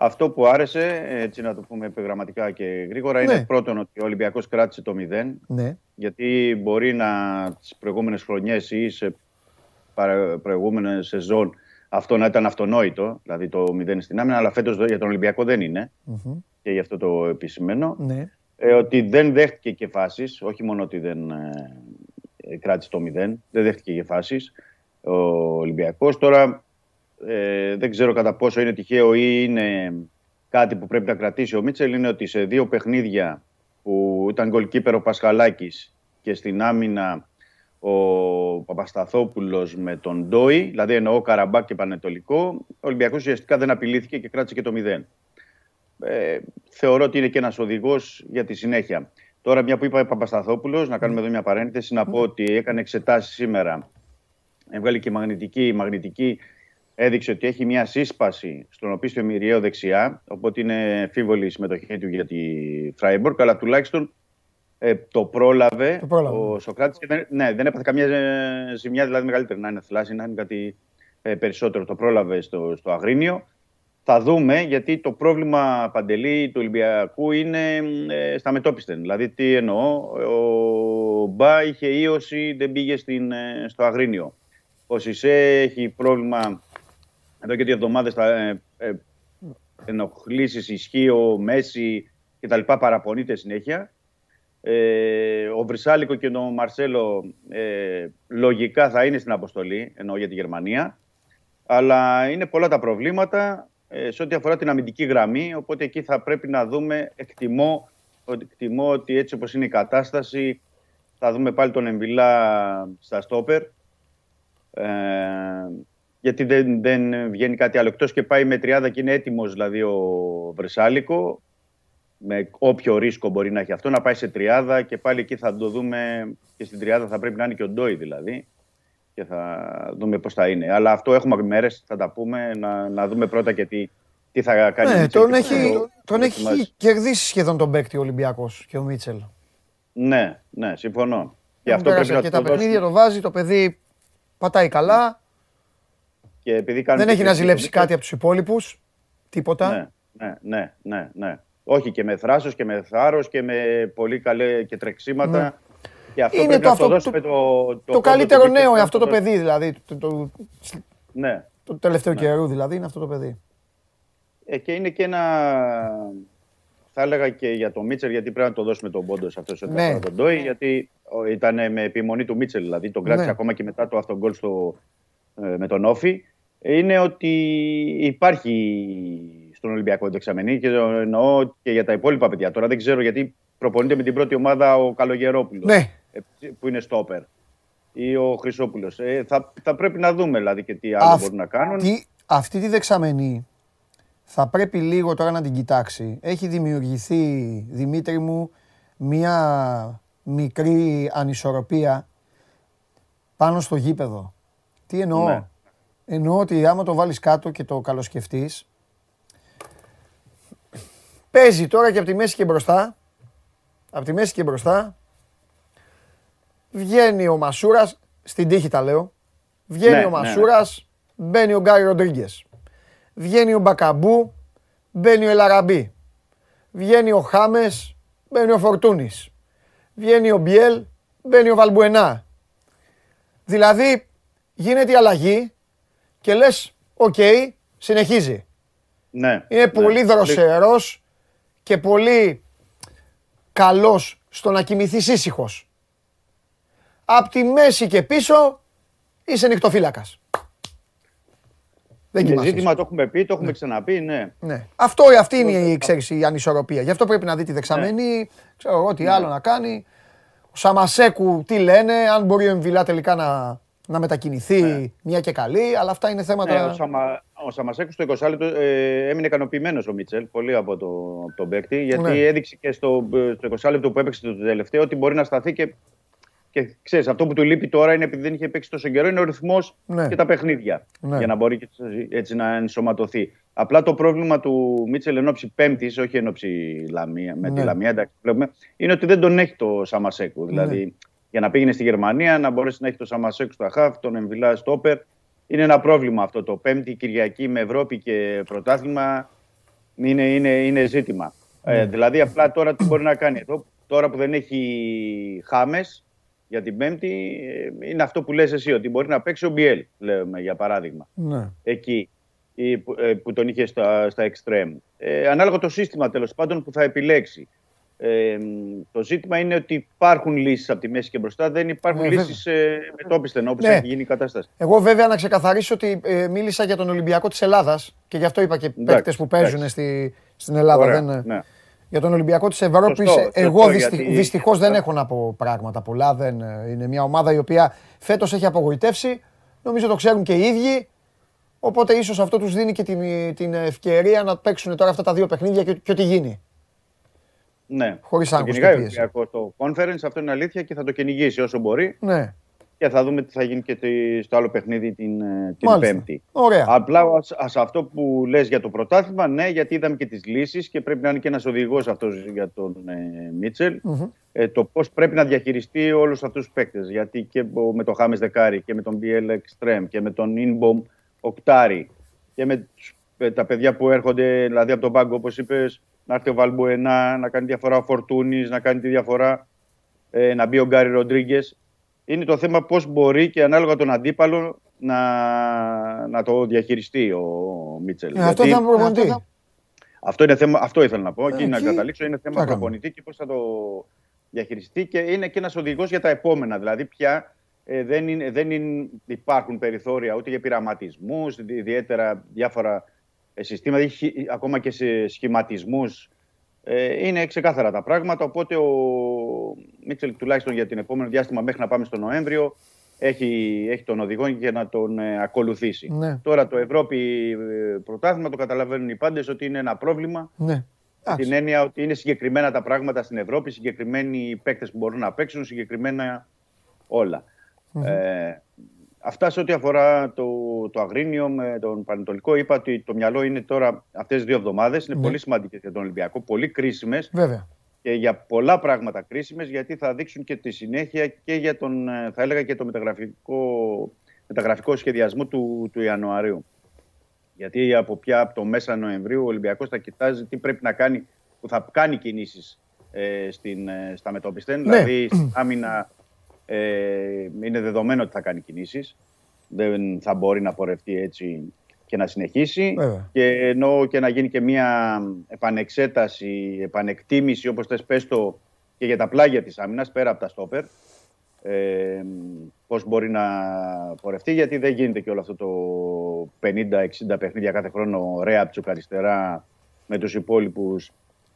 Αυτό που άρεσε, έτσι να το πούμε επιγραμματικά και γρήγορα, ναι. είναι πρώτον ότι ο Ολυμπιακός κράτησε το μηδέν. Ναι. Γιατί μπορεί να τις προηγούμενες χρονιές ή σε προηγούμενες σεζόν αυτό να ήταν αυτονόητο, δηλαδή το μηδέν στην άμυνα, αλλά φέτος για τον Ολυμπιακό δεν είναι. Mm-hmm. Και γι' αυτό το επισημαίνω. Ναι. Ε, ότι δεν δέχτηκε και φάσεις, όχι μόνο ότι δεν ε, κράτησε το μηδέν, δεν δέχτηκε και φάσεις ο Ολυμπιακός. Τώρα... Ε, δεν ξέρω κατά πόσο είναι τυχαίο ή είναι κάτι που πρέπει να κρατήσει ο Μίτσελ, είναι ότι σε δύο παιχνίδια που ήταν goalkeeper ο Πασχαλάκης και στην άμυνα ο Παπασταθόπουλος με τον Ντόι, δηλαδή εννοώ Καραμπάκ και Πανετολικό, ο Ολυμπιακός ουσιαστικά δεν απειλήθηκε και κράτησε και το μηδέν. Ε, θεωρώ ότι είναι και ένας οδηγός για τη συνέχεια. Τώρα, μια που είπα Παπασταθόπουλος, να κάνουμε εδώ μια παρένθεση, να πω ότι έκανε εξετάσεις σήμερα, έβγαλε και μαγνητική, μαγνητική έδειξε ότι έχει μια σύσπαση στον οπίστο μυριαίο δεξιά, οπότε είναι εμφίβολη η συμμετοχή του για τη Freiburg, αλλά τουλάχιστον ε, το, πρόλαβε το πρόλαβε ο Σωκράτης και δεν, ναι, δεν έπαθε καμία ε, ζημιά, δηλαδή μεγαλύτερη να είναι θλάση, να είναι κάτι ε, περισσότερο. Το πρόλαβε στο, στο Αγρίνιο. Θα δούμε, γιατί το πρόβλημα, Παντελή, του Ολυμπιακού είναι ε, στα μετόπιστεν. Δηλαδή, τι εννοώ, ο Μπα είχε ίωση, δεν πήγε στην, ε, στο Αγρίνιο. Ο Σισε έχει πρόβλημα... Εδώ και δύο εβδομάδες θα ε, ε, ενοχλήσεις, ισχύω, μέση και τα λοιπά, παραπονείται συνέχεια. Ε, ο Βρυσάλικο και ο Μαρσέλο ε, λογικά θα είναι στην αποστολή, εννοώ για τη Γερμανία. Αλλά είναι πολλά τα προβλήματα ε, σε ό,τι αφορά την αμυντική γραμμή, οπότε εκεί θα πρέπει να δούμε, εκτιμώ, εκτιμώ ότι έτσι όπως είναι η κατάσταση, θα δούμε πάλι τον Εμβιλά στα στόπερ. Ε, Γιατί δεν, δεν βγαίνει κάτι άλλο. Εκτός και πάει με τριάδα και είναι έτοιμος, δηλαδή ο Βρυσάλικο, με όποιο ρίσκο μπορεί να έχει αυτό, να πάει σε τριάδα και πάλι εκεί θα το δούμε. Και στην τριάδα θα πρέπει να είναι και ο Ντόι, δηλαδή. Και θα δούμε πώς θα είναι. Αλλά αυτό έχουμε μέρες, θα τα πούμε, να, να δούμε πρώτα και τι, τι θα κάνει. Ναι, τον έχει, το, τον έχει κερδίσει σχεδόν τον παίκτη ο Ολυμπιακός και ο Μίτσελ. Ναι, ναι, συμφωνώ. Και, αυτό πρέπει να και το τα παιχνίδια το βάζει, το παιδί πατάει καλά. Και επειδή δεν έχει να ζηλέψει κάτι από τους υπόλοιπους, τίποτα. Ναι, ναι, ναι, ναι, ναι. Όχι, και με θράσος και με θάρρος και με πολύ καλέ και τρεξίματα. Ναι. Και αυτό είναι το, αυτό, το, το, το, το καλύτερο το νέο, αυτό το παιδί δηλαδή. Το, το, ναι. το τελευταίο ναι. καιρού δηλαδή είναι αυτό το παιδί. Ε, και είναι και ένα... Θα έλεγα και για τον Μίτσελ, γιατί πρέπει να το δώσουμε τον πόντο σε αυτό το ναι. Ντόι, γιατί ήταν με επιμονή του Μίτσελ, δηλαδή τον κράτησε ναι. ακόμα και μετά το αυτογκόλ στο, με τον Όφη. Είναι ότι υπάρχει στον Ολυμπιακό δεξαμενή και εννοώ και για τα υπόλοιπα παιδιά. Τώρα δεν ξέρω γιατί προπονείται με την πρώτη ομάδα ο Καλογερόπουλος ναι. που είναι στόπερ ή ο Χρυσόπουλος. Ε, θα, θα πρέπει να δούμε δηλαδή και τι άλλο Αυτ, μπορούν να κάνουν. Τι, αυτή τη δεξαμενή θα πρέπει λίγο τώρα να την κοιτάξει. Έχει δημιουργηθεί, Δημήτρη μου, μια μικρή ανισορροπία πάνω στο γήπεδο. Τι εννοώ. Ναι. Εννοώ ότι άμα το βάλεις κάτω και το καλοσκεφτείς, παίζει τώρα και από τη μέση και μπροστά, από τη μέση και μπροστά, βγαίνει ο Μασούρας, στην τύχη τα λέω, βγαίνει ναι, ο Μασούρας, ναι, ναι. μπαίνει ο Γκάρι Ροντρίγκες, βγαίνει ο Μπακαμπού, μπαίνει ο Ελαραμπή, βγαίνει ο Χάμες, μπαίνει ο Φορτούνης, βγαίνει ο Μπιέλ, μπαίνει ο Βαλμπουενά. Δηλαδή, γίνεται η αλλαγή και λες, οκ, okay, συνεχίζει. Ναι. Είναι ναι, πολύ δροσερός και πολύ καλός στο να κοιμηθείς ήσυχος. Απ' τη μέση και πίσω είσαι νυχτοφύλακας. Δεν κοιμάσαι. Ζήτημα το έχουμε πει, το έχουμε ναι. ξαναπεί, ναι. ναι. Αυτό, αυτή είναι η, ξέρεις, η ανισορροπία. Γι' αυτό πρέπει να δει τη δεξαμένη, ναι. ξέρω εγώ τι ναι. άλλο να κάνει. Ο Σαμασέκου τι λένε, αν μπορεί ο Εμβιλά τελικά να... να μετακινηθεί ναι. μια και καλή, αλλά αυτά είναι θέματα... Ναι, ο, Σαμα... ο Σαμασέκου στο εικοστό λεπτό ε, έμεινε ικανοποιημένος ο Μίτσελ, πολύ από, το, από τον παίκτη, γιατί ναι. έδειξε και στο, στο εικοστό λεπτό που έπαιξε το τελευταίο ότι μπορεί να σταθεί και, και ξέρεις, αυτό που του λείπει τώρα είναι επειδή δεν είχε παίξει τόσο καιρό, είναι ο ρυθμός ναι. και τα παιχνίδια, ναι. για να μπορεί και έτσι να ενσωματωθεί. Απλά το πρόβλημα του Μίτσελ ενόψη Πέμπτης, όχι ενόψη Λαμία, με ναι. τη Λαμία, εντάξει, βλέπουμε, είναι ότι δεν τον έχει το Σαμασέκου, δηλαδή... Ναι. Για να πήγαινε στη Γερμανία, να μπορέσει να έχει το Σαμασέκου στο ΑΧΑΦ, τον Εμβιλά στο όπερ. Είναι ένα πρόβλημα αυτό το Πέμπτη, Κυριακή με Ευρώπη και πρωτάθλημα. Είναι, είναι, είναι ζήτημα. Mm. Ε, δηλαδή, απλά τώρα τι μπορεί να κάνει εδώ, τώρα που δεν έχει Χάμες για την Πέμπτη, ε, είναι αυτό που λες εσύ, ότι μπορεί να παίξει ο Μπιέλ, λέμε για παράδειγμα. Mm. Εκεί ή, ε, που τον είχε στα, στα εξτρέμ. Ε, ανάλογα το σύστημα τέλος πάντων που θα επιλέξει. Ε, το ζήτημα είναι ότι υπάρχουν λύσεις από τη μέση και μπροστά, δεν υπάρχουν ναι, λύσεις ε, μετόπισθεν όπως ναι. έχει γίνει η κατάσταση. Εγώ βέβαια να ξεκαθαρίσω ότι ε, μίλησα για τον Ολυμπιακό της Ελλάδας και γι' αυτό είπα και παίκτες που παίζουν στη, στην Ελλάδα. Ωραία, δεν, ναι. Για τον Ολυμπιακό της Ευρώπης, σωστό, εγώ σωστό, δυστι, γιατί... δυστυχώς δεν έχω να πω πράγματα πολλά. Δεν, είναι μια ομάδα η οποία φέτος έχει απογοητεύσει, νομίζω το ξέρουν και οι ίδιοι. Οπότε ίσως αυτό τους δίνει και την, την ευκαιρία να παίξουν τώρα αυτά τα δύο παιχνίδια και, και ό,τι γίνει. Ναι, χωρίς άγχος και πίεση. Το conference, αυτό είναι αλήθεια και θα το κυνηγήσει όσο μπορεί. Ναι. Και θα δούμε τι θα γίνει και στο άλλο παιχνίδι την, την Πέμπτη. Ωραία. Απλά σε αυτό που λες για το πρωτάθλημα, ναι, γιατί είδαμε και τις λύσεις και πρέπει να είναι και ένας οδηγός αυτός για τον ε, Μίτσελ. Mm-hmm. Ε, το πώς πρέπει να διαχειριστεί όλους αυτούς τους παίκτες. Γιατί και με τον Χάμες Δεκάρη και με τον Μπιέλ Εξτρέμ και με τον Ινμπομ Οκτάρη και με ε, τα παιδιά που έρχονται δηλαδή από τον πάγκο, όπως είπες. Να έρθει ο Βαλμπουενά, να κάνει διαφορά ο Φορτούνης, να κάνει τη διαφορά, ε, να μπει ο Γκάρι Ροντρίγκες. Είναι το θέμα πώς μπορεί και ανάλογα τον αντίπαλο να, να το διαχειριστεί ο Μίτσελ. Ε, αυτό ήταν προπονητή. Αυτό, είναι θέμα, αυτό ήθελα να πω ε, και να καταλήξω. Είναι θέμα προπονητή και πώς θα το διαχειριστεί και είναι και ένας οδηγός για τα επόμενα. Δηλαδή πια ε, δεν, είναι, δεν είναι, υπάρχουν περιθώρια ούτε για πειραματισμούς, ιδιαίτερα διάφορα... συστήματα, ακόμα και σε σχηματισμούς. Ε, είναι ξεκάθαρα τα πράγματα, οπότε ο Μίτσελ τουλάχιστον για την επόμενη διάστημα μέχρι να πάμε στο Νοέμβριο έχει, έχει τον οδηγό για να τον ε, ακολουθήσει. Ναι. Τώρα το Ευρώπη ε, πρωτάθλημα το καταλαβαίνουν οι πάντες ότι είναι ένα πρόβλημα. Ναι. Την έννοια ότι είναι συγκεκριμένα τα πράγματα στην Ευρώπη, συγκεκριμένοι παίκτες που μπορούν να παίξουν, συγκεκριμένα όλα. Mm-hmm. Ε, Αυτά σε ό,τι αφορά το, το Αγρίνιο με τον Πανετολικό, είπα ότι το μυαλό είναι τώρα αυτές τις δύο εβδομάδες. Είναι ναι. πολύ σημαντικές για τον Ολυμπιακό, πολύ κρίσιμες. Βέβαια. Και για πολλά πράγματα κρίσιμες, γιατί θα δείξουν και τη συνέχεια και για τον, θα έλεγα, και το μεταγραφικό, μεταγραφικό σχεδιασμό του, του Ιανουαρίου. Γιατί από πια από το μέσα Νοεμβρίου ο Ολυμπιακός θα κοιτάζει τι πρέπει να κάνει, που θα κάνει κινήσεις ε, στην, στα μετώπιστεν, ναι. δηλαδή στην άμυνα. Ε, είναι δεδομένο ότι θα κάνει κινήσεις. Δεν θα μπορεί να πορευτεί έτσι και να συνεχίσει. Βέβαια. Και ενώ και να γίνει και μια επανεξέταση, επανεκτίμηση, όπως θες πες το, και για τα πλάγια της άμυνας, πέρα από τα στόπερ, ε, πώς μπορεί να πορευτεί, γιατί δεν γίνεται και όλο αυτό το πενήντα εξήντα παιχνίδια κάθε χρόνο ρε από αριστερά με τους υπόλοιπους.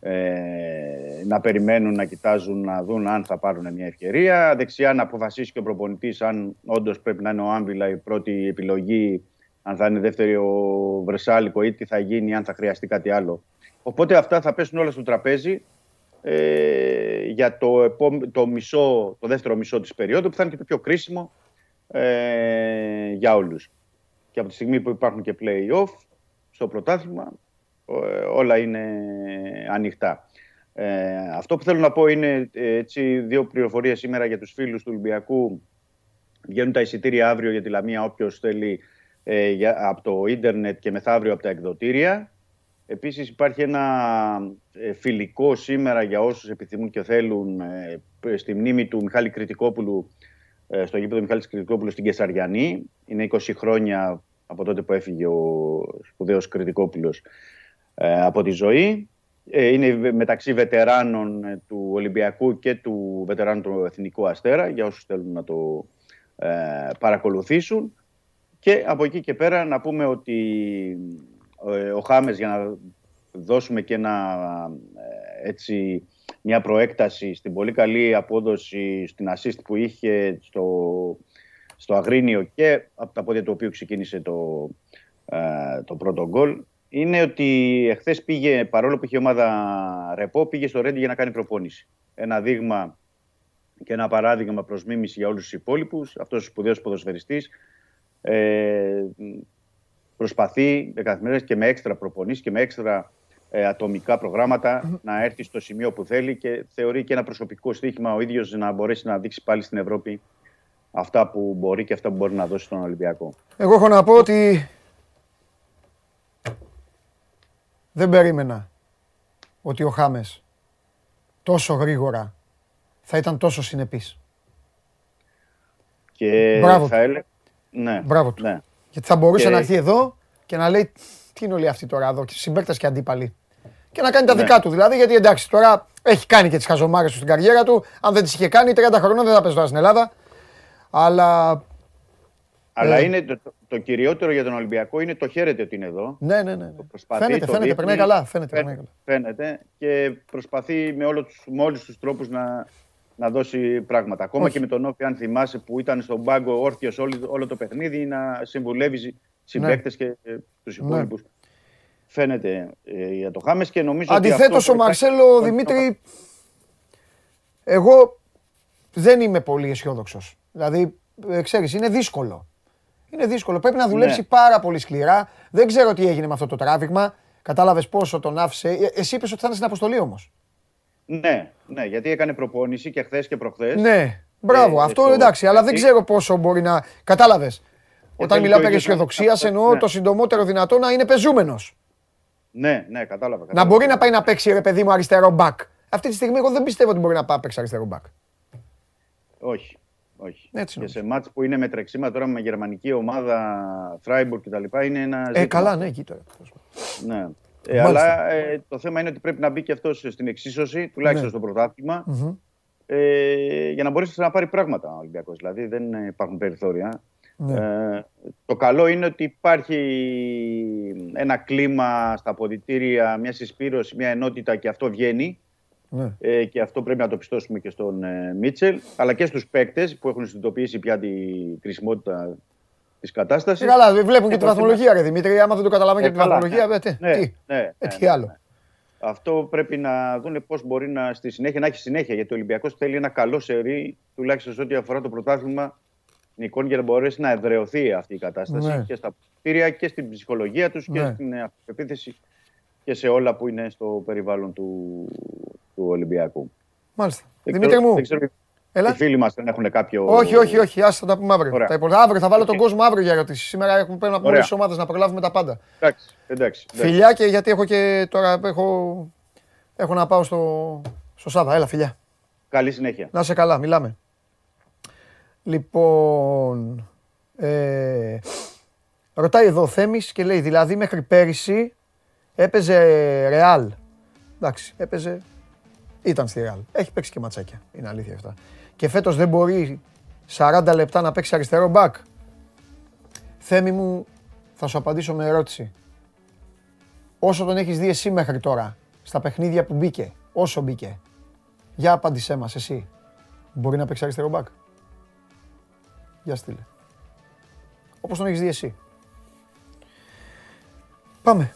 Ε, να περιμένουν, να κοιτάζουν, να δουν αν θα πάρουν μια ευκαιρία. Δεξιά να αποφασίσει και ο προπονητής αν όντως πρέπει να είναι ο Άμβιλα η πρώτη επιλογή, αν θα είναι δεύτερη ο Βρεσάλικο ή τι θα γίνει, αν θα χρειαστεί κάτι άλλο. Οπότε αυτά θα πέσουν όλα στο τραπέζι ε, για το, επό... το, μισό, το δεύτερο μισό της περίοδου, που θα είναι και το πιο κρίσιμο ε, για όλους. Και από τη στιγμή που υπάρχουν και play-off στο πρωτάθλημα, όλα είναι ανοιχτά. Ε, αυτό που θέλω να πω είναι έτσι, δύο πληροφορίες σήμερα για τους φίλους του Ολυμπιακού. Βγαίνουν τα εισιτήρια αύριο για τη Λαμία, όποιος θέλει ε, για, από το ίντερνετ και μεθαύριο από τα εκδοτήρια. Επίσης υπάρχει ένα ε, φιλικό σήμερα για όσους επιθυμούν και θέλουν ε, στη μνήμη του Μιχάλη Κρητικόπουλου, ε, στο γήπεδο Μιχάλης Κρητικόπουλου στην Κεσαριανή. Είναι είκοσι χρόνια από τότε που έφυγε ο σπουδαίος Κρητικόπουλος από τη ζωή. Είναι μεταξύ βετεράνων του Ολυμπιακού και του βετεράνου του Εθνικού Αστέρα, για όσους θέλουν να το ε, παρακολουθήσουν. Και από εκεί και πέρα να πούμε ότι ε, ο Χάμες, για να δώσουμε και ένα, ε, έτσι, μια προέκταση στην πολύ καλή απόδοση στην assist που είχε στο, στο Αγρίνιο και από τα πόδια του οποίου ξεκίνησε το, ε, το πρώτο γκολ, είναι ότι εχθές πήγε, παρόλο που είχε ομάδα ρεπό, πήγε στο Ρέντι για να κάνει προπόνηση. Ένα δείγμα και ένα παράδειγμα προς μίμηση για όλους τους υπόλοιπους. Αυτός ο σπουδαίος ποδοσφαιριστής ε, προσπαθεί καθημερινά και με έξτρα προπονήσεις και με έξτρα ε, ατομικά προγράμματα να έρθει στο σημείο που θέλει, και θεωρεί και ένα προσωπικό στοίχημα ο ίδιος να μπορέσει να δείξει πάλι στην Ευρώπη αυτά που μπορεί και αυτά που μπορεί να δώσει στον Ολυμπιακό. Εγώ έχω να πω ότι δεν περίμενα ότι ο Χάμες τόσο γρήγορα θα ήταν τόσο συνεπής. Και μπράβο θα έλεγα. Ναι. Μπράβο του. Ναι. Γιατί θα μπορούσε και να έρθει εδώ και να λέει τι είναι όλοι αυτοί τώρα εδώ, συμπαίκτες και αντίπαλοι. Και να κάνει τα ναι. δικά του δηλαδή, γιατί εντάξει τώρα έχει κάνει και τις χαζομάρες του στην καριέρα του. Αν δεν τις είχε κάνει, τριάντα χρονών δεν θα παίζει τώρα στην Ελλάδα. Αλλά... Αλλά yeah. είναι το, το, το κυριότερο για τον Ολυμπιακό είναι το χαίρεται ότι είναι εδώ. Ναι, ναι, ναι. Προσπαθεί, φαίνεται, το φαίνεται, περνάει καλά. Φαίνεται, φαίνεται, καλά. Φαίνεται και προσπαθεί με, όλο τους, με όλους τους τρόπους να, να δώσει πράγματα. Ακόμα Όχι. και με τον Όφη, αν θυμάσαι, που ήταν στον πάγκο όρθιος όλο, όλο το παιχνίδι, να συμβουλεύει συμπαίκτες ναι. και ε, τους υπόλοιπους. Ναι. Φαίνεται ε, για το Χάμες και νομίζω αντιθέτως ο Μαρσέλο Δημήτρη, εγώ δεν είμαι πολύ αισιόδοξος. Δηλαδή, ε, ξέρεις, είναι δύσκολο. Είναι δύσκολο. Πρέπει να δουλέψει ναι. πάρα πολύ σκληρά. Δεν ξέρω τι έγινε με αυτό το τράβηγμα. Κατάλαβες πόσο τον άφησε. Εσύ είπες ότι θα είναι στην αποστολή όμως. Ναι, ναι, γιατί έκανε προπόνηση και χθες και προχθές. Ναι, μπράβο. Ε, αυτό εντάξει, αλλά δεν ξέρω πόσο μπορεί να. Κατάλαβες. Όταν μιλάω περί αισιοδοξίας, εννοώ ναι. το συντομότερο δυνατό να είναι πεζούμενος. Ναι, ναι, κατάλαβα. κατάλαβα. Να μπορεί να πάει να παίξει ρε παιδί μου αριστερό μπακ. Αυτή τη στιγμή εγώ δεν πιστεύω ότι μπορεί να πάει να παίξει αριστερό μπακ. Όχι. Όχι. Έτσι, και σε μάτς που είναι με τρεξίμα τώρα με γερμανική ομάδα, Freiburg κτλ. Είναι ένα. Ε, καλά, ναι, εκεί τώρα. Ναι. Ε, αλλά ε, το θέμα είναι ότι πρέπει να μπει και αυτό στην εξίσωση, τουλάχιστον ναι. στο πρωτάθλημα, mm-hmm. ε, για να μπορέσει να πάρει πράγματα ο Ολυμπιακός. Δηλαδή δεν υπάρχουν περιθώρια. Ναι. Ε, το καλό είναι ότι υπάρχει ένα κλίμα στα αποδυτήρια, μια συσπήρωση, μια ενότητα και αυτό βγαίνει. Ναι. Ε, και αυτό πρέπει να το πιστώσουμε και στον ε, Μίτσελ, αλλά και στους παίκτες που έχουν συνειδητοποιήσει πια την κρισιμότητα της κατάστασης. Καλά, βλέπουν και τη βαθμολογία, ρε Δημήτρη. Άμα δεν το καταλαβαίνουν ε, και τη βαθμολογία, ναι. τι, ναι, τι, ναι, ναι, τι άλλο. Ναι. Αυτό πρέπει να δούνε πώς μπορεί να, στη συνέχεια, να έχει συνέχεια. Γιατί ο Ολυμπιακός θέλει ένα καλό σερί, τουλάχιστον σε ό,τι αφορά το πρωτάθλημα νικών, για να μπορέσει να εδραιωθεί αυτή η κατάσταση ναι. και στα πτήρια και στην ψυχολογία τους ναι. και στην αυτοπεποίθηση και σε όλα που είναι στο περιβάλλον του. του Ολυμπιακού. Μάλιστα. Δεν Δημήτρη ξέρω, μου, δεν ξέρω, έλα. Οι φίλοι μας δεν έχουν κάποιο... Όχι, όχι, όχι. Ας θα τα πούμε αύριο. Τα υπολ... Αύριο θα βάλω okay. τον κόσμο αύριο για ερωτήσεις. Σήμερα έχουμε πέρα από όλες τις ομάδες να προλάβουμε τα πάντα. Εντάξει, εντάξει. Φιλιά και γιατί έχω και τώρα έχω, έχω να πάω στο, στο Σάβα. Έλα, φιλιά. Καλή συνέχεια. Να είσαι καλά, μιλάμε. Λοιπόν, ε... ρωτάει εδώ ο Θέμης και λέει, δηλαδή μέχρι πέρυσι έπαιζε Ρεάλ. Εντάξει, έπαιζε... Ήταν στη Ρεάλ. Έχει παίξει και ματσάκια. Είναι αλήθεια αυτά. Και φέτος δεν μπορεί σαράντα λεπτά να παίξει αριστερό μπακ. Θέμη μου, θα σου απαντήσω με ερώτηση. Όσο τον έχεις δει εσύ μέχρι τώρα, στα παιχνίδια που μπήκε, όσο μπήκε, για απάντησέ μας εσύ, μπορεί να παίξει αριστερό μπακ. Για στείλε. Όπως τον έχεις δει εσύ. Πάμε.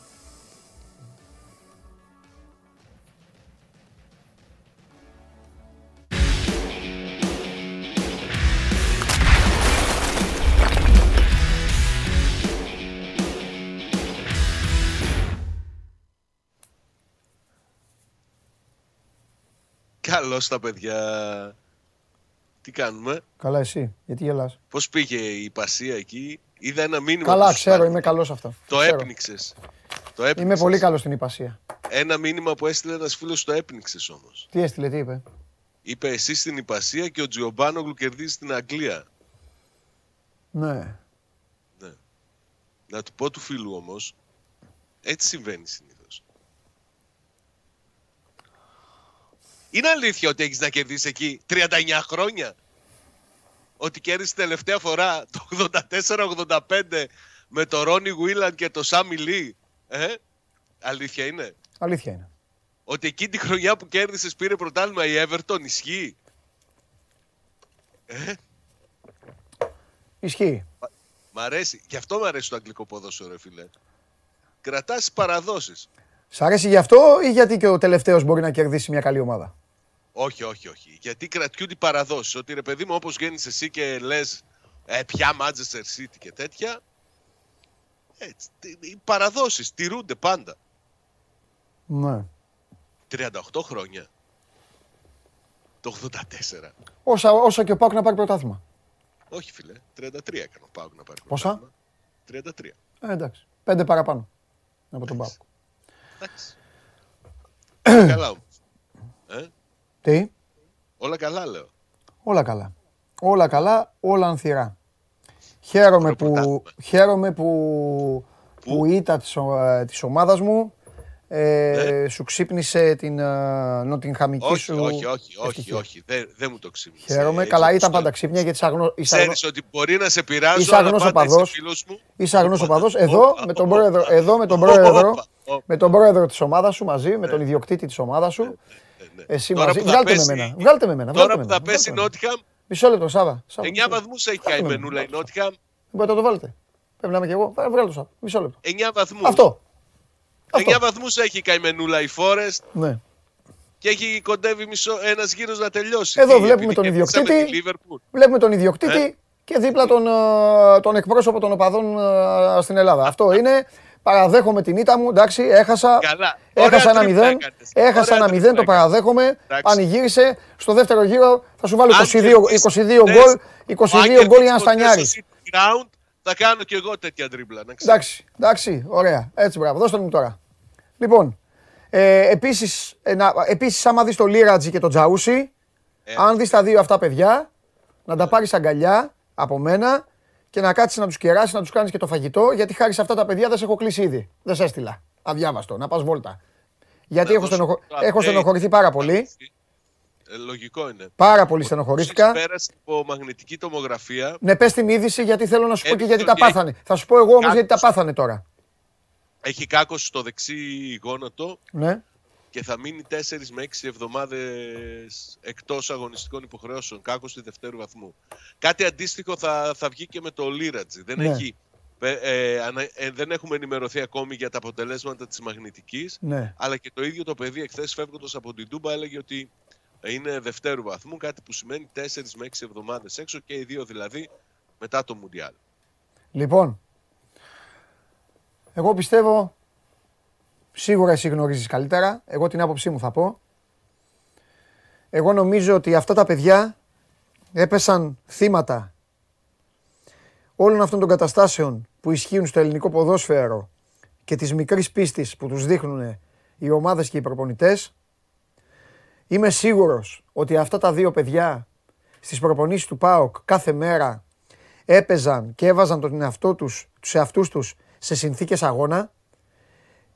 Καλώς τα παιδιά. Τι κάνουμε? Καλά εσύ. Γιατί γελάς? Πώς πήγε η Πασία εκεί? Είδα ένα μήνυμα. Καλά ξέρω. Είμαι καλός αυτό. Το έπνιξες. Το έπνιξες. Είμαι πολύ καλός στην Πασία. Ένα μήνυμα που έστειλε ένας φίλος το έπνιξες όμως. Τι έστειλε, τι είπε? Είπε εσύ στην Πασία και ο Τζιομπάνογλου κερδίζει στην Αγγλία. Ναι. Ναι. Να του πω του φίλου όμως. Έτσι συμβαίνει συνήθως. Είναι αλήθεια ότι έχεις να κερδίσεις εκεί τριάντα εννιά χρόνια? Ότι κέρδισε τελευταία φορά το ογδόντα τέσσερα ογδόντα πέντε με το Ρόνι Γουίλαν και το Σάμι Λί. Ε? Αλήθεια είναι. Αλήθεια είναι. Ότι εκείνη τη χρονιά που κέρδισες πήρε πρωτάθλημα η Everton, ισχύει. Ε? Ισχύει. Μ' αρέσει. Γι' αυτό μ' αρέσει το αγγλικό ποδόσφαιρο, ρε φίλε. Κρατάς τις παραδόσεις. Σ' αρέσει γι' αυτό ή γιατί και ο τελευταίος μπορεί να κερδίσει μια καλή ομάδα? Όχι, όχι, όχι. Γιατί κρατιούνται οι παραδόσεις. Ότι ρε παιδί μου, όπως γέννησες εσύ και λες ε, πια Manchester City και τέτοια. Έτσι, οι παραδόσεις τηρούνται πάντα. Ναι. τριάντα οκτώ χρόνια. Το ογδόντα τέσσερα. Όσα, όσα και ο ΠΑΟΚ να πάρει πρωτάθλημα. Όχι, φίλε. τριάντα τρία έκανε ο ΠΑΟΚ να πάρει πρωτάθλημα. Πόσα? τριάντα τρία. Ε, εντάξει. Πέντε παραπάνω από τον ΠΑΟΚ. Εντάξει. Καλά όμως. Ε? Τι? Όλα καλά, λέω. Όλα καλά. Όλα καλά, όλα ανθυρά. Χαίρομαι που, χαίρομαι που, που? που ήταν της, της ομάδας μου. Ε, ναι. Σου ξύπνησε την uh, νοτιγχαμική όχι, σου... Όχι, όχι, όχι, όχι. Δεν, δεν μου το ξύπνησε. Χαίρομαι. Ε, καλά, ήταν πάντα ξύπνια γιατί είσαι αγνός... Ξέρεις ότι μπορεί να σε πειράζω, είσαι αγνός οπαδός. Είσαι αγνός οπαδός. Εδώ με τον πρόεδρο, εδώ με τον πρόεδρο, με τον πρόεδρο της ομάδας σου μαζί, με τον ιδιοκτήτη της ομάδας σου. Εσύ μαζί. Βγάλτε με εμένα. Βγάλτε με εμένα. Τώρα που θα πέσει η Νότιγχαμ... Μισό λεπτό, Σάβα. εννιά βαθμούς έχει κάνει η μενούλα η Νότιγχαμ. Μπορείτε να το βάλετε. Πρέπει να είμαι κι εγώ. Βγάλω το Σάβα. Μισό λεπτό. εννιά βαθμούς. Αυτό. εννιά βαθμούς έχει η καημενούλα η Forest. Ναι. Και έχει κοντεύει μισό, ένας γύρος να τελειώσει. Εδώ βλέπουμε τον ιδιοκτήτη. Βλέπουμε τον ιδιοκτήτη ε? και δίπλα τον, τον εκπρόσωπο των οπαδών στην Ελλάδα. Αυτό είναι. Παραδέχομαι την ήττα μου. Εντάξει, έχασα. Καλά. Έχασα ένα μηδέν. Έχασα ένα μηδέν, το παραδέχομαι. Πανηγύρισε. Στο δεύτερο γύρο θα σου βάλω είκοσι δύο γκολ. είκοσι δύο γκολ για να στανιάρεις. Θα κάνω κι εγώ τέτοια τρίμπλα. Εντάξει, εντάξει, ωραία. Έτσι, μπράβο. Δώστε μου τώρα. Λοιπόν, ε, επίσης, ε, να, επίσης, άμα δεις το Λίρατζι και το Τζαούσι, ε. αν δεις τα δύο αυτά παιδιά, να ε. τα πάρεις αγκαλιά από μένα και να κάτσεις να τους κεράσεις, να τους κάνεις και το φαγητό, γιατί χάρη σε αυτά τα παιδιά δεν σε έχω κλείσει ήδη. Δεν σε έστειλα. Αδιάβαστο, να πας βόλτα. Γιατί έχω, στενοχω... έχω στενοχωρηθεί πάρα πολύ. Ε, λογικό είναι. Πάρα πολύ στενοχωρήθηκα. Πέρασε από μαγνητική τομογραφία. Ναι, πες την είδηση γιατί θέλω να σου πω και γιατί τα πάθανε. Έχει... Θα σου πω εγώ όμως κάκος... γιατί τα πάθανε τώρα. Έχει κάκος στο δεξί γόνατο. Ναι. Και θα μείνει τέσσερις με έξι εβδομάδες εκτός αγωνιστικών υποχρεώσεων. Κάκος του δευτέρου βαθμού. Κάτι αντίστοιχο θα, θα βγει και με το Λίρατζι. Δεν, ναι. έχει, ε, ε, ε, δεν έχουμε ενημερωθεί ακόμη για τα αποτελέσματα της μαγνητικής. Ναι. Αλλά και το ίδιο το παιδί εχθές φεύγοντας από την Τούμπα έλεγε ότι είναι δευτέρου βαθμού, κάτι που σημαίνει τέσσερις με έξι εβδομάδες έξω και οι δύο δηλαδή μετά το Μουντιάλ. Λοιπόν, εγώ πιστεύω, σίγουρα εσύ γνωρίζεις καλύτερα, εγώ την άποψή μου θα πω. Εγώ νομίζω ότι αυτά τα παιδιά έπεσαν θύματα όλων αυτών των καταστάσεων που ισχύουν στο ελληνικό ποδόσφαιρο και της μικρής πίστης που τους δείχνουν οι ομάδες και οι προπονητές. Είμαι σίγουρος ότι αυτά τα δύο παιδιά στις προπονήσεις του ΠΑΟΚ κάθε μέρα έπαιζαν και έβαζαν τον εαυτό τους, τους εαυτούς τους σε συνθήκες αγώνα.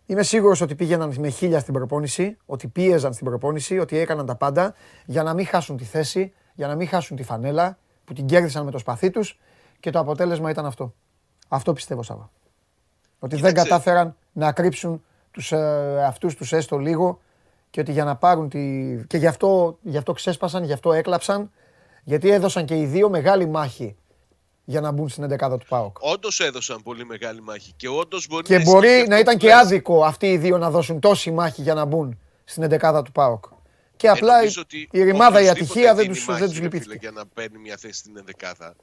Είμαι σίγουρος ότι πήγαιναν με χίλια στην προπόνηση, ότι πίεζαν στην προπόνηση, ότι έκαναν τα πάντα για να μην χάσουν τη θέση, για να μην χάσουν τη φανέλα που την κέρδισαν με το σπαθί τους και το αποτέλεσμα ήταν αυτό. Αυτό πιστεύω, Σάβα. Ότι δεν κατάφεραν να κρύψουν τους εαυτούς τους έστω λίγο. Και ότι για να πάρουν τη... και γι' αυτό, γι' αυτό ξέσπασαν, γι' αυτό έκλαψαν, γιατί έδωσαν και οι δύο μεγάλη μάχη για να μπουν στην εντεκάδα του ΠΑΟΚ. Όντως έδωσαν πολύ μεγάλη μάχη και όντως μπορεί και να... Και μπορεί να ήταν και άδικο αυτοί οι δύο να δώσουν τόση μάχη για να μπουν στην εντεκάδα του ΠΑΟΚ. Και απλά η ρημάδα, η ατυχία δεν τους, μάχη, δεν τους λυπήθηκε. Για να παίρνει μια θέση στην εντεκάδα.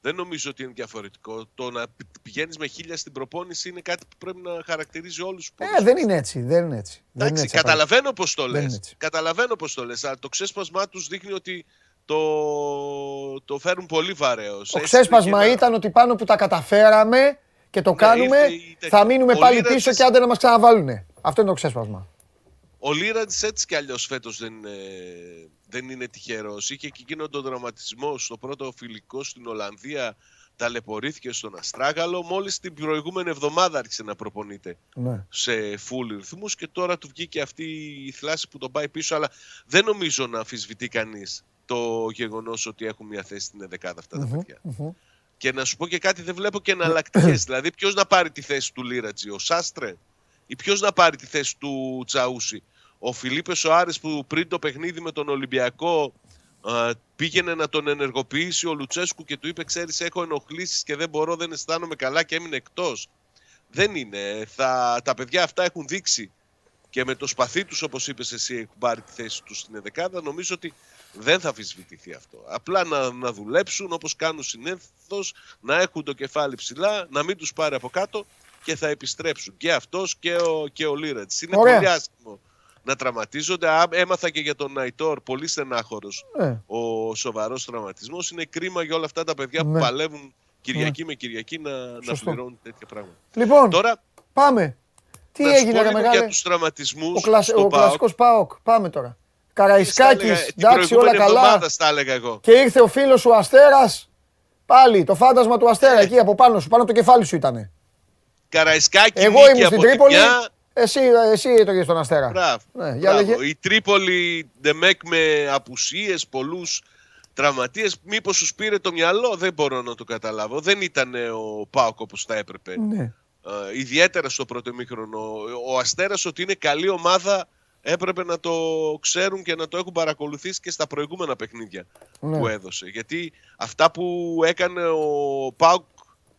Δεν νομίζω ότι είναι διαφορετικό. Το να πηγαίνεις με χίλια στην προπόνηση είναι κάτι που πρέπει να χαρακτηρίζει όλους. Ε, δεν είναι έτσι. Δεν είναι έτσι. Εντάξει, δεν είναι έτσι καταλαβαίνω πώς το λες. Καταλαβαίνω πώς το λες. Αλλά το ξέσπασμά τους δείχνει ότι το, το φέρουν πολύ βαρέως. Το ξέσπασμα ένα... ήταν ότι πάνω που τα καταφέραμε και το ναι, κάνουμε, ήρθε, θα μείνουμε ο πάλι Λίρατζης... πίσω και άντε να μας ξαναβάλουνε. Αυτό είναι το ξέσπασμα. Ο Λίρατζης έτσι κι αλλιώς φέτος δεν είναι... Δεν είναι τυχερός. Είχε και εκείνο τον δραματισμό στο πρώτο φιλικό στην Ολλανδία ταλαιπωρήθηκε στον Αστράγαλο. Μόλις την προηγούμενη εβδομάδα άρχισε να προπονείται ναι. σε full ρυθμούς και τώρα του βγήκε αυτή η θλάση που τον πάει πίσω. Αλλά δεν νομίζω να αμφισβητεί κανείς το γεγονός ότι έχουν μια θέση στην ενδεκάδα αυτά τα mm-hmm, παιδιά. Mm-hmm. Και να σου πω και κάτι, δεν βλέπω και εναλλακτικές. Δηλαδή, ποιος να πάρει τη θέση του Λίρατζη, ο Σάστρε, ή ποιος να πάρει τη θέση του Τσαούσι. Ο Φιλίππες ο Άρης που πριν το παιχνίδι με τον Ολυμπιακό α, πήγαινε να τον ενεργοποιήσει ο Λουτσέσκου και του είπε: «Ξέρεις, έχω ενοχλήσεις και δεν μπορώ, δεν αισθάνομαι καλά», και έμεινε εκτός. Δεν είναι. Θα, τα παιδιά αυτά έχουν δείξει και με το σπαθί τους, όπως είπες εσύ, έχουν πάρει τη θέση τους στην ενδεκάδα. Νομίζω ότι δεν θα αμφισβητηθεί αυτό. Απλά να, να δουλέψουν όπως κάνουν συνήθως, να έχουν το κεφάλι ψηλά, να μην τους πάρει από κάτω και θα επιστρέψουν και αυτός και ο, και ο Λίρατς. Είναι Ωραία. πολύ άσχημο να τραυματίζονται. Έμαθα και για τον Ναϊτόρ, πολύ στενάχωρος ε. ο σοβαρός τραυματισμός. Είναι κρίμα για όλα αυτά τα παιδιά ναι. που παλεύουν Κυριακή ναι. με Κυριακή να, να πληρώνουν τέτοια πράγματα. Λοιπόν, τώρα, πάμε. Τι να έγινε, ρε μεγάλε. Για τους τραυματισμούς, ο, κλασ, ο, ο κλασικός ΠΑΟΚ. Πάμε τώρα. Καραϊσκάκης, εντάξει, όλα καλά. Εγώ. Και ήρθε ο φίλος ο Αστέρας, πάλι το φάντασμα του Αστέρα, ε. εκεί από πάνω σου, πάνω από το κεφάλι σου ήτανε. Καραϊσκάκη, εγώ ήμουν στην Τρίπολη, μια... εσύ, εσύ το γες τον Αστέρα. Μπράβο, ναι, μπράβο. Λέγε... η Τρίπολη, ντεμέκ με απουσίες, πολλούς τραυματίες, μήπως σου πήρε το μυαλό, δεν μπορώ να το καταλάβω. Δεν ήταν ο ΠΑΟΚ όπως θα έπρεπε. Ναι. Uh, ιδιαίτερα στο πρώτο ημίχρονο. Ο Αστέρας ότι είναι καλή ομάδα έπρεπε να το ξέρουν και να το έχουν παρακολουθήσει και στα προηγούμενα παιχνίδια ναι. που έδωσε. Γιατί αυτά που έκανε ο ΠΑΟΚ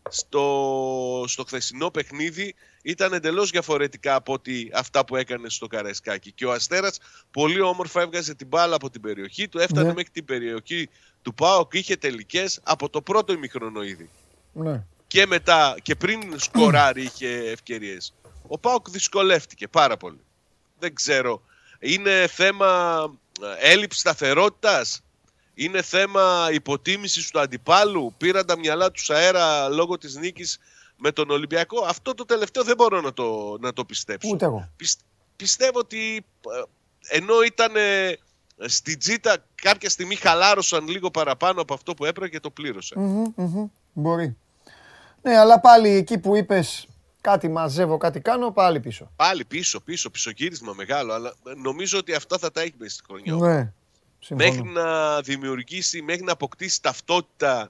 στο, στο χθεσινό παιχνίδι ήταν εντελώς διαφορετικά από ότι αυτά που έκανε στο Καραϊσκάκι. Και ο Αστέρας πολύ όμορφα έβγαζε την μπάλα από την περιοχή του, έφτανε ναι. μέχρι την περιοχή του ΠΑΟΚ, είχε τελικές από το πρώτο ημίχρονο ήδη. Ναι. Και μετά και πριν σκοράρει είχε ευκαιρίες. Ο ΠΑΟΚ δυσκολεύτηκε πάρα πολύ. Δεν ξέρω. Είναι θέμα έλλειψη σταθερότητας. Είναι θέμα υποτίμησης του αντιπάλου. Πήραν τα μυαλά τους αέρα λόγω της νίκης με τον Ολυμπιακό. Αυτό το τελευταίο δεν μπορώ να το, να το πιστέψω. Ούτε εγώ. Πισ, πιστεύω ότι ενώ ήταν στην τζίτα κάποια στιγμή χαλάρωσαν λίγο παραπάνω από αυτό που έπρεπε και το πλήρωσαν. Mm-hmm, mm-hmm. Μπορεί. Ναι, αλλά πάλι εκεί που είπες κάτι μαζεύω, κάτι κάνω, πάλι πίσω. Πάλι πίσω, πίσω, πισωγύρισμα μεγάλο, αλλά νομίζω ότι αυτά θα τα έχει μέσα στη χρονιά. Ναι, συμφωνώ. Μέχρι να δημιουργήσει, μέχρι να αποκτήσει ταυτότητα,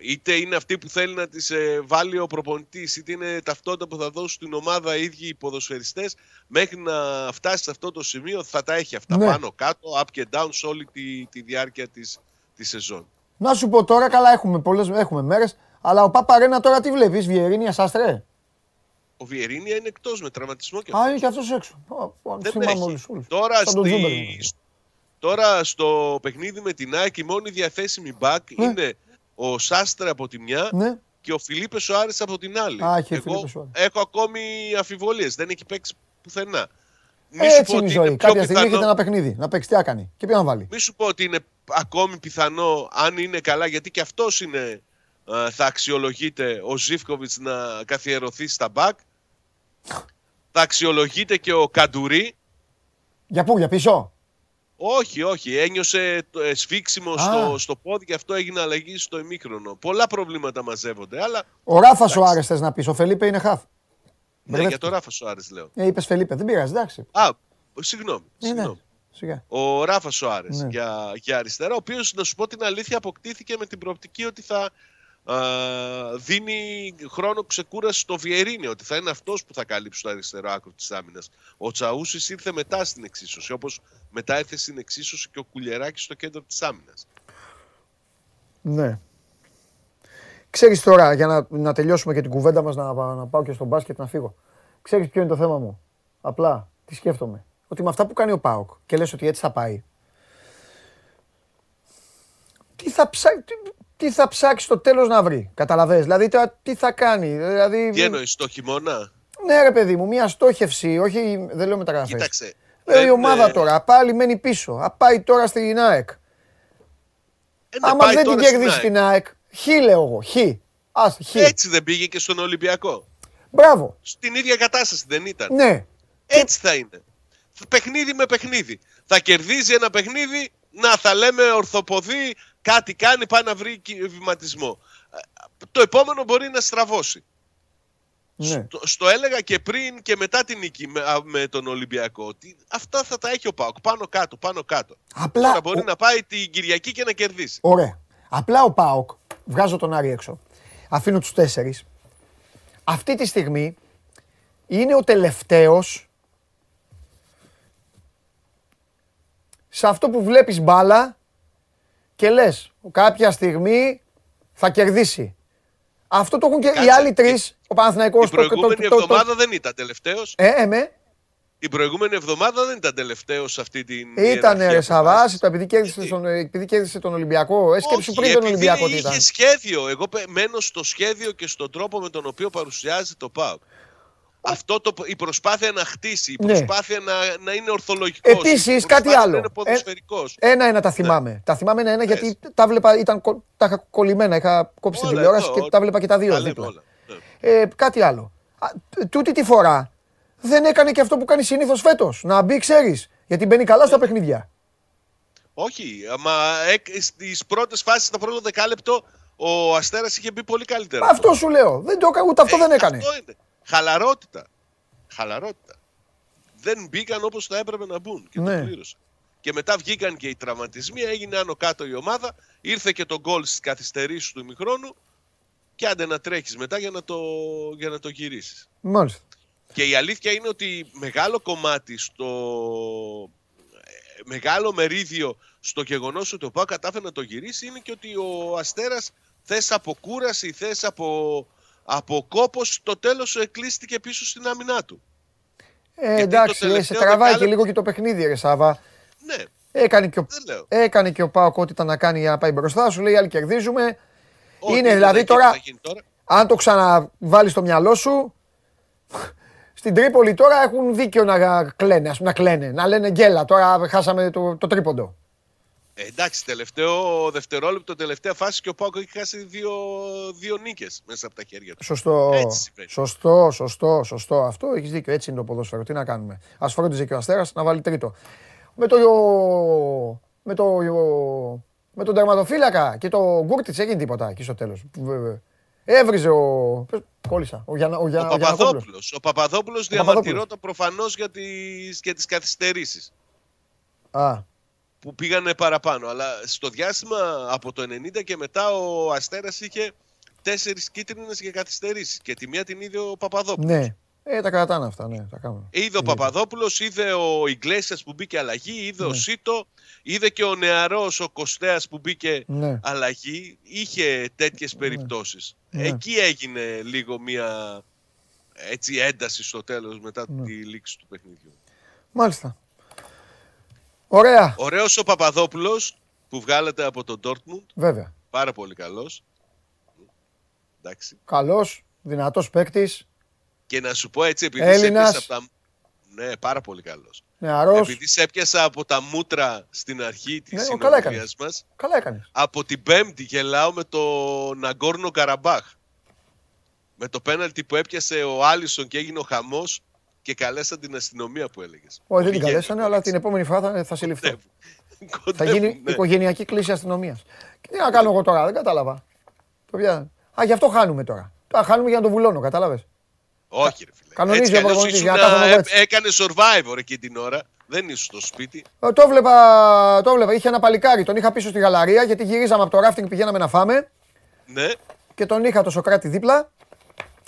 είτε είναι αυτή που θέλει να τις βάλει ο προπονητής, είτε είναι ταυτότητα που θα δώσει στην ομάδα οι ίδιοι οι ποδοσφαιριστές, μέχρι να φτάσει σε αυτό το σημείο θα τα έχει αυτά ναι. πάνω, κάτω, up και down σε όλη τη, τη διάρκεια της, της σεζόν. Να σου πω τώρα, καλά έχουμε, πολλές, έχουμε μέρες. Αλλά ο Παπαρένα τώρα τι βλέπεις, Βιερίνια, Σάστρε. Ο Βιερίνια είναι εκτός με τραυματισμό και αυτό. Α, είναι και αυτός έξω. Δεν έχει. Όλους, όλους. Τώρα, στη... τώρα στο παιχνίδι με την ΑΕΚ η μόνη διαθέσιμη μπακ ναι. είναι ο Σάστρε από τη μια ναι. και ο Φιλίππες ο Άρης από την άλλη. Α, εγώ έχω ακόμη αμφιβολίες, δεν έχει παίξει πουθενά. Μη έτσι είναι η ζωή. Κάποια στιγμή έχετε ένα παιχνίδι να παίξει, τι άκανε και ποιον βάλει. Μη σου πω ότι είναι ακόμη πιθανό, αν είναι καλά, γιατί και αυτός είναι... θα αξιολογείται ο Ζίφκοβιτς να καθιερωθεί στα μπακ. Θα αξιολογείται και ο Καντουρί. Για πού, για πίσω? Όχι, όχι. Ένιωσε σφίξιμο στο, στο πόδι και αυτό έγινε αλλαγή στο ημίχρονο. Πολλά προβλήματα μαζεύονται. Αλλά... ο Ράφας ο Άρης θες να πεις. Ο Φελίπε είναι χαφ. Ναι, για τον Ράφας ο Άρης λέω. Ε, είπες Φελίπε, δεν πειράζει, εντάξει. Α, συγγνώμη. συγγνώμη. Ο Ράφας ο Άρης ναι. για, για αριστερά, ο οποίος να σου πω την αλήθεια αποκτήθηκε με την προοπτική ότι θα... Uh, δίνει χρόνο ξεκούραση στο Βιερίνη, ότι θα είναι αυτός που θα καλύψει το αριστερό άκρο της άμυνας. Ο Τσαούσης ήρθε μετά στην εξίσωση, όπως μετά ήρθε στην εξίσωση και ο Κουλιεράκης στο κέντρο της άμυνας. Ναι. Ξέρεις τώρα, για να, να τελειώσουμε και την κουβέντα μας, να, να πάω και στο μπάσκετ να φύγω. Ξέρεις ποιο είναι το θέμα μου? Απλά, τι σκέφτομαι? Ότι με αυτά που κάνει ο ΠΑΟΚ και λες ότι έτσι θα πάει. Τι θα ψάξει... τι θα ψάξει στο τέλος να βρει, καταλαβαίνεις? Δηλαδή τώρα τι θα κάνει. Δηλαδή... τι εννοείς, το χειμώνα? Ναι, ρε παιδί μου, μια στόχευση, όχι, δεν λέω μεταγραφές. Κοίταξε. Λέω η ομάδα ναι. τώρα, πάλι μένει πίσω. Α, πάει τώρα στην ΑΕΚ. Ε, ναι, άμα δεν την κερδίσει την ΑΕΚ, χι λέω εγώ, χι. Ας, χι. Έτσι δεν πήγε και στον Ολυμπιακό. Μπράβο. Στην ίδια κατάσταση δεν ήταν? Ναι. Έτσι θα είναι. Παιχνίδι με παιχνίδι. Θα κερδίζει ένα παιχνίδι, να θα λέμε ορθοποδή. Κάτι κάνει, πάει να βρει βηματισμό. το επόμενο μπορεί να στραβώσει. Ναι. Στο, στο έλεγα και πριν και μετά την νίκη με, με τον Ολυμπιακό ότι αυτά θα τα έχει ο ΠΑΟΚ πάνω κάτω, πάνω κάτω. Απλά θα μπορεί ο... να πάει την Κυριακή και να κερδίσει. Ωραία. Απλά ο ΠΑΟΚ, βγάζω τον Άρη έξω, αφήνω τους τέσσερις. Αυτή τη στιγμή είναι ο τελευταίος σε αυτό που βλέπεις μπάλα και λες κάποια στιγμή θα κερδίσει. Αυτό το έχουν και Κάτσε. οι άλλοι τρεις, ο Παναθηναϊκός... Την προηγούμενη το, το, εβδομάδα το, το... δεν ήταν τελευταίος. Ε, ε, με. Η προηγούμενη εβδομάδα δεν ήταν τελευταίος σε αυτή την... Ήτανε ρε Σαββάς, επειδή κέρδισε τον Ολυμπιακό. Έσκεψου πριν τον Ολυμπιακό τι ήταν. Είχε σχέδιο. Εγώ μένω στο σχέδιο και στον τρόπο με τον οποίο παρουσιάζει το ΠΑΟΚ. Αυτό το, η προσπάθεια να χτίσει, η προσπάθεια ναι. να, να είναι ορθολογικός. Επίσης κάτι άλλο. Ένα-ένα τα θυμάμαι. Ναι. Τα θυμάμαι ένα-ένα ναι. γιατί τα βλέπα, ήταν, τα είχα κολλημένα, είχα κόψει την τηλεόραση και τα βλέπα και τα δύο. Τα δίπλα. Όλα. Ναι. Ε, κάτι άλλο. Α, τούτη τη φορά δεν έκανε και αυτό που κάνει συνήθως φέτος. Να μπει, ξέρεις, γιατί μπαίνει καλά ναι. στα παιχνίδια. Όχι, μα ε, στις πρώτες φάσεις, τα πρώτα δεκάλεπτο, ο Αστέρας είχε μπει πολύ καλύτερα. Μα, αυτό σου λέω. Δεν το έκανε, ούτε αυτό ε, δεν έκανε. Αυτό είναι. Χαλαρότητα. Χαλαρότητα. Δεν μπήκαν όπως θα έπρεπε να μπουν και ναι. το πλήρωσαν. Και μετά βγήκαν και οι τραυματισμοί, έγινε άνω κάτω η ομάδα, ήρθε και το γκολ στις καθυστερήσεις του ημιχρόνου και άντε να τρέχεις μετά για να το, για να το γυρίσεις. Μάλιστα. Και η αλήθεια είναι ότι μεγάλο κομμάτι, στο μεγάλο μερίδιο στο γεγονός ότι ο ΠΑΟΚ κατάφερε να το γυρίσει είναι και ότι ο Αστέρας θες από κούραση, θες από... Από κόπος το τέλος εκλείστηκε πίσω στην άμυνά του. Ε, εντάξει, σε τραβάει δεκάλε... και λίγο και το παιχνίδι, ρε Σάβα. Ναι. Έκανε και ο, έκανε και ο ΠΑΟΚ ό,τι ήταν να κάνει για να πάει μπροστά. Σου λέει, άλλοι κερδίζουμε. Ό, είναι δηλαδή τώρα, τώρα, αν το ξαναβάλεις στο μυαλό σου, στην Τρίπολη τώρα έχουν δίκιο να κλαίνε, ας πούμε, να κλαίνε. Να λένε γκέλα, τώρα χάσαμε το, το τρίποντο. Εντάξει, τελευταίο δευτερόλεπτο, τελευταία φάση και ο ΠΑΟΚ έχει χάσει δύο, δύο νίκες μέσα από τα χέρια του. Σωστό. Σωστό, σωστό, σωστό. Αυτό έχεις δίκιο. Έτσι είναι το ποδόσφαιρο. Τι να κάνουμε. Ας φρόντιζε και ο Αστέρας να βάλει τρίτο. Με το, με το, με τον τερματοφύλακα και το Γκούρτιτς έγινε τίποτα εκεί στο τέλος. Έβριζε ο. Κόλλησα. Ο, Γιαννα, ο, Γιαννα, ο, ο Παπαδόπουλος. Ο Παπαδόπουλος διαμαρτυρόταν προφανώς για τις, τις καθυστερήσεις. Α. Που πήγανε παραπάνω, αλλά στο διάστημα από το ενενήντα και μετά ο Αστέρας είχε τέσσερις κίτρινες για καθυστερήσεις και τη μία την είδε ο Παπαδόπουλος. Ναι, ε, τα κρατάνε αυτά, ναι, τα κάνουμε. Είδε ο Παπαδόπουλος, είδε ο Ιγκλέσιας που μπήκε αλλαγή, είδε ναι. ο Σίτο, είδε και ο νεαρός ο Κωστέας που μπήκε ναι. αλλαγή, είχε τέτοιες περιπτώσεις. Ναι. Εκεί έγινε λίγο μία έτσι, ένταση στο τέλος μετά ναι. τη λήξη του παιχνιδιού. Μάλιστα. Ωραία. Ωραίος ο Παπαδόπουλος που βγάλατε από τον Dortmund. Βέβαια. Πάρα πολύ καλός. Εντάξει. Καλός, δυνατός παίκτης. Και να σου πω έτσι, επειδή Έλληνας. Σε έπιασα από τα... Ναι, πάρα πολύ καλός. Νεαρός. Επειδή σε έπιασα από τα μούτρα στην αρχή της ναι, συνομιλίας μας. Καλά έκανες. Από την Πέμπτη γελάω με το Ναγκόρνο Καραμπάχ. Με το πέναλτι που έπιασε ο Άλισον και έγινε ο χαμός. Και καλέσαν την αστυνομία που έλεγες. Όχι, δεν την καλέσανε, αλλά την επόμενη φορά θα συλληφθώ. Θα γίνει οικογενειακή κλίση αστυνομίας. Και τι να κάνω εγώ τώρα, δεν κατάλαβα. Α, γι' αυτό χάνουμε τώρα. Τώρα χάνουμε για να το βουλώνω, κατάλαβες. Όχι, ρε φίλε. Κανονίζει ο προπονητής για να κάθομαι έτσι. Έκανε survivor εκεί την ώρα, δεν ήσουν στο σπίτι. Το βλέπα, είχε ένα παλικάρι, τον είχα πίσω στη γαλαρία γιατί γυρίζαμε από το ράφτινγκ, πηγαίναμε να φάμε. Ναι. Και τον είχα το Σωκράτη δίπλα.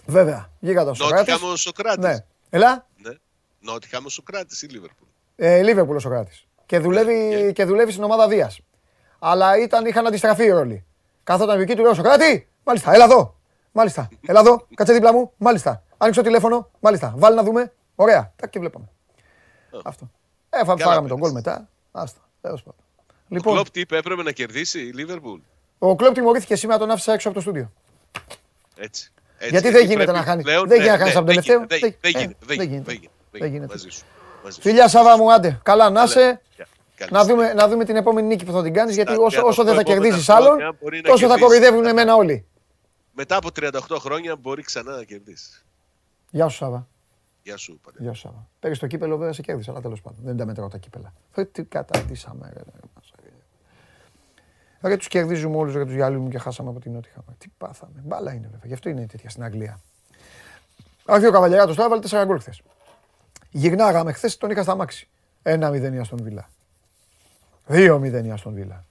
Βέβαια, γίγα τον Σωκράτη. Νότια Σωκράτη. Ελά. Ναι. Νότιχαμ ο Σωκράτης ή Liverpool. Ε, Liverpool ο Σωκράτης. Και δουλεύει, yeah. και δουλεύει στην ομάδα Δίας. Αλλά ήταν, είχαν αντιστραφεί οι ρόλοι. Κάθονταν εκεί, του λέω Σωκράτη, μάλιστα, έλα εδώ. Μάλιστα, έλα εδώ, κάτσε δίπλα μου, μάλιστα. Άνοιξε το τηλέφωνο, μάλιστα. Βάλει να δούμε. Ωραία, τα και βλέπαμε. Oh. Αυτό. Ε, φάγαμε τον γκολ μετά. Άστα, τέλος πάντων. Λοιπόν, ο Κλόπ τι είπε, έπρεπε να κερδίσει η Liverpool. Ο Κλόπ τιμωρήθηκε σήμερα, τον άφησε έξω από το στούντιο. Έτσι. Έτσι, γιατί δεν γίνεται να χάνει. Δεν γίνεται να χάνει από τον τελευταίο. Δεν γίνεται. Φιλιά, Σάβα μου, άντε. Καλά να είσαι. Να δούμε την επόμενη νίκη που θα την κάνεις. Γιατί όσο δεν θα κερδίσεις άλλον, τόσο θα κοροϊδεύουν εμένα όλοι. Μετά από τριάντα οκτώ χρόνια μπορεί ξανά να κερδίσεις. Γεια σου, Σάβα. Γεια σου, Σάβα. Πέρυσι στο κύπελο βέβαια σε κέρδισα, αλλά τέλος πάντων. Δεν τα μετράω τα κύπελα. Τι καταντήσαμε. Ρε τους κερδίζουμε όλους, ρε τους γυαλίζουμε και χάσαμε από την Νότια. Τι πάθαμε. Μπάλα είναι βέβαια. Γι' αυτό είναι τέτοια στην Αγγλία. Άρχιε ο Καβαλιαράτος τώρα, βάλε τέσσερα γκολ χθες. Γυρνάγαμε χθες, τον είχα στα μάξι. ένα μηδέν στον Βίλα. δύο μηδέν στον Βίλα.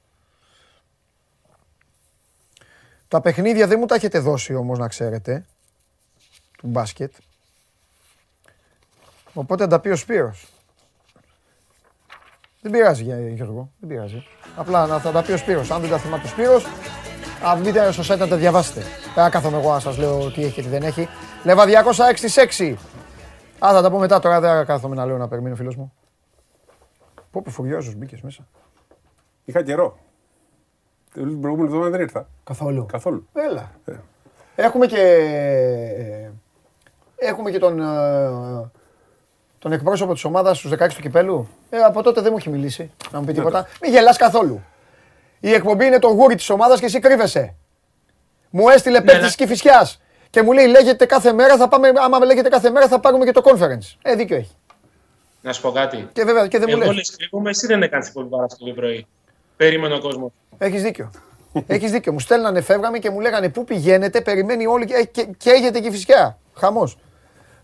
Τα παιχνίδια δεν μου τα έχετε δώσει όμως, να ξέρετε, του μπάσκετ. Οπότε θα τα πει ο Σπύρος. Δεν πειράζει, Γιώργο, δεν πειράζει. Απλά να θα τα πει ο Σπύρος. Αν δεν τα θυμάται ο Σπύρος, αν μπείτε στο site να τα διαβάσετε. Πέρα κάθομαι εγώ να σας λέω τι έχει, τι δεν έχει. Λεβαδιακός έξι έξι. Α, θα τα πω μετά τώρα, δεν κάθομαι να λέω να περιμένω, φίλος μου. Πω πω φουριόζος, μπήκες μέσα. Είχα καιρό. Την προηγούμενη εβδομάδα δεν ήρθα. Καθόλου. Καθόλου. Έλα. Ε. Έχουμε και... Έχουμε και τον... τον εκπρόσωπο της ομάδας στους δεκαέξι του Κυπέλλου. Ε, από τότε δεν μου έχει μιλήσει, να μου πει τίποτα. Μην γελάς καθόλου. Η εκπομπή είναι το γούρι της ομάδας και εσύ κρύβεσαι. Μου έστειλε παίκτη της Κηφισιάς και μου λέει λέγεται κάθε μέρα θα πάμε, άμα λέγεται κάθε μέρα θα πάρουμε και το conference. Ε, δίκιο έχει. Να σου πω κάτι. Και βέβαια και δεν μου λέει. Εγώ λες κρύβομαι, εσύ δεν έκανες πολύ Παρασκευή πρωί. Περίμενε ο κόσμος. Έχεις δίκιο. Έχεις δίκιο. Μου στέλνανε, φεύγαμε και μου λέγανε πού πηγαίνετε, περιμένει όλοι και έχετε Κηφισιά. Χαμός.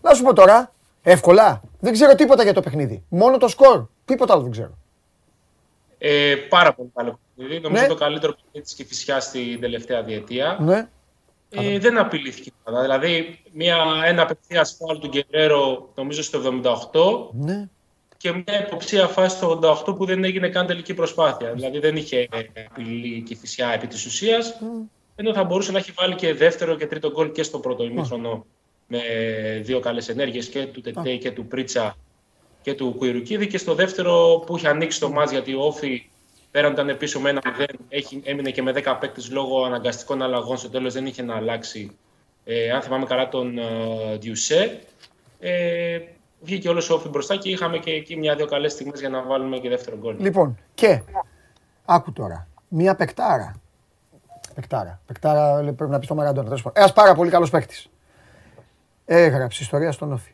Να σου πω τώρα. Εύκολα. Δεν ξέρω τίποτα για το παιχνίδι. Μόνο το σκορ. Τίποτα άλλο δεν ξέρω. Ε, πάρα πολύ καλό παιχνίδι. Νομίζω ναι. Το καλύτερο παιχνίδι της Κηφισιάς στην τελευταία διετία. Ναι. Ε, δεν απειλήθηκε. Δηλαδή, μια, ένα απευθεία φάουλ του Γκερέρο, νομίζω στο εβδομήντα οκτώ. Ναι. Και μια υποψία φάση στο ογδόντα οκτώ που δεν έγινε καν τελική προσπάθεια. Δηλαδή, δεν είχε απειλή η Κηφισιά επί της ουσίας. Mm. Ενώ θα μπορούσε να έχει βάλει και δεύτερο και τρίτο γκολ και στο πρώτο ημίχρονο. Mm. Με δύο καλές ενέργειες και του Τετέι και του Πρίτσα και του Κουιρουκίδη. Και στο δεύτερο που είχε ανοίξει το μάτς, γιατί ο Όφη πέραν ήταν πίσω με ένα μηδέν, έμεινε και με δέκα παίκτες λόγω αναγκαστικών αλλαγών. Στο τέλος δεν είχε να αλλάξει, ε, αν θυμάμαι καλά, τον ε, Διουσέ. Ε, βγήκε όλος ο Όφη μπροστά και είχαμε και εκεί μια-δύο καλές στιγμές για να βάλουμε και δεύτερο γκολ. Λοιπόν, και άκου τώρα, μια παικτάρα. Παικτάρα, παικτάρα πρέπει να πει στο Μαραντόνα. Ένας πάρα πολύ καλός παίκτης. Έγραψε ιστορία στον Όφη,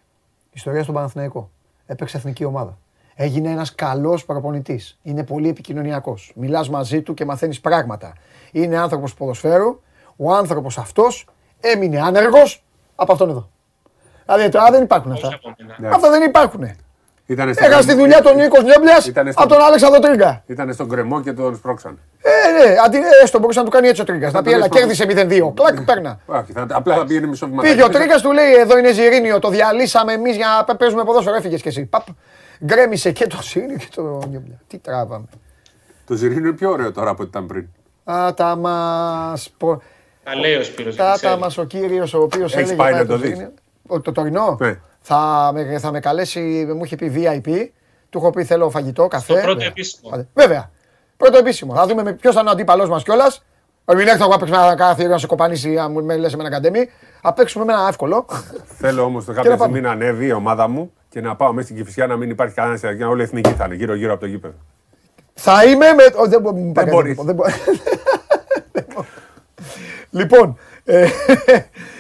ιστορία στον Παναθηναϊκό, έπαιξε εθνική ομάδα. Έγινε ένας καλός προπονητής, είναι πολύ επικοινωνιακός. Μιλάς μαζί του και μαθαίνεις πράγματα. Είναι άνθρωπος ποδοσφαίρου, ο άνθρωπος αυτός έμεινε άνεργος από αυτόν εδώ. Δηλαδή τώρα δεν υπάρχουν αυτά. Αυτά δεν υπάρχουν. Έχασε τη δουλειά των Νίκος Νιόμπλιας από τον Αλέξανδρο Τρίγκα. Ήτανε στον κρεμό και τον σπρώξαν. Ε, ναι, αντί έστω μπορούσε να του κάνει έτσι ο Τρίγκας. Να πει, έλα, κέρδισε μηδέν δύο. Κλακ, παίρνα. Απλά θα πήγαινε μισό βήμα. Πήγε ο Τρίγκας, του λέει, εδώ είναι Ζιρίνιο, το διαλύσαμε εμείς για να παίζουμε ποδόσφαιρο. Έφυγες κι εσύ. Παπ. Γκρέμισε και το Ζιρίνιο και το Νιόμπλια. Τι τράβαμε. Το Ζιρίνιο είναι πιο ωραίο τώρα από ό,τι ήταν πριν. Α, τα μας. Τα λέει ο Σπύρος. Τα τα μας ο κύριος, ο οποίος έλεγε. Έχεις πάει να το δεις. Το τωρινό. Θα με καλέσει, μου είχε πει βι άι πι. Του έχω πει θέλω φαγητό, καφέ. Το πρώτο επίσημο. Βέβαια. Πρώτο επίσημο. Θα δούμε ποιος θα είναι ο αντίπαλός μας κιόλας. Μην έρθω εγώ να παίξω ένα καθήριο να σε κοπανίσει, αν μου λες με ένα καντεμί. Θα παίξουμε με ένα εύκολο. Θέλω όμως κάποια στιγμή να ανέβει η ομάδα μου και να πάω μέσα στην Κηφισιά να μην υπάρχει κανένας. Για όλη η εθνική θα είναι γύρω-γύρω από το γήπεδο. Θα είμαι με. Δεν μπορεί. Λοιπόν.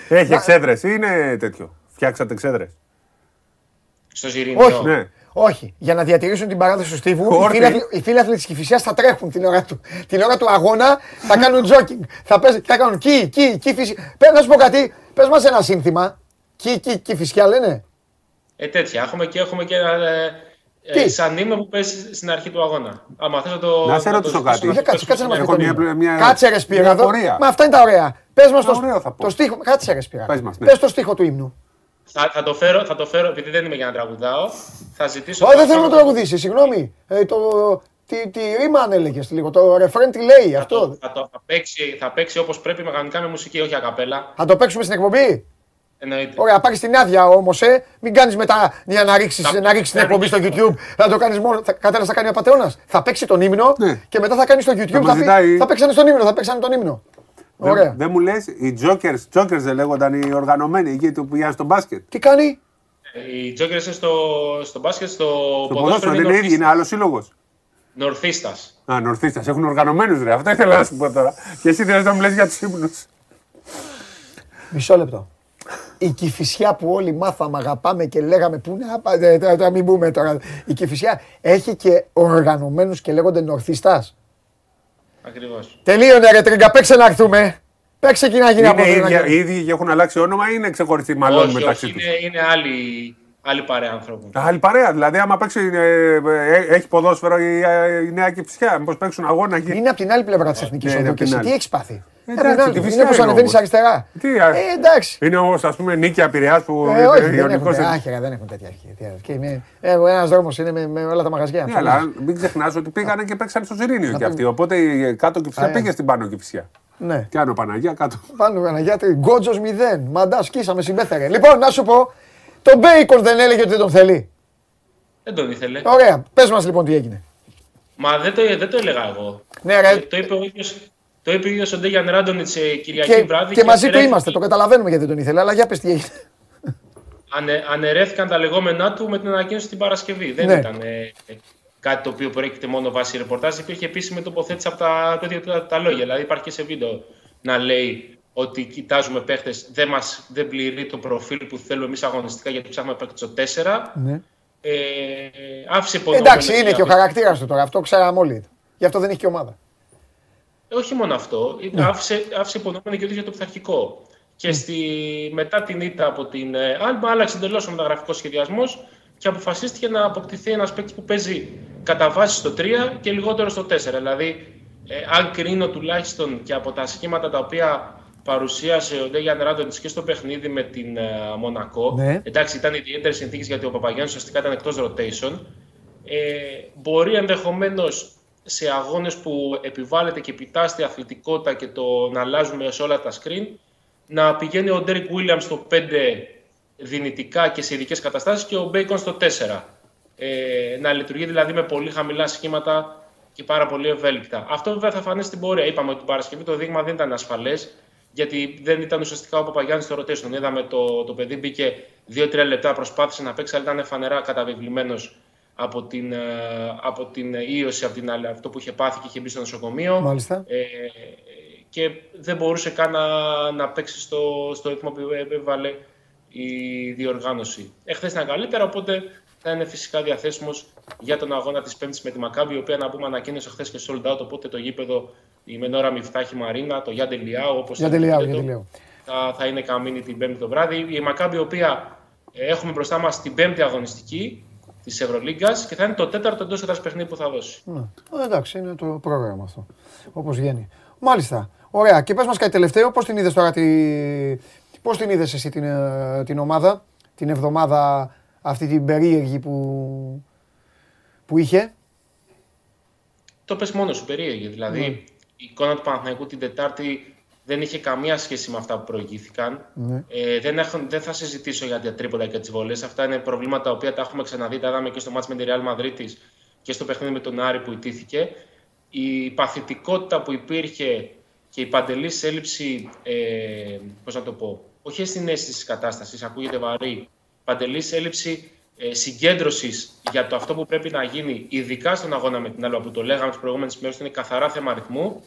Έχει εξέδρες ή είναι τέτοιο? Φτιάξατε εξέδρες? Στο Ζιρίνιο. Όχι, για να διατηρήσουν την παράδοση του Στίβου, οι φίλαθλοι της Κηφισιάς θα τρέχουν την ώρα του, την ώρα του αγώνα, θα κάνουν τζόκινγκ, θα, θα κάνουν κι, κι, κι, Φυσιά. Πες, να σου πω κάτι, πες μας ένα σύνθημα, κι, κι, κι, Φυσιά λένε. Ε, τέτοια, έχουμε και, έχουμε και ε, ε, σαν νήμα που παίζει στην αρχή του αγώνα. Άμα θες να το... Να σε ρωτήσω κάτι. Κάτσε, κάτσε να μας ρωτήσω. Κάτσε ρε Σπύραδο, μα αυτά είναι τα ωραία. Πες μας το στίχο, κάτσε ρε Σπύραδο, πες το στίχο του ύμνου. Θα, θα, το φέρω, θα το φέρω, επειδή δεν είμαι για να τραγουδάω, θα ζητήσω... Όχι, oh, δεν θέλω να τραγουδήσεις, συγγνώμη. Ε, το, τη, τη ρήμα αν έλεγες λίγο, το ρεφρέν τι λέει, θα αυτό. Το, θα, το, θα, παίξει, θα παίξει όπως πρέπει, κανονικά με μουσική, όχι ακαπέλα. Θα το παίξουμε στην εκπομπή. Εννοείται. Ωραία, πάρεις την άδεια όμως, ε. Μην κάνεις μετά για να ρίξεις, θα... να ρίξεις την εκπομπή στο YouTube. Θα το κάνεις μόνο, θα, κατέρας θα κάνει ο πατεώνας. Θα παίξει τον ύμνο ναι. Και μετά θα κάνει στο YouTube, θα, θα, θα παίξανε στον ύμνο, θα παίξανε τον ύμνο. Δεν δε μου λες, οι Jokers, Jokers δεν λέγονταν οι οργανωμένοι εκεί που πηγαίνουν στο μπάσκετ. Τι κάνει? Οι Jokers είναι στο, στο μπάσκετ, στο, στο ποδόσφαιρο είναι ίδιοι, είναι άλλος σύλλογος. Νορθίστας. Α, Νορθίστας, έχουν οργανωμένους ρε, αυτό ήθελα να σου πω τώρα. Και εσύ θέλεις να μου λες για τους ύπνους. Μισό λεπτό. Η Κηφισιά που όλοι μάθαμε, αγαπάμε και λέγαμε πού να τα μην πούμε τώρα. Η Κηφισιά έχει και οργανωμένους και λέγονται Νορθίστας. Ακριβώς. Τελείωνε ρε Τρίγκα, παίξε να έρθουμε. Παίξε και να γίνει από εδώ. Οι ίδιοι έχουν αλλάξει όνομα ή είναι ξεχωριστοί μάλλον μεταξύ τους? Είναι, είναι άλλοι, άλλοι παρέα ανθρώπων. Άλλη παρέα, δηλαδή άμα παίξει, ε, έχει ποδόσφαιρο η, ε, η νέα Κυψιά. Μήπως παίξουν αγώνα εκεί. Είναι από την άλλη πλευρά της Εθνικής Οδού και εσύ τι έχεις πάθει. Εντάξει, ε, είναι όπως ανεβαίνεις αριστερά. Τι, ε, εντάξει. Είναι όμως ας πούμε Νίκη Απειραιάς που... Ε, όχι, δεν έχουν, άχερα, δεν έχουν τέτοια αρχή. Ε, ένας δρόμος είναι με, με όλα τα μαγαζιά. Ναι, αλλά μην ξεχνάς ότι πήγανε και παίξανε στο Ζηρήνιο και αυτοί. Οπότε κάτω Κυψιά πήγε στην πάνω Κυψιά. Ναι. Και άνω Παναγιά κάτω. Πάνω Παναγιά, γκότζος μηδέν. Μαντά, σκίσαμε, συμπέθερε. Λοιπόν, να σου πω, τον Μπέικον δεν έλεγε ότι δεν τον θέλει. Δεν τον ήθελε. Ωραία, πες μας λοιπόν τι έγινε. Μα δεν το, δεν το έλεγα εγώ. Ναι, ρε. Το είπε ο ίδιος. Το είπε ο ίδιος ο Ντέγιαν Ράντονιτς Κυριακή και, βράδυ. Και, και μαζί του είμαστε, το καταλαβαίνουμε γιατί δεν τον ήθελε, αλλά για πες τι έγινε. Ανε, αναιρέθηκαν τα λεγόμενά του με την ανακοίνωση την Παρασκευή. Δεν ναι. ήταν ε, κάτι το οποίο προέρχεται μόνο βάσει ρεπορτάζ. Υπήρχε επίσημη τοποθέτηση από τα, τα, τα, τα λόγια. Δηλαδή υπάρχει και σε βίντεο να λέει ότι κοιτάζουμε παίχτες, δεν, μας, δεν πληρεί το προφίλ που θέλουμε εμείς αγωνιστικά γιατί ψάχνουμε παίχτες στο τέσσερα. Ναι. Ε, άφησε πολύ. Εντάξει, είναι και ο χαρακτήρας του τώρα, αυτό ξέραμε όλοι. Γι' αυτό δεν έχει και ομάδα. Όχι μόνο αυτό, ναι. άφησε, άφησε υπονόμενο και ο ίδιος για το πειθαρχικό. Και mm. στη, μετά την ήττα από την Άλμπα, άλλαξε εντελώς ο μεταγραφικός σχεδιασμός και αποφασίστηκε να αποκτηθεί ένας παίκτης που παίζει κατά βάση στο τρία και λιγότερο στο τέσσερα. Δηλαδή, ε, αν κρίνω τουλάχιστον και από τα σχήματα τα οποία παρουσίασε ο Ντέγιαν Ράντονιτς και στο παιχνίδι με την ε, Μονακό, ναι. εντάξει, ήταν ιδιαίτερες συνθήκες γιατί ο Παπαγιάννης ουσιαστικά ήταν εκτός rotation, ε, μπορεί ενδεχομένως. Σε αγώνες που επιβάλλεται και επιτάσσεται η αθλητικότητα και το να αλλάζουμε σε όλα τα screen, να πηγαίνει ο Ντέρικ Βίλιαμ στο πέντε δυνητικά και σε ειδικές καταστάσεις και ο Μπέικον στο τέσσερα. Ε, να λειτουργεί δηλαδή με πολύ χαμηλά σχήματα και πάρα πολύ ευέλικτα. Αυτό βέβαια θα φανεί στην πορεία. Είπαμε ότι την Παρασκευή το δείγμα δεν ήταν ασφαλές, γιατί δεν ήταν ουσιαστικά ο Παπαγιάννης στο rotation. Είδαμε το, το παιδί μπήκε δύο τρία λεπτά, προσπάθησε να παίξει, αλλά ήταν φανερά καταβεβλημένος. Από την, από την ίωση, από την, αυτό που είχε πάθει και είχε μπει στο νοσοκομείο ε, και δεν μπορούσε καν να, να παίξει στο, στο ρυθμό που έβαλε η διοργάνωση. Εχθές ήταν καλύτερα, οπότε θα είναι φυσικά διαθέσιμος για τον αγώνα της Πέμπτης με τη Μακάμπη, η οποία να πούμε ανακοίνωσε χθες και sold out, οπότε το γήπεδο η Μενόρα Μιφτάχη Μαρίνα, το Γιάντε Λιάου, όπως Γιάντε Λιάου, Γιάντε Λιάου. Θα, θα είναι καμίνη την Πέμπτη το βράδυ. Η Μακάμπη, η οποία έχουμε μπροστά μας την Πέμπτη αγωνιστική της Ευρωλίγκας και θα είναι το τέταρτο εντός έδρας παιχνίδι που θα δώσει. Ναι, εντάξει, είναι το πρόγραμμα αυτό, όπως βγαίνει. Μάλιστα, ωραία. Και πες μας κάτι τελευταίο, πώς την είδες τώρα, τη... πώς την είδες εσύ την, την ομάδα, την εβδομάδα αυτή την περίεργη που, που είχε. Το πες μόνο σου, περίεργη, δηλαδή mm. η εικόνα του Παναθηναϊκού την Τετάρτη δεν είχε καμία σχέση με αυτά που προηγήθηκαν. Mm. Ε, δεν, έχουν, δεν θα συζητήσω για τα τρίποντα και τις βολές. Αυτά είναι προβλήματα τα οποία τα έχουμε ξαναδεί. Τα είδαμε και στο μάτς με τη Ρεάλ Μαδρίτης και στο παιχνίδι με τον Άρη που ιτήθηκε. Η παθητικότητα που υπήρχε και η παντελής έλλειψη. Ε, πώς να το πω, όχι στην αίσθηση της κατάστασης, ακούγεται βαρύ. Παντελής έλλειψη ε, συγκέντρωσης για το αυτό που πρέπει να γίνει, ειδικά στον αγώνα με την Άλμπα που το λέγαμε τις προηγούμενες μέρες, είναι καθαρά θέμα αριθμού.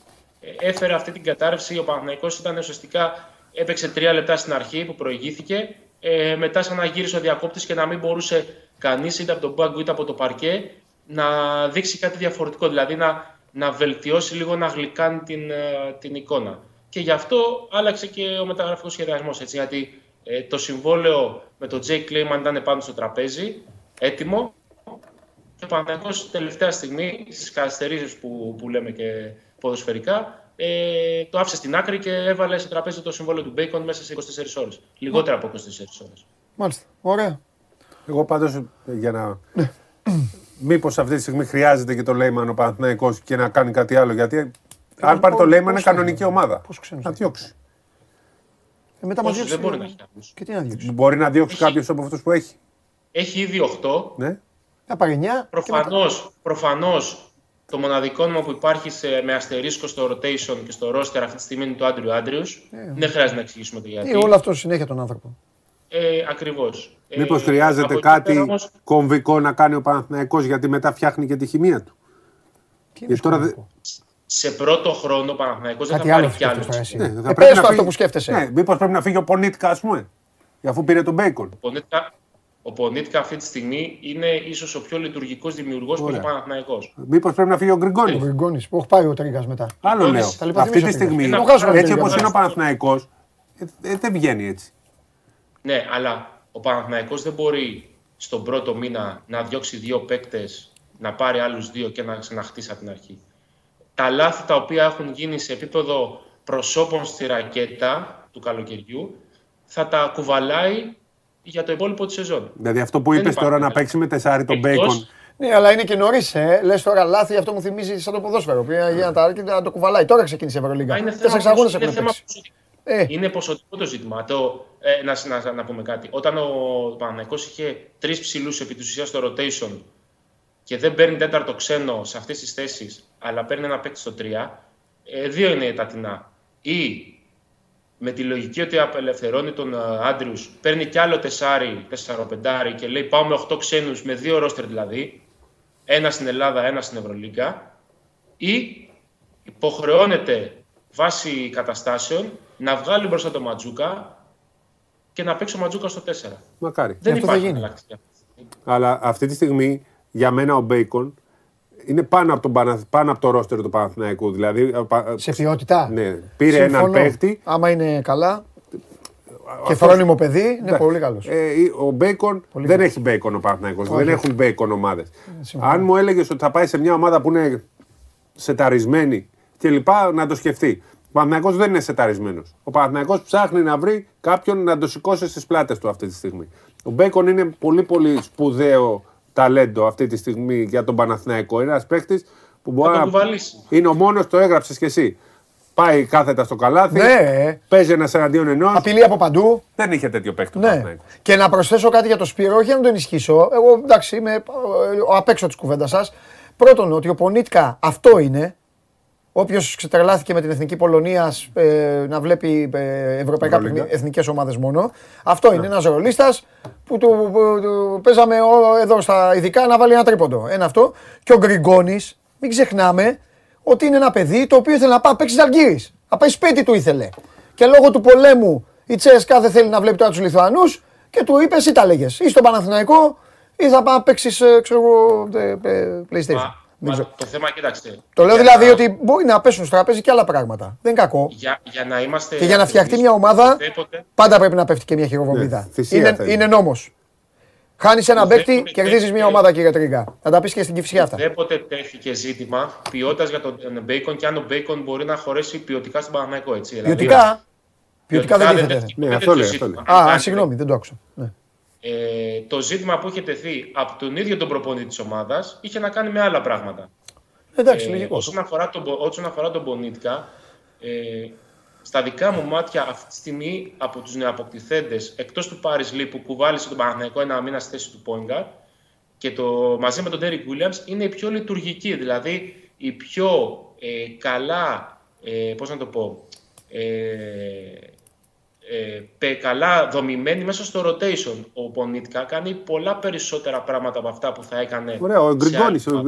Έφερε αυτή την κατάρρευση. Ο Παναθηναϊκός ήταν ουσιαστικά έπαιξε τρία λεπτά στην αρχή που προηγήθηκε. Ε, μετά, σαν να γύρισε ο διακόπτης και να μην μπορούσε κανείς είτε από τον μπάγκο είτε από το παρκέ να δείξει κάτι διαφορετικό. Δηλαδή να, να βελτιώσει λίγο, να γλυκάνει την, την εικόνα. Και γι' αυτό άλλαξε και ο μεταγραφικός σχεδιασμός. Έτσι, γιατί ε, το συμβόλαιο με τον Τζέι Κλέιμαν ήταν πάνω στο τραπέζι, έτοιμο. Και ο Παναθηναϊκός τελευταία στιγμή, στις καθυστερήσεις που, που λέμε και. Ποδοσφαιρικά, ε, το άφησε στην άκρη και έβαλε στο τραπέζι το συμβόλαιο του Μπέικον μέσα σε είκοσι τέσσερις ώρες. Λιγότερα από είκοσι τέσσερις ώρες. Μάλιστα. Ωραία. Εγώ πάντως για να. Μήπως αυτή τη στιγμή χρειάζεται και το Λέιμαν ο Παναθηναϊκός και να κάνει κάτι άλλο. Γιατί ε, αν πάρει το Λέιμαν είναι κανονική ομάδα. Πώς ξέρει. Να διώξει. Ε, μετά Πόσους, διώξει, δεν μπορεί να έχει κάποιο. Και τι να διώξει. Μπορεί να διώξει κάποιο από αυτού που έχει. Έχει ήδη οκτώ. Ναι. Να πάρει εννιά. Προφανώς. Το μοναδικό όνομα που υπάρχει σε, με αστερίσκο στο rotation και στο roster αυτή τη στιγμή είναι το Άντριου Άντριους. Ε, δεν χρειάζεται να εξηγήσουμε το γιατί. Ή όλο αυτό συνέχεια τον άνθρωπο. Ε, Ακριβώς. Μήπως ε, χρειάζεται κάτι όμως... κομβικό να κάνει ο Παναθηναϊκός γιατί μετά φτιάχνει και τη χημεία του. Και τώρα δε... Σε πρώτο χρόνο ο Παναθηναϊκός δεν θα πάρει κι άλλο. Ναι, θα ε, πρέπει πες να αυτό φύγει... που σκέφτεσαι. Ναι, μήπως πρέπει να φύγει ο Πονίτκα, ας πούμε, αφού πήρε τον Μπέικον. Ο Πονίτκα, Ο Πονίτκα αυτή τη στιγμή είναι ίσως ο πιο λειτουργικός δημιουργός που είναι ο Παναθηναϊκός. Μήπως πρέπει να φύγει ο Γκριγκόνης. Ο Γκριγκόνης, που έχει πάει ο Τρίγας μετά. Άλλο λέω. Αυτή τη στιγμή, έτσι όπως είναι ο Παναθηναϊκός, δεν βγαίνει έτσι. Ναι, αλλά ο Παναθηναϊκός δεν μπορεί στον πρώτο μήνα να διώξει δύο παίκτες, να πάρει άλλους δύο και να ξαναχτίσει από την αρχή. Τα λάθη τα οποία έχουν γίνει σε επίπεδο προσώπων στη ρακέτα του καλοκαιριού θα τα κουβαλάει για το υπόλοιπο τη σεζόν. Δηλαδή αυτό που είπες τώρα, να παίξει με τεσσάρι τον Μπέικον. Ναι, αλλά είναι και νωρίς. Ε. Λες τώρα λάθη, αυτό μου θυμίζει σαν το ποδόσφαιρο. Πήγα για να το κουβαλάει. Τώρα ξεκίνησε η Ευρωλίγκα. Είναι θέμα Είναι ποσοτικό το ζήτημα. Να πούμε κάτι. Όταν ο Παναθηναϊκός είχε τρεις ψηλούς επί της ουσίας στο rotation και δεν παίρνει τέταρτο ξένο σε αυτές τις θέσεις, αλλά παίρνει ένα παίκτη στο τρία, δύο είναι τα τεινά. Ή με τη λογική ότι απελευθερώνει τον Άντριους, παίρνει κι άλλο τεσσάρι, τεσσαροπεντάρι και λέει πάω με οκτώ ξένους, με δύο ρόστερ δηλαδή, ένα στην Ελλάδα, ένα στην Ευρωλίγκα, ή υποχρεώνεται βάσει καταστάσεων να βγάλει μπροστά το Ματζούκα και να παίξει ο Ματζούκα στο τέσσερα. Μακάρι. Δεν αυτό υπάρχει αλλαξία. Αλλά αυτή τη στιγμή για μένα ο Μπέικον είναι πάνω από, τον Παναθ... πάνω από το ρόστερ του Παναθηναϊκού. Δηλαδή, σε ποιότητα. Ναι, πήρε έναν παίχτη. Άμα είναι καλά. Και φρόνιμο παιδί, είναι πολύ καλός. Ε, ο Μπέικον πολύ δεν καλός. Έχει Μπέικον ο Παναθηναϊκός. Δεν έχουν Μπέικον ομάδες. Αν μου έλεγες ότι θα πάει σε μια ομάδα που είναι σεταρισμένη κλπ., να το σκεφτεί. Ο Παναθηναϊκός δεν είναι σεταρισμένος. Ο Παναθηναϊκός ψάχνει να βρει κάποιον να το σηκώσει στις πλάτες του αυτή τη στιγμή. Ο Μπέικον είναι πολύ πολύ σπουδαίο ταλέντο αυτή τη στιγμή για τον Παναθηναϊκό. Είναι ένας παίκτης που μπορεί να είναι ο μόνος, το έγραψες κι εσύ. Πάει κάθετα στο καλάθι, ναι. Παίζει ένας εναντίον ενός. Απειλεί από παντού. Δεν είχε τέτοιο παίκτη, ναι. Και να προσθέσω κάτι για τον Σπύρο, όχι να τον ενισχύσω. Εγώ εντάξει είμαι απ' έξω της κουβέντας σας. Πρώτον, ότι ο Πονίτκα αυτό είναι. Όποιος ξετρελάθηκε με την Εθνική Πολωνίας ε, να βλέπει ε, ευρωπαϊκά παιχνίδια, εθνικές ομάδες μόνο. Αυτό είναι, ναι. Ένας ρολίστας που του, που, που, του παίζαμε ό, εδώ στα ειδικά να βάλει ένα τρίποντο. Ένα αυτό. Και ο Γκριγκόνης, μην ξεχνάμε ότι είναι ένα παιδί το οποίο ήθελε να πάει παίξει Ζαλγκίρις. Να πάει σπίτι του ήθελε. Και λόγω του πολέμου η Τσέσκα δεν θέλει να βλέπει τώρα τους Λιθουανούς και του είπε εσύ τα λέγες. Ή στον Παναθηναϊκό ή θα πάει παίξεις PlayStation. Μα, το θέμα, κοίταξε. Το λέω δηλαδή να... ότι μπορεί να πέσουν στο τραπέζι και άλλα πράγματα. Δεν είναι κακό. Για, για να είμαστε και για να φτιαχτεί μια ομάδα, ποτέ... πάντα πρέπει να πέφτει και μια χειροβομβίδα. Ναι, είναι είναι νόμος. Χάνεις έναν παίκτη, κερδίζεις μια ομάδα, κύριε Τρίγκα. Θα τα πεις και στην Κυφσιά αυτά. Ουδέποτε τέθηκε ζήτημα ποιότητας για τον Μπέικον και αν ο Μπέικον μπορεί να χωρέσει ποιοτικά στον Παναθηναϊκό. Έτσι, δηλαδή, ποιοτικά. Ποιοτικά δεν τίθεται. Ναι, αυτό λέει. Α, συγγνώμη, δεν το άκουσα. Ε, το ζήτημα που είχε τεθεί από τον ίδιο τον προπονητή της ομάδας είχε να κάνει με άλλα πράγματα. Εντάξει, ε, όσον, αφορά τον, όσον αφορά τον Πονίτκα, ε, στα δικά μου μάτια αυτή τη στιγμή από τους νεοαποκτηθέντες, εκτός του Πάρις Λί που κουβάλισε τον Παναθηναϊκό ένα μήνα στη θέση του Πόνγκαρ και το, μαζί με τον Ντέρικ Γουίλιαμς, είναι η πιο λειτουργική, δηλαδή η πιο ε, καλά, ε, πώς να το πω, ε, Ε, καλά δομημένη μέσα στο rotation. Ο Πονίτκα κάνει πολλά περισσότερα πράγματα από αυτά που θα έκανε. Ωραία, ο Γκριγκόνης. Ο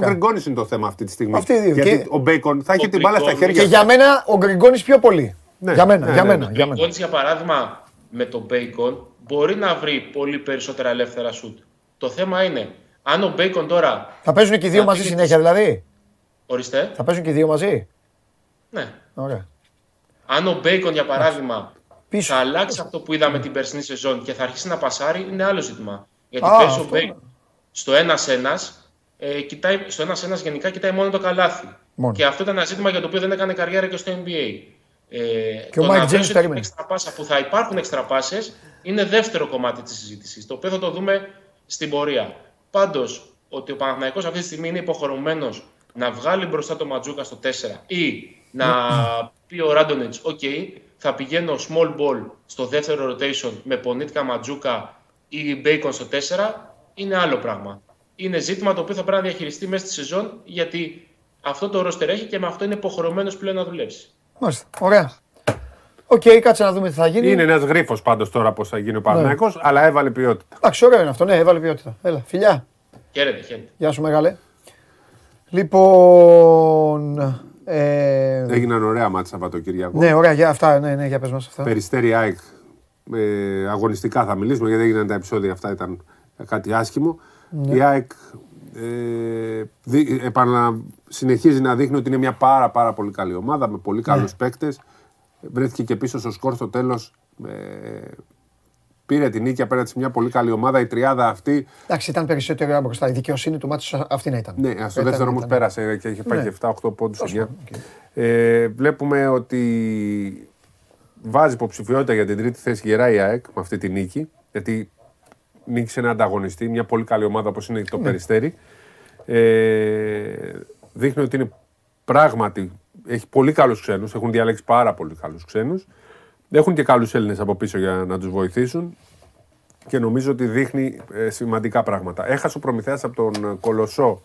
Γκριγκόνης είναι το θέμα αυτή τη στιγμή. Αυτή δύο. Γιατί και ο Μπέικον θα ο έχει την μπάλα στα χέρια. Και αυτά. Για μένα ο Γκριγκόνης πιο πολύ. Ναι. Για μένα. Ναι, για ναι, μένα, ναι, ναι. Ο Γκριγκόνης, για παράδειγμα, με τον Μπέικον μπορεί να βρει πολύ περισσότερα ελεύθερα σουτ. Το θέμα είναι αν ο Μπέικον τώρα. Θα παίζουν και οι δύο μαζί τις... συνέχεια δηλαδή. Ορίστε. Θα παίζουν και οι δύο μαζί. Ναι. Ωραία. Αν ο Μπέικον, για παράδειγμα, πίσω. Θα αλλάξει αυτό που είδαμε την περσινή σεζόν και θα αρχίσει να πασάρει, είναι άλλο ζήτημα. Γιατί πέρσι ο Μπέικον στο ένας-ένας, ε, κοιτάει, στο ένας-ένας γενικά κοιτάει μόνο το καλάθι. Μόνο. Και αυτό ήταν ένα ζήτημα για το οποίο δεν έκανε καριέρα και στο N B A. Ε, και το ο Μάικ Τζέιμς περίμενε. Που θα υπάρχουν εξτραπάσες είναι δεύτερο κομμάτι της συζήτησης, το οποίο θα το δούμε στην πορεία. Πάντως, ότι ο Παναθηναϊκός αυτή τη στιγμή είναι υποχρεωμένος να βγάλει μπροστά το Ματζούκα στο τέσσερα ή να πει ο Ράντονιτς, οκ, okay, θα πηγαίνω small ball στο δεύτερο rotation με Πονίτκα, Ματζούκα ή Μπέικον στο τέσσερα, είναι άλλο πράγμα. Είναι ζήτημα το οποίο θα πρέπει να διαχειριστεί μέσα στη σεζόν, γιατί αυτό το roster έχει και με αυτό είναι υποχρεωμένος πλέον να δουλέψει. Μάλιστα, ωραία. Οκ, okay, κάτσε να δούμε τι θα γίνει. Είναι ένας γρίφος πάντως τώρα πώς θα γίνει ο Παναθηναϊκός, ναι. Αλλά έβαλε ποιότητα. Εντάξει, ωραίο είναι αυτό, ναι, έβαλε ποιότητα. Έλα, φιλιά. Χαίρετε, χαίρετε. Γεια σου, μεγάλε. Λοιπόν. Ε... Έγιναν ωραία μάτσα Σαββατοκύριακο. Ναι, ωραία, για αυτά, ναι, ναι, για πες μας αυτά. Περιστέρι ΑΕΚ ε, αγωνιστικά θα μιλήσουμε, γιατί δεν έγιναν τα επεισόδια αυτά, ήταν κάτι άσχημο. Ναι. Η ΑΕΚ ε, δι, επανα, συνεχίζει να δείχνει ότι είναι μια πάρα, πάρα πολύ καλή ομάδα, με πολύ καλούς ναι. παίκτες. Βρέθηκε και πίσω στο σκορ στο τέλος. Ε, Πήρε την νίκη απέναντι σε μια πολύ καλή ομάδα. Η τριάδα αυτή. Εντάξει, ήταν περισσότερο μπροστά. Η δικαιοσύνη του μάτσου αυτή να ήταν. Ναι, στο δεύτερο όμως πέρασε και είχε πάει και εφτά οκτώ πόντους. Βλέπουμε ότι βάζει υποψηφιότητα για την τρίτη θέση γερά η ΑΕΚ με αυτή τη νίκη. Γιατί νίκησε ένα ανταγωνιστή, μια πολύ καλή ομάδα όπως είναι το Περιστέρι. Δείχνει ότι είναι πράγματι. Έχει πολύ καλούς ξένους. Έχουν διαλέξει πάρα πολύ καλούς ξένους. Έχουν και καλούς Έλληνες από πίσω για να τους βοηθήσουν και νομίζω ότι δείχνει ε, σημαντικά πράγματα. Έχασε ο Προμηθέας από τον Κολοσσό.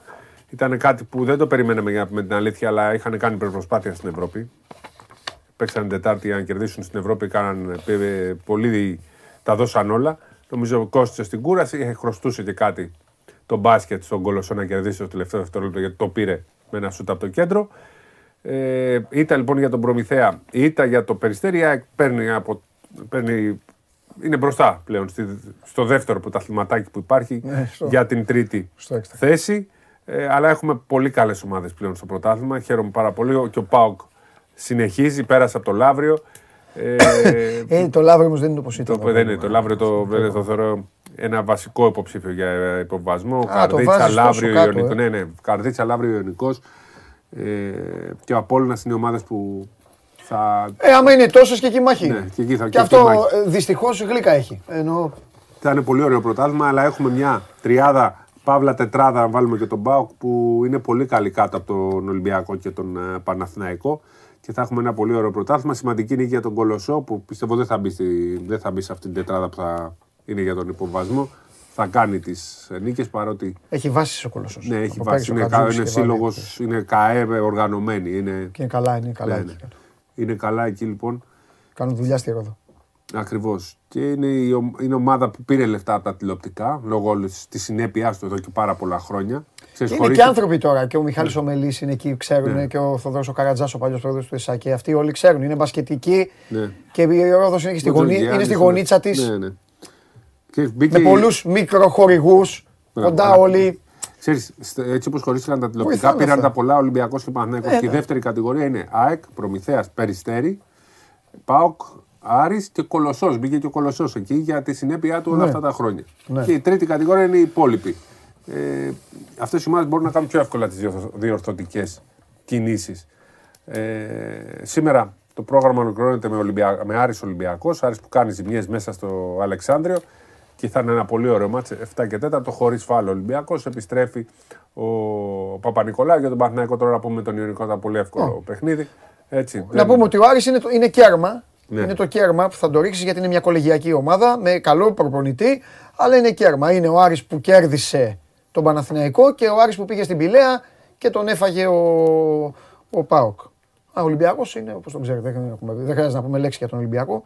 Ήταν κάτι που δεν το περιμέναμε για να πούμε την αλήθεια, αλλά είχαν κάνει προσπάθεια στην Ευρώπη. Παίξαν την Τετάρτη για να κερδίσουν στην Ευρώπη, κάναν ε, πολύ, τα δώσαν όλα. Νομίζω κόστησε στην κούραση, χρωστούσε και κάτι το μπάσκετ στον Κολοσσό να κερδίσει το τελευταίο δευτερόλεπτο γιατί το πήρε με ένα σούτ από το κέντρο. Ε, ήταν λοιπόν για τον Προμηθέα, ήταν για το Περιστέρι, παίρνει, από, παίρνει, είναι μπροστά πλέον στη, στο δεύτερο πρωταθληματάκι που υπάρχει ναι, στο, για την τρίτη θέση. Ε, αλλά έχουμε πολύ καλές ομάδες πλέον στο πρωτάθλημα. Χαίρομαι πάρα πολύ. Και ο ΠΑΟΚ συνεχίζει, πέρασε από το Λαύριο. Ε, ε, το Λαύριο όμως δεν είναι όπως ήταν. Το, δεν είναι, το Λαύριο το, το, το θεωρώ ένα βασικό υποψήφιο για υποβασμό. Καρδίτσα, Λαύριο, Ιωνικός. Ναι, ναι, Καρδίτσα, Λαύριο, Ιωνικός. Ε, και ο Απόλλωνας είναι ομάδες που θα... Ε, άμα είναι τόσες και εκεί μάχη. Ναι, και, εκεί θα, και, και αυτό μάχη. Δυστυχώς γλύκα έχει. Εννοώ... Θα είναι πολύ ωραίο πρωτάθλημα, αλλά έχουμε μια τριάδα, παύλα τετράδα, αν βάλουμε και τον ΠΑΟΚ, που είναι πολύ καλή κάτω από τον Ολυμπιακό και τον Παναθηναϊκό. Και θα έχουμε ένα πολύ ωραίο πρωτάθλημα. Σημαντική νίκη για τον Κολοσσό, που πιστεύω δεν θα μπει, στη, δεν θα μπει σε αυτήν την τετράδα που θα είναι για τον υποβασμό. Θα κάνει τις νίκες παρότι. Έχει βάσεις ο Κολοσσός. Ναι, έχει βάσεις. Είναι, είναι σύλλογος, είναι ΚΑΕ, οργανωμένοι. Είναι... Και είναι καλά, είναι καλά. Ναι, εκεί. Ναι. Είναι καλά εκεί λοιπόν. Κάνουν δουλειά στη Ρόδο. Ακριβώς. Και είναι η είναι ομάδα που πήρε λεφτά από τα τηλεοπτικά λόγω της συνέπειάς του εδώ και πάρα πολλά χρόνια. Ξέρεις, είναι και άνθρωποι τώρα. Και ο Μιχάλης ναι. ο Μελής είναι εκεί, ξέρουν. Ναι. Και ο Θοδωρός ο Καρατζάς, ο παλιός πρόεδρος του ΕΣΑΚΕ. Αυτοί όλοι ξέρουν. Είναι μπασκετικοί. Ναι. Και η Ρόδος είναι, στη γωνί... είναι στη γωνίτσα της. Με πολλούς μικροχορηγούς, κοντά όλοι. Ξέρεις, έτσι όπως χωρίστηκαν τα τηλεοπτικά, πήραν τα πολλά Ολυμπιακός και Παναθηναϊκός. Και η δεύτερη κατηγορία είναι ΑΕΚ, Προμηθέας, Περιστέρι, ΠΑΟΚ, Άρης και Κολοσσός. Μπήκε και ο Κολοσσός εκεί για τη συνέπειά του όλα αυτά τα χρόνια. Και η τρίτη κατηγορία είναι οι υπόλοιποι. Αυτές οι ομάδες μπορούν να κάνουν πιο εύκολα τις διορθωτικές κινήσεις. Σήμερα το πρόγραμμα ολοκληρώνεται με Άρης Ολυμπιακός, Άρης που κάνει ζημιές μέσα στο Αλεξάνδριο. Και θα είναι ένα πολύ ωραίο μάτς, εφτά και τέσσερα, χωρίς φάουλ Ολυμπιακός. Επιστρέφει ο Παπα-Νικολάου για τον Παναθηναϊκό. Τώρα να πούμε με τον Ιωνικό ήταν πολύ εύκολο παιχνίδι. Έτσι, να πούμε ότι ο Άρης είναι, είναι κέρμα. Ναι. Είναι το κέρμα που θα το ρίξει γιατί είναι μια κολεγιακή ομάδα με καλό προπονητή. Αλλά είναι κέρμα. Είναι ο Άρης που κέρδισε τον Παναθηναϊκό και ο Άρης που πήγε στην Πηλαία και τον έφαγε ο, ο ΠΑΟΚ. Α, ο Ολυμπιακός είναι, όπως τον ξέρετε, δεν χρειάζεται να πούμε λέξη για τον Ολυμπιακό.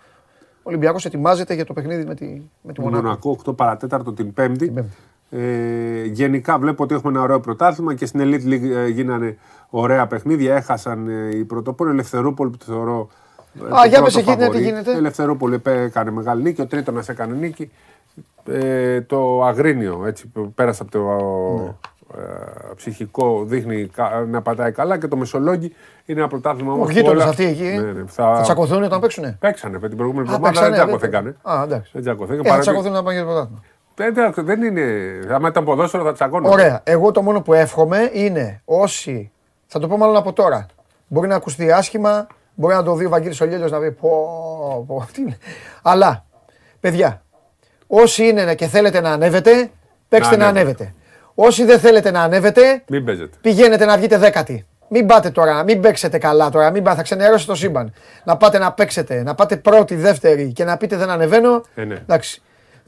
Ο Ολυμπιακός ετοιμάζεται για το παιχνίδι με τη, με τη Μονακό. Μονακό, οκτώ παρά τέταρτο την Πέμπτη. Την πέμπτη. Ε, γενικά βλέπω ότι έχουμε ένα ωραίο πρωτάθλημα και στην Elite League ε, γίνανε ωραία παιχνίδια. Έχασαν ε, οι πρωτοπόροι. Ελευθερούπολη που το θεωρώ. Ε, Α, για πες εκεί τι γίνεται. Ελευθερούπολη έκανε μεγάλη νίκη. Ο Τρίτονας έκανε νίκη. Ε, το Αγρίνιο έτσι, πέρασε από το ναι. ε, ψυχικό. Δείχνει κα, να πατάει καλά και το Μεσολόγγι είναι ένα πρωτάθλημα. Ο γείτονας αυτοί εκεί. Ναι, ναι, θα... θα τσακωθούν όταν παίξουνε. Παίξανε με την προηγούμενη εβδομάδα. Δεν τσακωθήκανε. Α, εντάξει. Δεν τσακωθήκανε. Θα τσακωθούν να πάνε για το πρωτάθλημα. Δεν, δεν είναι. Άμα ήταν ποδόσφαιρο θα τσακώνουν. Ωραία. Εγώ το μόνο που εύχομαι είναι όσοι. Θα το πω μάλλον από τώρα. Μπορεί να ακουστεί άσχημα, μπορεί να το δει ο Βαγγέλης ο Λιέλιος να πει πω, πω, τι είναι. Αλλά παιδιά, όσοι είναι και θέλετε να ανέβετε, παίξτε να ανέβετε. Όσοι δεν θέλετε να ανέβετε, πηγαίνετε να βγείτε δέκατη. Μην πάτε τώρα, μην παίξετε καλά τώρα, μην πάτε, θα ξενερώσει το σύμπαν. Να πάτε να παίξετε, να πάτε πρώτη, δεύτερη και να πείτε δεν ανεβαίνω. Ε, ναι. Εντάξει.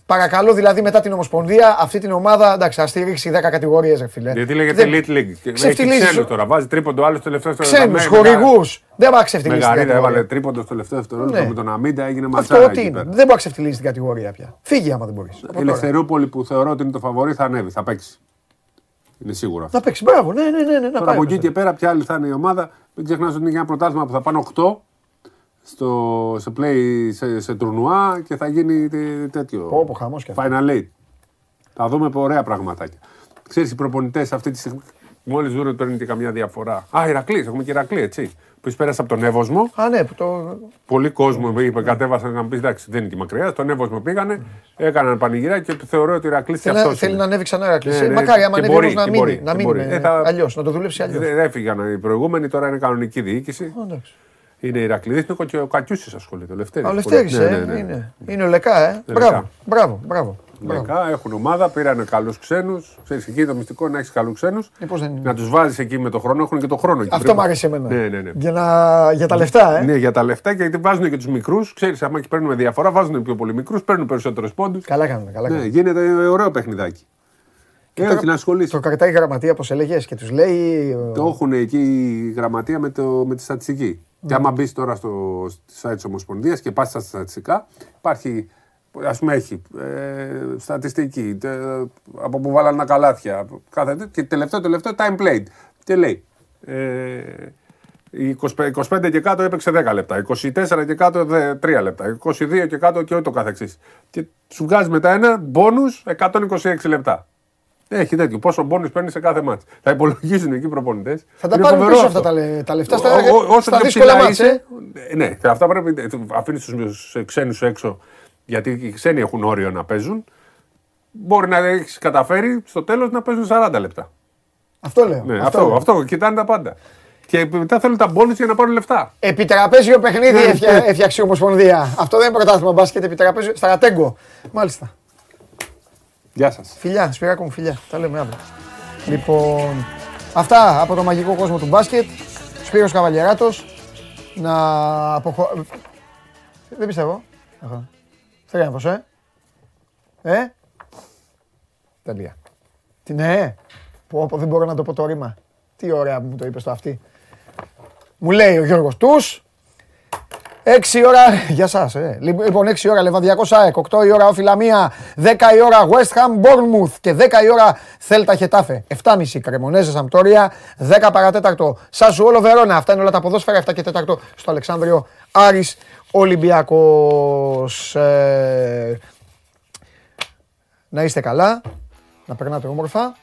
Παρακαλώ δηλαδή μετά την Ομοσπονδία αυτή την ομάδα, εντάξει, ας στηρίξει δέκα κατηγορίες, ρε φίλε. Γιατί λέγεται δεν... Elite League. Ξεφτυλίζει. Ξένους τώρα, βάζει τρίποντο άλλο στο τελευταίο δευτερόλεπτο. Ξένους, χορηγούς. Δεν πάει να ξεφτυλίζει. Μεγαρίδα έβαλε τρίποντο στο τελευταίο δευτερόλεπτο ναι. με τον Αμίντα, έγινε ματσάρα. Αυτό τι είναι. Δεν μπορεί να ξεφτυλίζει την κατηγορία πια. Φύγει άμα δεν μπορεί. Η Ελευθερούπολη που θεωρώ ότι είναι το φαβορί θα ανέβει, θα παίξει. Είναι σίγουρα. Θα παίξει, μπράβο, ναι, ναι, ναι. ναι, ναι τώρα από εκεί και πέρα, ποια άλλη θα είναι η ομάδα. Μην ξεχνάς ότι είναι για ένα πρωτάθλημα που θα πάνε οκτώ στο, σε play, σε, σε τουρνουά και θα γίνει τέτοιο. Πω, πω, χαμός και αυτό. Final eight. Θα δούμε ωραία πραγματάκια. Ξέρεις, οι προπονητές αυτή τη στιγμή, μόλις δουν ότι παίρνει καμιά διαφορά. Α, Ηρακλής, έχουμε και Ηρακλή, έτσι. Που πέρασε από τον Εύωσμο. Α, ναι, το... Πολλοί κόσμο mm. είπε, κατέβασαν να πει: εντάξει, δεν είναι και μακριά. Τον Εύωσμο πήγανε, έκαναν πανηγυρά και θεωρώ ότι ο Ηρακλής θέλει, αυτός θέλει είναι. Να ανέβει ξανά ο Ηρακλής. Ναι, ναι, μακάρι, άμα ανέβει μπορεί, να μείνει. Να μείνει ε, θα... αλλιώς, να το δουλέψει αλλιώς. Δεν έφυγαν οι προηγούμενοι, τώρα είναι κανονική διοίκηση. Oh, είναι Ηρακλήδης, είναι και ο Κακιούσης ασχολείται. Ο Λευτέρης. Είναι ο Λεκά, μπράβο, μπράβο. Μερικά έχουν ομάδα, πήραν καλούς ξένους. Ξέρεις, εκεί το μυστικό να έχεις καλούς ξένους. Να τους βάζεις εκεί με το χρόνο, έχουν και το χρόνο εκεί. Αυτό μου άρεσε εμένα. Ναι, ναι, ναι. Για, να... για τα λεφτά, ε. Ναι, για τα λεφτά και γιατί βάζουν και τους μικρούς. Ξέρεις, άμα και παίρνουν διαφορά, βάζουν πιο πολύ μικρούς, παίρνουν περισσότερους πόντους. Καλά κάνουν, καλά κάνουν. Ναι, γίνεται ωραίο παιχνιδάκι. Και ε, τώρα, να το κρατάει η γραμματεία, όπως έλεγες, και τους λέει. Το έχουν εκεί η γραμματεία με, το, με τη στατιστική. Mm. Και άμα μπεις τώρα στο site της Ομοσπονδίας και πας στα στατιστικά, υπάρχει. Ας πούμε, έχει ε, στατιστική, τε, από που βάλανε τα καλάθια, κάθε, και τελευταίο, τελευταίο, time played. Και λέει, ε, είκοσι πέντε και κάτω έπαιξε δέκα λεπτά, είκοσι τέσσερα και κάτω τρία λεπτά, είκοσι δύο και κάτω και ό,τι το καθεξής. Και σου βγάζει μετά ένα μπόνους εκατόν είκοσι έξι λεπτά. Έχει τέτοιο. Πόσο μπόνους παίρνει σε κάθε μάτς. Θα υπολογίζουν εκεί οι προπονητές. Θα τα πάρουν πίσω αυτό. Αυτά τα, τα λεφτά στα, ό, στα δύσκολα μάτς. Ε? Ναι, αυτά πρέπει να αφήνεις τους ξένους έξω. Γιατί οι ξένοι έχουν όριο να παίζουν, μπορεί να έχεις καταφέρει στο τέλος να παίζουν σαράντα λεπτά. Αυτό λέω. Ναι, αυτό, αυτό, αυτό κοιτάνε τα πάντα. Και μετά θέλουν τα μπόνους για να πάρουν λεφτά. Επιτραπέζιο παιχνίδι έφτιαξε η Ομοσπονδία. Αυτό δεν είναι πρωτάθλημα μπάσκετ, επιτραπέζιο. Στρατέγκο. Μάλιστα. Γεια σας. Φιλιά, Σπυράκο μου, φιλιά. Τα λέμε αύριο. Λοιπόν, αυτά από το μαγικό κόσμο του μπάσκετ. Σπύρος Καβαλιαράτος. Να αποχω... Δεν πιστεύω. Τρέμβος, ε. Ε. Τελεία. Τι ναι. Πω, πω, δεν μπορώ να το πω το ρήμα. Τι ωραία που μου το είπες το αυτή. Μου λέει ο Γιώργος τους. έξι η ώρα, για σας, ε. Λοιπόν, έξι η ώρα Λεβαδιακός ΑΕΚ, οκτώ η ώρα Όφη Λαμία, δέκα η ώρα West Ham Bournemouth και δέκα η ώρα Θέλτα Χετάφε. επτά και μισή Κρεμονέζε Σαμπτόρια, δέκα παρατέταρτο Σασουόλο Βερόνα. Αυτά είναι όλα τα ποδόσφαιρα, επτά και τέσσερα στο Αλεξάνδριο Άρης Ολυμπιακός. Ε, να είστε καλά, να περνάτε όμορφα.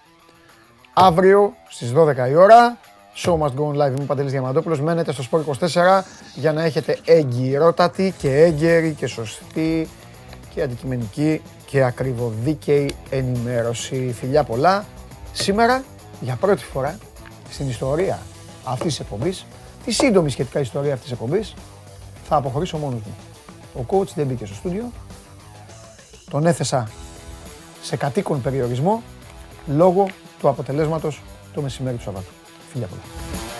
Αύριο στις δώδεκα η ώρα. Show must go on live. Είμαι ο Παντελής Διαμαντόπουλος. Μένετε στο Σπορ είκοσι τέσσερα για να έχετε εγκυρότατη και έγκαιρη και σωστή και αντικειμενική και ακριβοδίκαιη ενημέρωση. Φιλιά πολλά. Σήμερα, για πρώτη φορά στην ιστορία αυτής της εκπομπής, τη σύντομη σχετικά ιστορία αυτής της εκπομπής, θα αποχωρήσω μόνος μου. Ο coach δεν μπήκε στο στούντιο. Τον έθεσα σε κατοίκον περιορισμό λόγω του αποτελέσματος το μεσημέρι του Σαββάτου. Φιλιά πολλά.